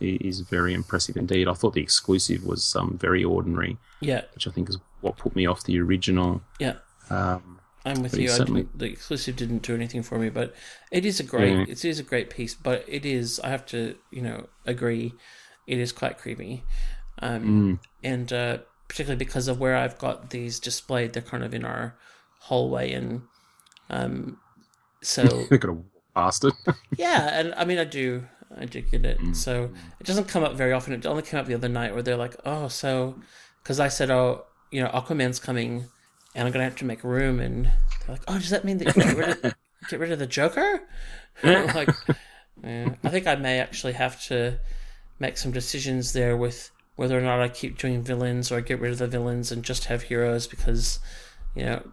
is very impressive indeed. I thought the exclusive was very ordinary, which I think is what put me off the original. Yeah, I'm with you. Certainly... the exclusive didn't do anything for me, but it is a great it is a great piece. But it is, I have to, you know, agree, it is quite creepy, and particularly because of where I've got these displayed. They're kind of in our hallway, and so they're gonna walk past it. Yeah, and I mean, I do get it. So it doesn't come up very often. It only came up the other night where they're like, oh, so... Because I said, oh, you know, Aquaman's coming and I'm going to have to make room. And they're like, oh, does that mean that you get rid of the Joker? And I'm like, yeah. I think I may actually have to make some decisions there with whether or not I keep doing villains or get rid of the villains and just have heroes, because, you know,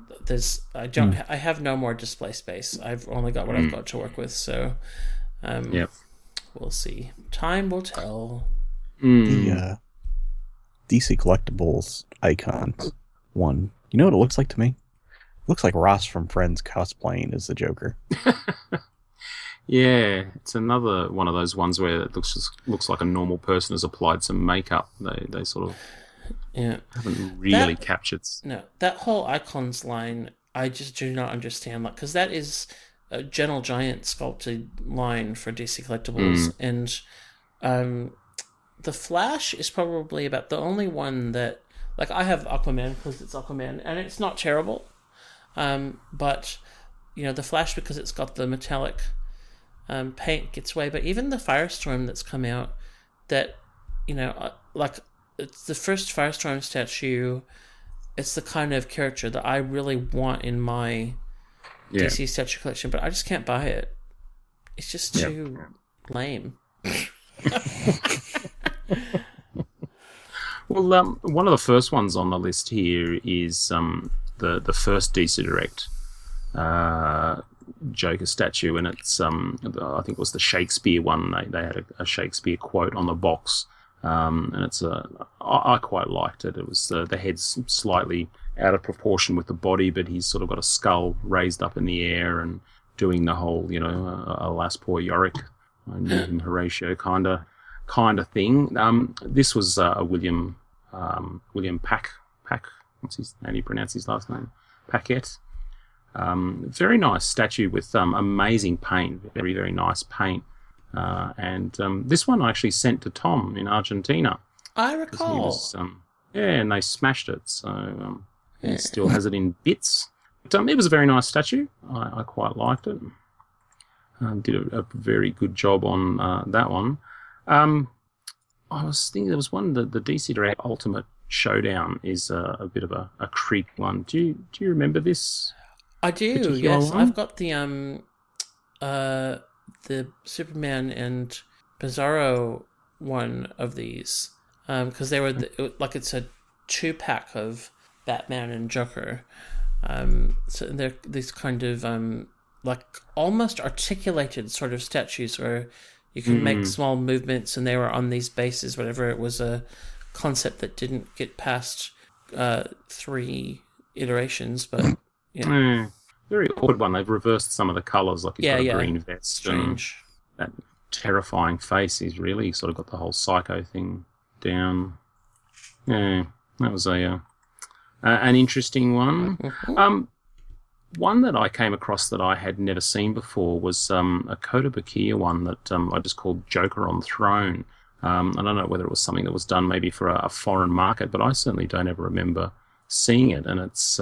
I have no more display space. I've only got what I've got to work with. So, we'll see. Time will tell. The DC Collectibles Icons one. You know what it looks like to me? It looks like Ross from Friends cosplaying as the Joker. Yeah, it's another one of those ones where it looks like a normal person has applied some makeup. They sort of haven't really captured. No, that whole Icons line, I just do not understand. Like, because that is a gentle giant sculpted line for DC Collectibles, and the Flash is probably about the only one that, like, I have Aquaman because it's Aquaman and it's not terrible, but, you know, the Flash, because it's got the metallic paint, gets away. But even the Firestorm that's come out, that, you know, like, it's the first Firestorm statue, it's the kind of character that I really want in my DC statue collection, but I just can't buy it. It's just too lame. Well, one of the first ones on the list here is the first DC Direct Joker statue, and it's I think it was the Shakespeare one. They had a Shakespeare quote on the box, and it's I quite liked it. It was the head's slightly out of proportion with the body, but he's sort of got a skull raised up in the air and doing the whole, you know, alas, poor Yorick, I knew him, Horatio kind of thing. This was William Pack. How do you pronounce his last name? Paquette. Very nice statue with amazing paint, very, very nice paint. And this one I actually sent to Tom in Argentina. I recall. He was, and they smashed it. So. It still has it in bits. But, it was a very nice statue. I quite liked it. Did a very good job on that one. I was thinking there was one, the DC Direct Ultimate Showdown is a bit of a creepy one. Do you remember this? I do, yes. One? I've got the Superman and Bizarro one of these, because they were it's a 2-pack of Batman and Joker, so they're these kind of like almost articulated sort of statues where you can make small movements, and they were on these bases. Whatever, it was a concept that didn't get past 3 iterations, but very odd one. They've reversed some of the colours, like you've got a green vest, strange. And that terrifying face. He's really sort of got the whole psycho thing down. Yeah, that was an interesting one. Mm-hmm. One that I came across that I had never seen before was a Kotobukiya one that I just called Joker on Throne. I don't know whether it was something that was done maybe for a foreign market, but I certainly don't ever remember seeing it. And it's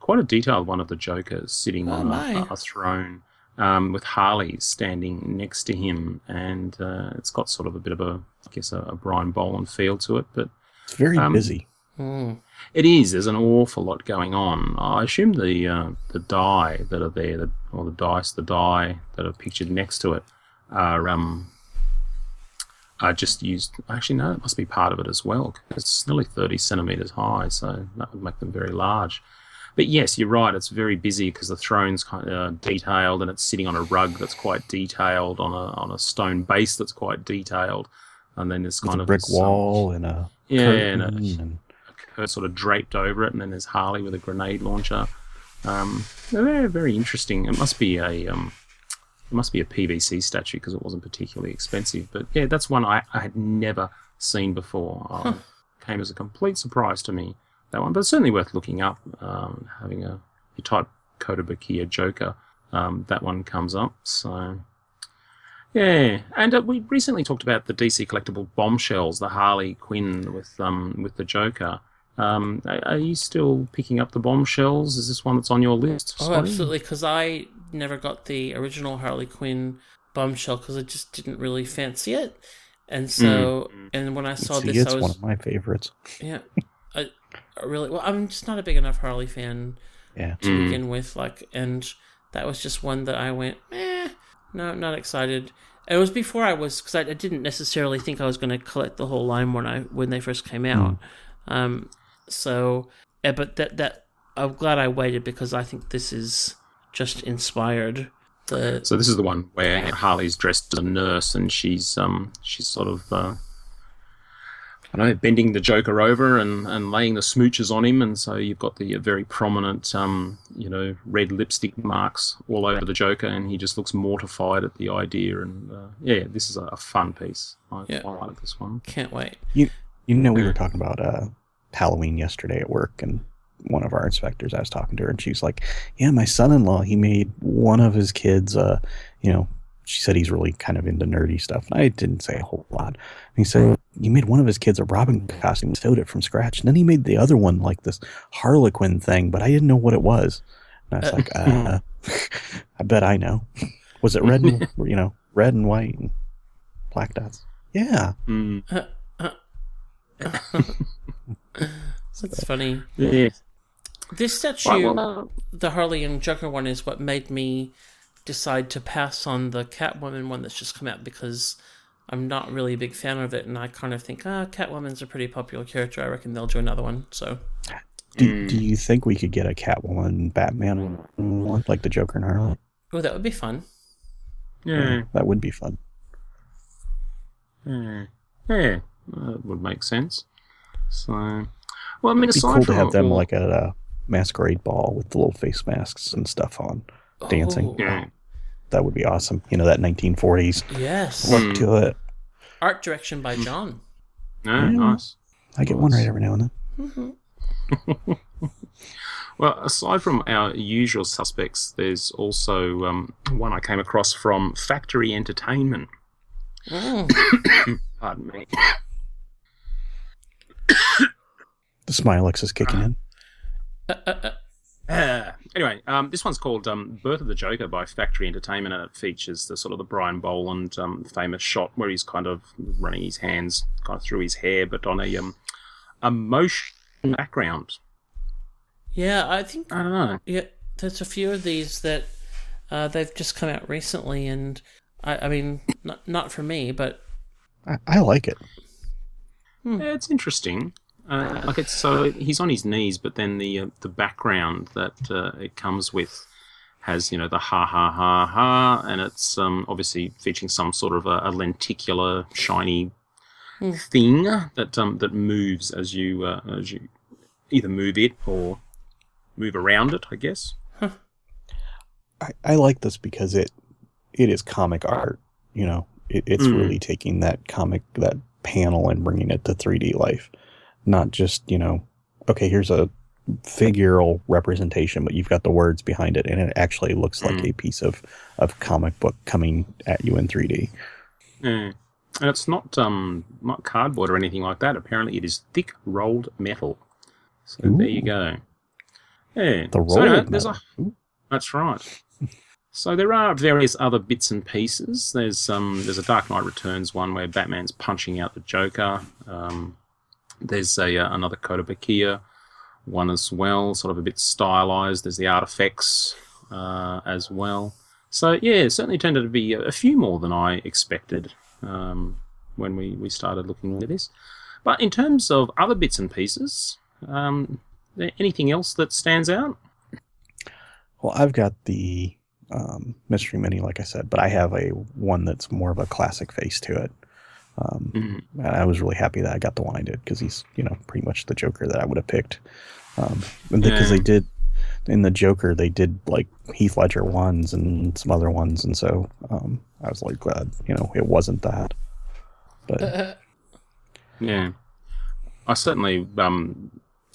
quite a detailed one of the Joker sitting on a throne with Harley standing next to him. And it's got sort of a bit of a Brian Boland feel to it. But it's very busy. It is. There's an awful lot going on. I assume the die that are there, or the die that are pictured next to it are just used. Actually, no, it must be part of it as well. It's nearly 30 centimetres high, so that would make them very large. But yes, you're right. It's very busy because the throne's kind of detailed, and it's sitting on a rug that's quite detailed, on a stone base that's quite detailed, and then there's kind of a brick wall and a curtain and sort of draped over it, and then there's Harley with a grenade launcher. They're very interesting. It must be a PVC statue because it wasn't particularly expensive. But yeah, that's one I had never seen before. It came as a complete surprise to me, that one. But it's certainly worth looking up. Having you type Kotobukiya Joker, that one comes up. So yeah, and we recently talked about the DC collectible bombshells, the Harley Quinn with the Joker. Are you still picking up the bombshells? Is this one that's on your list, Scotty? Oh, absolutely, because I never got the original Harley Quinn bombshell because I just didn't really fancy it. And so, and when I saw this, it's one of my favorites. Yeah, I really. Well, I'm just not a big enough Harley fan to begin with. Like, and that was just one that I went, no, not excited. It was before I was, because I didn't necessarily think I was going to collect the whole line when they first came out. But that I'm glad I waited, because I think this is just inspired. So this is the one where Harley's dressed as a nurse, and she's sort of bending the Joker over and laying the smooches on him, and so you've got the very prominent red lipstick marks all over the Joker, and he just looks mortified at the idea. And this is a fun piece. I like this one. Can't wait. We were talking about Halloween yesterday at work, and one of our inspectors, I was talking to her, and she's like, yeah, my son-in-law, he made one of his kids, she said he's really kind of into nerdy stuff, and I didn't say a whole lot. And he said, he made one of his kids a Robin costume and sewed it from scratch, and then he made the other one like this Harlequin thing, but I didn't know what it was. And I was like, I bet I know. Was it red and, red and white and black dots? Yeah. That's funny. Yeah. This statue, the Harley and Joker one, is what made me decide to pass on the Catwoman one that's just come out, because I'm not really a big fan of it, and I kind of think, Catwoman's a pretty popular character. I reckon they'll do another one. So, do you think we could get a Catwoman Batman one like the Joker and Harley? Oh, that would be fun. Yeah, that would be fun. Yeah. That would make sense. So, it'd be cool to have them like at a masquerade ball with the little face masks and stuff on, dancing. Yeah. That would be awesome. That 1940s look to it. Art direction by John. Nice. I get one right every now and then. Mm-hmm. Well, aside from our usual suspects, there's also one I came across from Factory Entertainment. Oh. Pardon me. The Smilex is kicking in. Anyway, this one's called Birth of the Joker by Factory Entertainment, and it features the sort of the Brian Boland famous shot where he's kind of running his hands kind of through his hair, but on a motion background. Yeah, I think I don't know. Yeah, there's a few of these that they've just come out recently, and I mean, not for me, but I like it. Yeah, it's interesting. He's on his knees, but then the background that it comes with has the ha ha ha ha, and it's obviously featuring some sort of a lenticular shiny thing that moves as you either move it or move around it, I guess. Huh. I like this because it is comic art. It's really taking that comic, that panel, and bringing it to 3D life. Not just, you know, okay, here's a figural representation, but you've got the words behind it, and it actually looks like a piece of comic book coming at you in 3D. Mm. And it's not cardboard or anything like that. Apparently, it is thick rolled metal. So there you go. Yeah, the rolled metal. That's right. So there are various other bits and pieces. There's a Dark Knight Returns one where Batman's punching out the Joker. There's another Kotobukiya one as well, sort of a bit stylized. There's the Artifacts as well. So yeah, it certainly turned out to be a few more than I expected when we started looking into this. But in terms of other bits and pieces, anything else that stands out? Well, I've got the Mystery Mini, like I said, but I have one that's more of a classic face to it. And I was really happy that I got the one I did, because he's, you know, pretty much the Joker that I would have picked. Because they did, in the Joker, they did like Heath Ledger ones and some other ones, and so I was like glad, you know, it wasn't that. But yeah, I certainly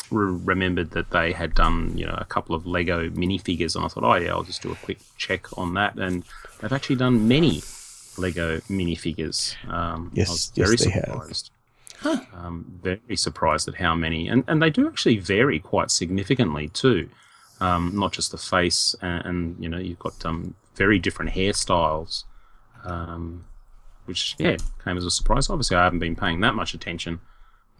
remembered that they had done, you know, a couple of Lego minifigures, and I thought, oh yeah, I'll just do a quick check on that, and they've actually done many Lego minifigures. Yes, they have. Very surprised at how many, and they do actually vary quite significantly too. Not just the face, and you know, you've got very different hairstyles, which came as a surprise. Obviously, I haven't been paying that much attention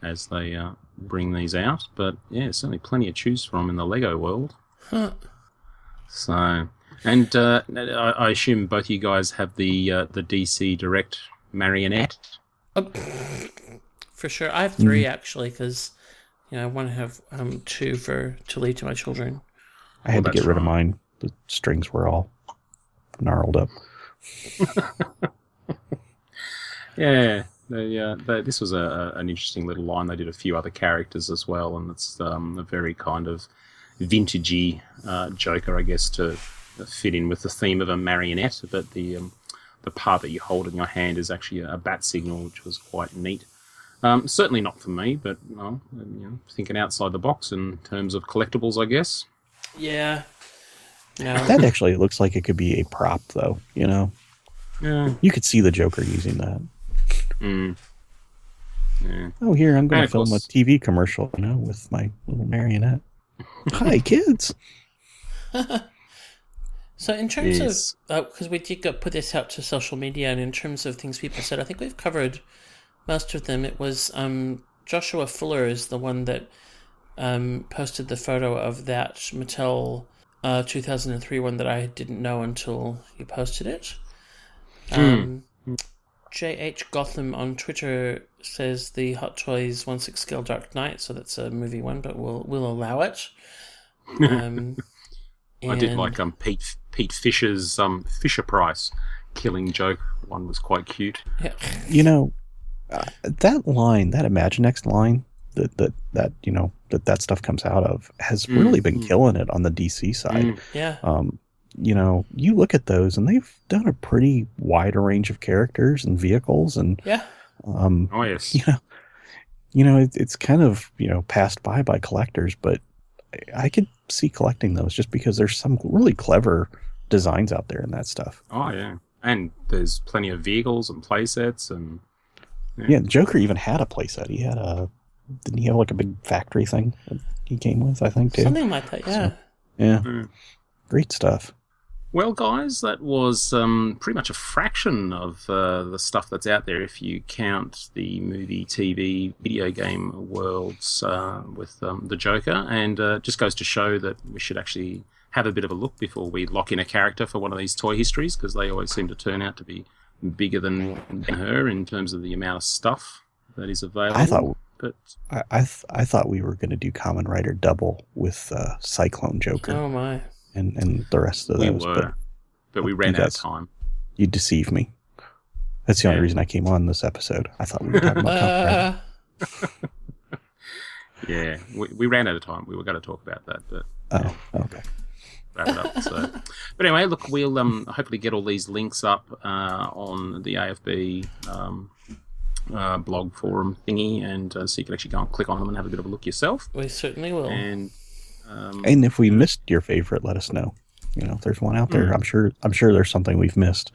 as they bring these out, but yeah, certainly plenty to choose from in the Lego world. So. And I assume both you guys have the DC Direct marionette. Oh, for sure, I have three actually, because you know I want to have two to leave to my children. I had to get rid of mine. The strings were all gnarled up. Yeah, this was an interesting little line. They did a few other characters as well, and it's a very kind of vintagey Joker, I guess, to fit in with the theme of a marionette, but the part that you hold in your hand is actually a bat signal, which was quite neat. Certainly not for me, but well, you know, thinking outside the box in terms of collectibles, I guess. Yeah. That actually looks like it could be a prop, though, you know? Yeah. You could see the Joker using that. Mm. Yeah. Oh, here, I'm going to film a TV commercial, you know, with my little marionette. Hi, kids! So in terms of, because we did put this out to social media, and in terms of things people said, I think we've covered most of them. It was Joshua Fuller is the one that posted the photo of that Mattel 2003 one that I didn't know until you posted it. J.H. Gotham on Twitter says the Hot Toys 1/6 scale Dark Knight, so that's a movie one, but we'll allow it. I did like Pete Fisher's Fisher-Price Killing Joke one was quite cute. Yeah. You know, that line, that ImagineX line that you know that stuff comes out of has really been killing it on the DC side. Yeah. You know, you look at those and they've done a pretty wide range of characters and vehicles and you know it's kind of, you know, passed by collectors, but I could see collecting those just because there's some really clever designs out there in that stuff. Oh yeah, and there's plenty of vehicles and playsets and Joker even had a playset. He had didn't he have like a big factory thing that he came with? I think too. Something like that. Yeah. So, yeah. Mm. Great stuff. Well, guys, that was pretty much a fraction of the stuff that's out there if you count the movie, TV, video game worlds with the Joker. And just goes to show that we should actually have a bit of a look before we lock in a character for one of these toy histories, because they always seem to turn out to be bigger than her in terms of the amount of stuff that is available. I thought we were going to do Kamen Rider Double with Cyclone Joker. Oh, my. And the rest of those. But we ran out of time. You deceive me. That's the only reason I came on this episode. I thought we were talking about we ran out of time. We were going to talk about that. But, oh, okay. wrap it up. So, but anyway, look, we'll hopefully get all these links up on the AFB blog forum thingy, and so you can actually go and click on them and have a bit of a look yourself. We certainly will. And if we missed your favorite, let us know. You know, if there's one out there, I'm sure there's something we've missed.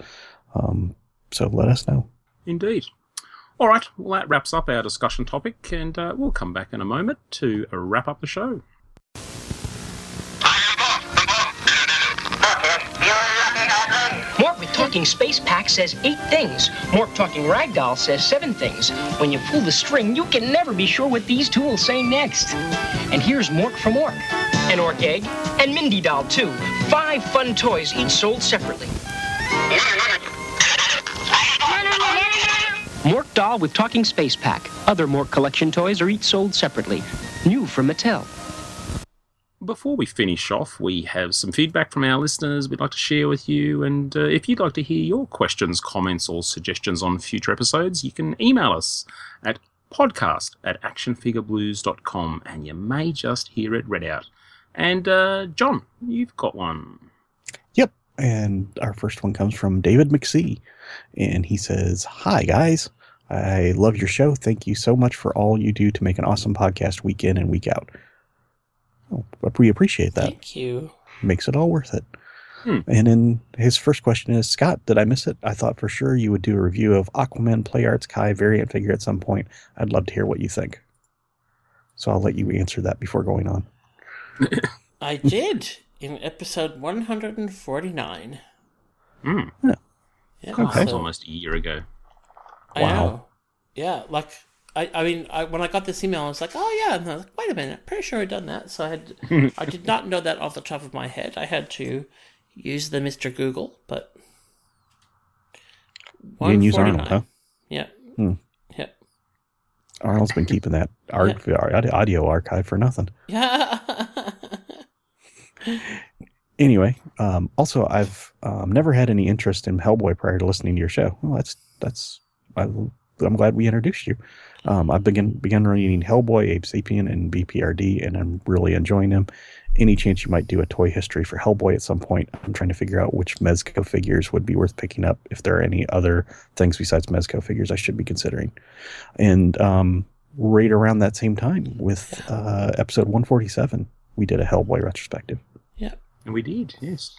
So let us know. Indeed. All right, well, that wraps up our discussion topic, and we'll come back in a moment to wrap up the show. Morp with Talking Space Pack says 8 things. Morp Talking Ragdoll says 7 things. When you pull the string, you can never be sure what these two will say next. And here's Mork from Ork, an Ork Egg, and Mindy Doll, too. 5 fun toys, each sold separately. Mork Doll with Talking Space Pack. Other Mork collection toys are each sold separately. New from Mattel. Before we finish off, we have some feedback from our listeners we'd like to share with you. And if you'd like to hear your questions, comments, or suggestions on future episodes, you can email us at podcast@actionfigureblues.com, and you may just hear it read out. And John, you've got one. Yep. And our first one comes from David McSee, and he says, "Hi, guys. I love your show. Thank you so much for all you do to make an awesome podcast week in and week out." Oh, we appreciate that. Thank you. Makes it all worth it. And then his first question is, "Scott, did I miss it? I thought for sure you would do a review of Aquaman Play Arts Kai variant figure at some point. I'd love to hear what you think." So I'll let you answer that before going on. I did. In episode 149. Yeah. Yeah, okay. That was almost a year ago. Wow. I know. Yeah, like, I mean, when I got this email, I was like, oh, yeah. And I was like, wait a minute, pretty sure I'd done that. So I did not know that off the top of my head. I had to use the Mr. Google, but... You can use Arnold, huh? Yeah. Yeah. Arnold's been keeping that audio archive for nothing. Yeah. Anyway, also I've never had any interest in Hellboy prior to listening to your show. Well, I'm glad we introduced you. I've begun reading Hellboy, Abe Sapien, and BPRD, and I'm really enjoying them. Any chance you might do a toy history for Hellboy at some point? I'm trying to figure out which Mezco figures would be worth picking up, if there are any other things besides Mezco figures I should be considering. And right around that same time with episode 147, we did a Hellboy retrospective. Yep. And we did, yes.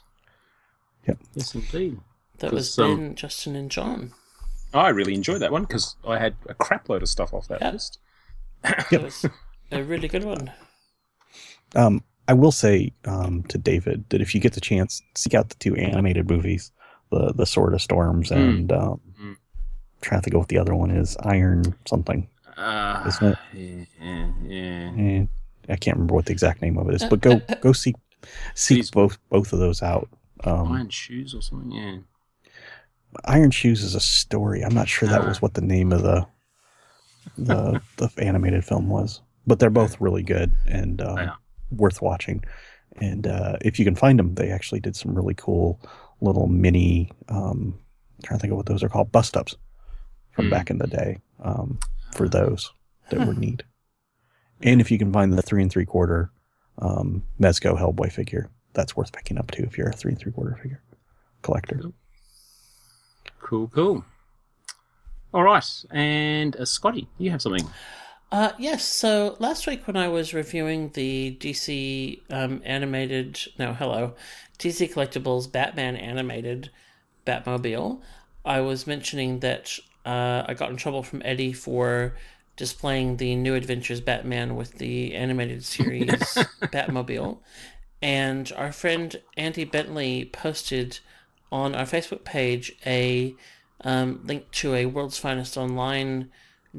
Yep. Yes, indeed. That was Ben, Justin, and John. I really enjoyed that one because I had a crap load of stuff off that list. It was a really good one. I will say to David that if you get the chance, seek out the 2 animated movies, the Sword of Storms and trying to think of what the other one is, Iron something, isn't it? Yeah. I can't remember what the exact name of it is, but go seek both of those out. Iron Shoes or something, yeah. Iron Shoes is a story. I'm not sure that was what the name of the animated film was, but they're both really good and worth watching. And if you can find them, they actually did some really cool little mini. I'm trying to think of what those are called, bust ups from back in the day for those that were neat. And if you can find the 3 3/4 Mezco Hellboy figure, that's worth picking up too if you're a 3 3/4 figure collector. Cool. All right, and Scotty, you have something. Yes, so last week when I was reviewing the DC Collectibles Batman animated Batmobile, I was mentioning that I got in trouble from Eddie for displaying the New Adventures Batman with the animated series Batmobile. And our friend Andy Bentley posted on our Facebook page a link to a World's Finest Online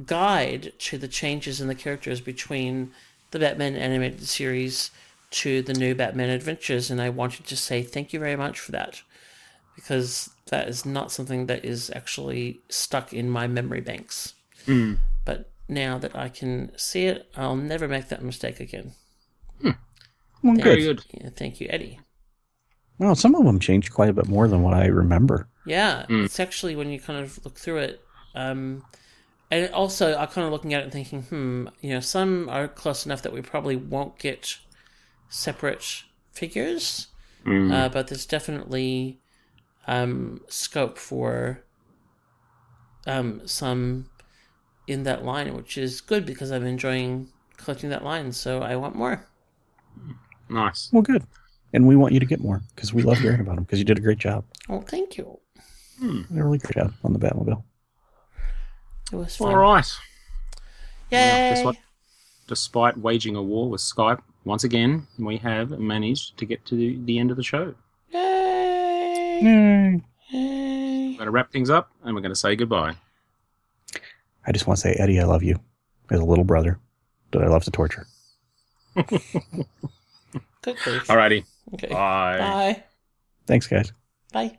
guide to the changes in the characters between the Batman animated series to the new Batman Adventures. And I wanted to say thank you very much for that, because that is not something that is actually stuck in my memory banks. But now that I can see it, I'll never make that mistake again. Very good. Yeah, thank you, Eddie. Well, some of them changed quite a bit more than what I remember. Yeah, it's actually when you kind of look through it. And also, I'm kind of looking at it and thinking, some are close enough that we probably won't get separate figures. But there's definitely scope for some in that line, which is good because I'm enjoying collecting that line, so I want more. Nice. Well, good. And we want you to get more because we love hearing about them because you did a great job. Oh, thank you. You did a really great job on the Batmobile. It was fun. All right. Yay. Yeah, guess what? Despite waging a war with Skype, once again, we have managed to get to the end of the show. Yay. Yay. Yay. We're going to wrap things up and we're going to say goodbye. I just want to say, Eddie, I love you as a little brother that I love to torture. Good. Alrighty. Okay. Bye. Bye. Thanks, guys. Bye.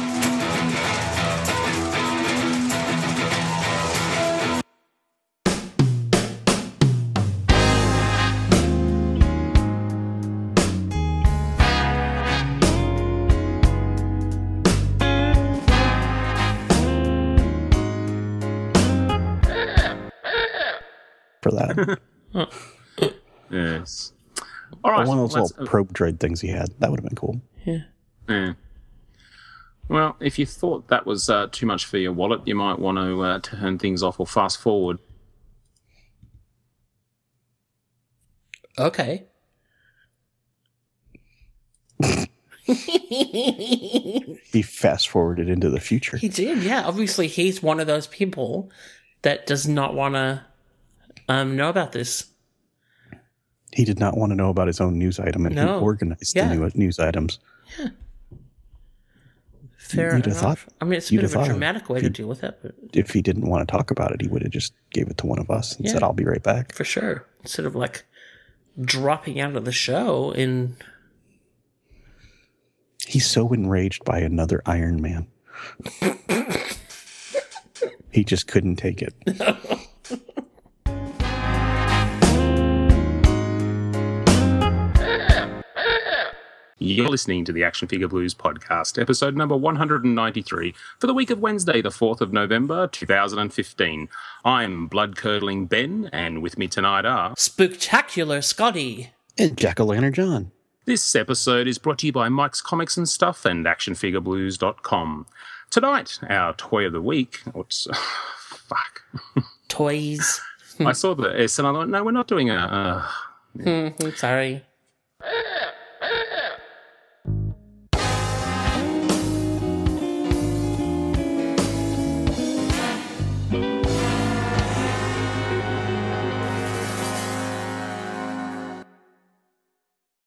That. Yes. All right. One of those little probe droid things he had. That would have been cool. Yeah. Well, if you thought that was too much for your wallet, you might want to turn things off or fast forward. Okay. He fast forwarded into the future. He did, yeah. Obviously, he's one of those people that does not want to know about this. He did not want to know about his own news item, and he organized the news items. Yeah. Fair enough. I mean, it's a bit of a dramatic way to deal with it. But if he didn't want to talk about it, he would have just gave it to one of us and said, I'll be right back. For sure. Instead of, like, dropping out of the show in... He's so enraged by another Iron Man. He just couldn't take it. You're listening to the Action Figure Blues podcast, episode number 193, for the week of Wednesday, the 4th of November, 2015. I'm Blood Curdling Ben, and with me tonight are... Spooktacular Scotty. And Jack-o'-lantern John. This episode is brought to you by Mike's Comics and Stuff and ActionFigureBlues.com. Tonight, our toy of the week... Toys. I saw the S and I thought, no, we're not doing a... I'm sorry.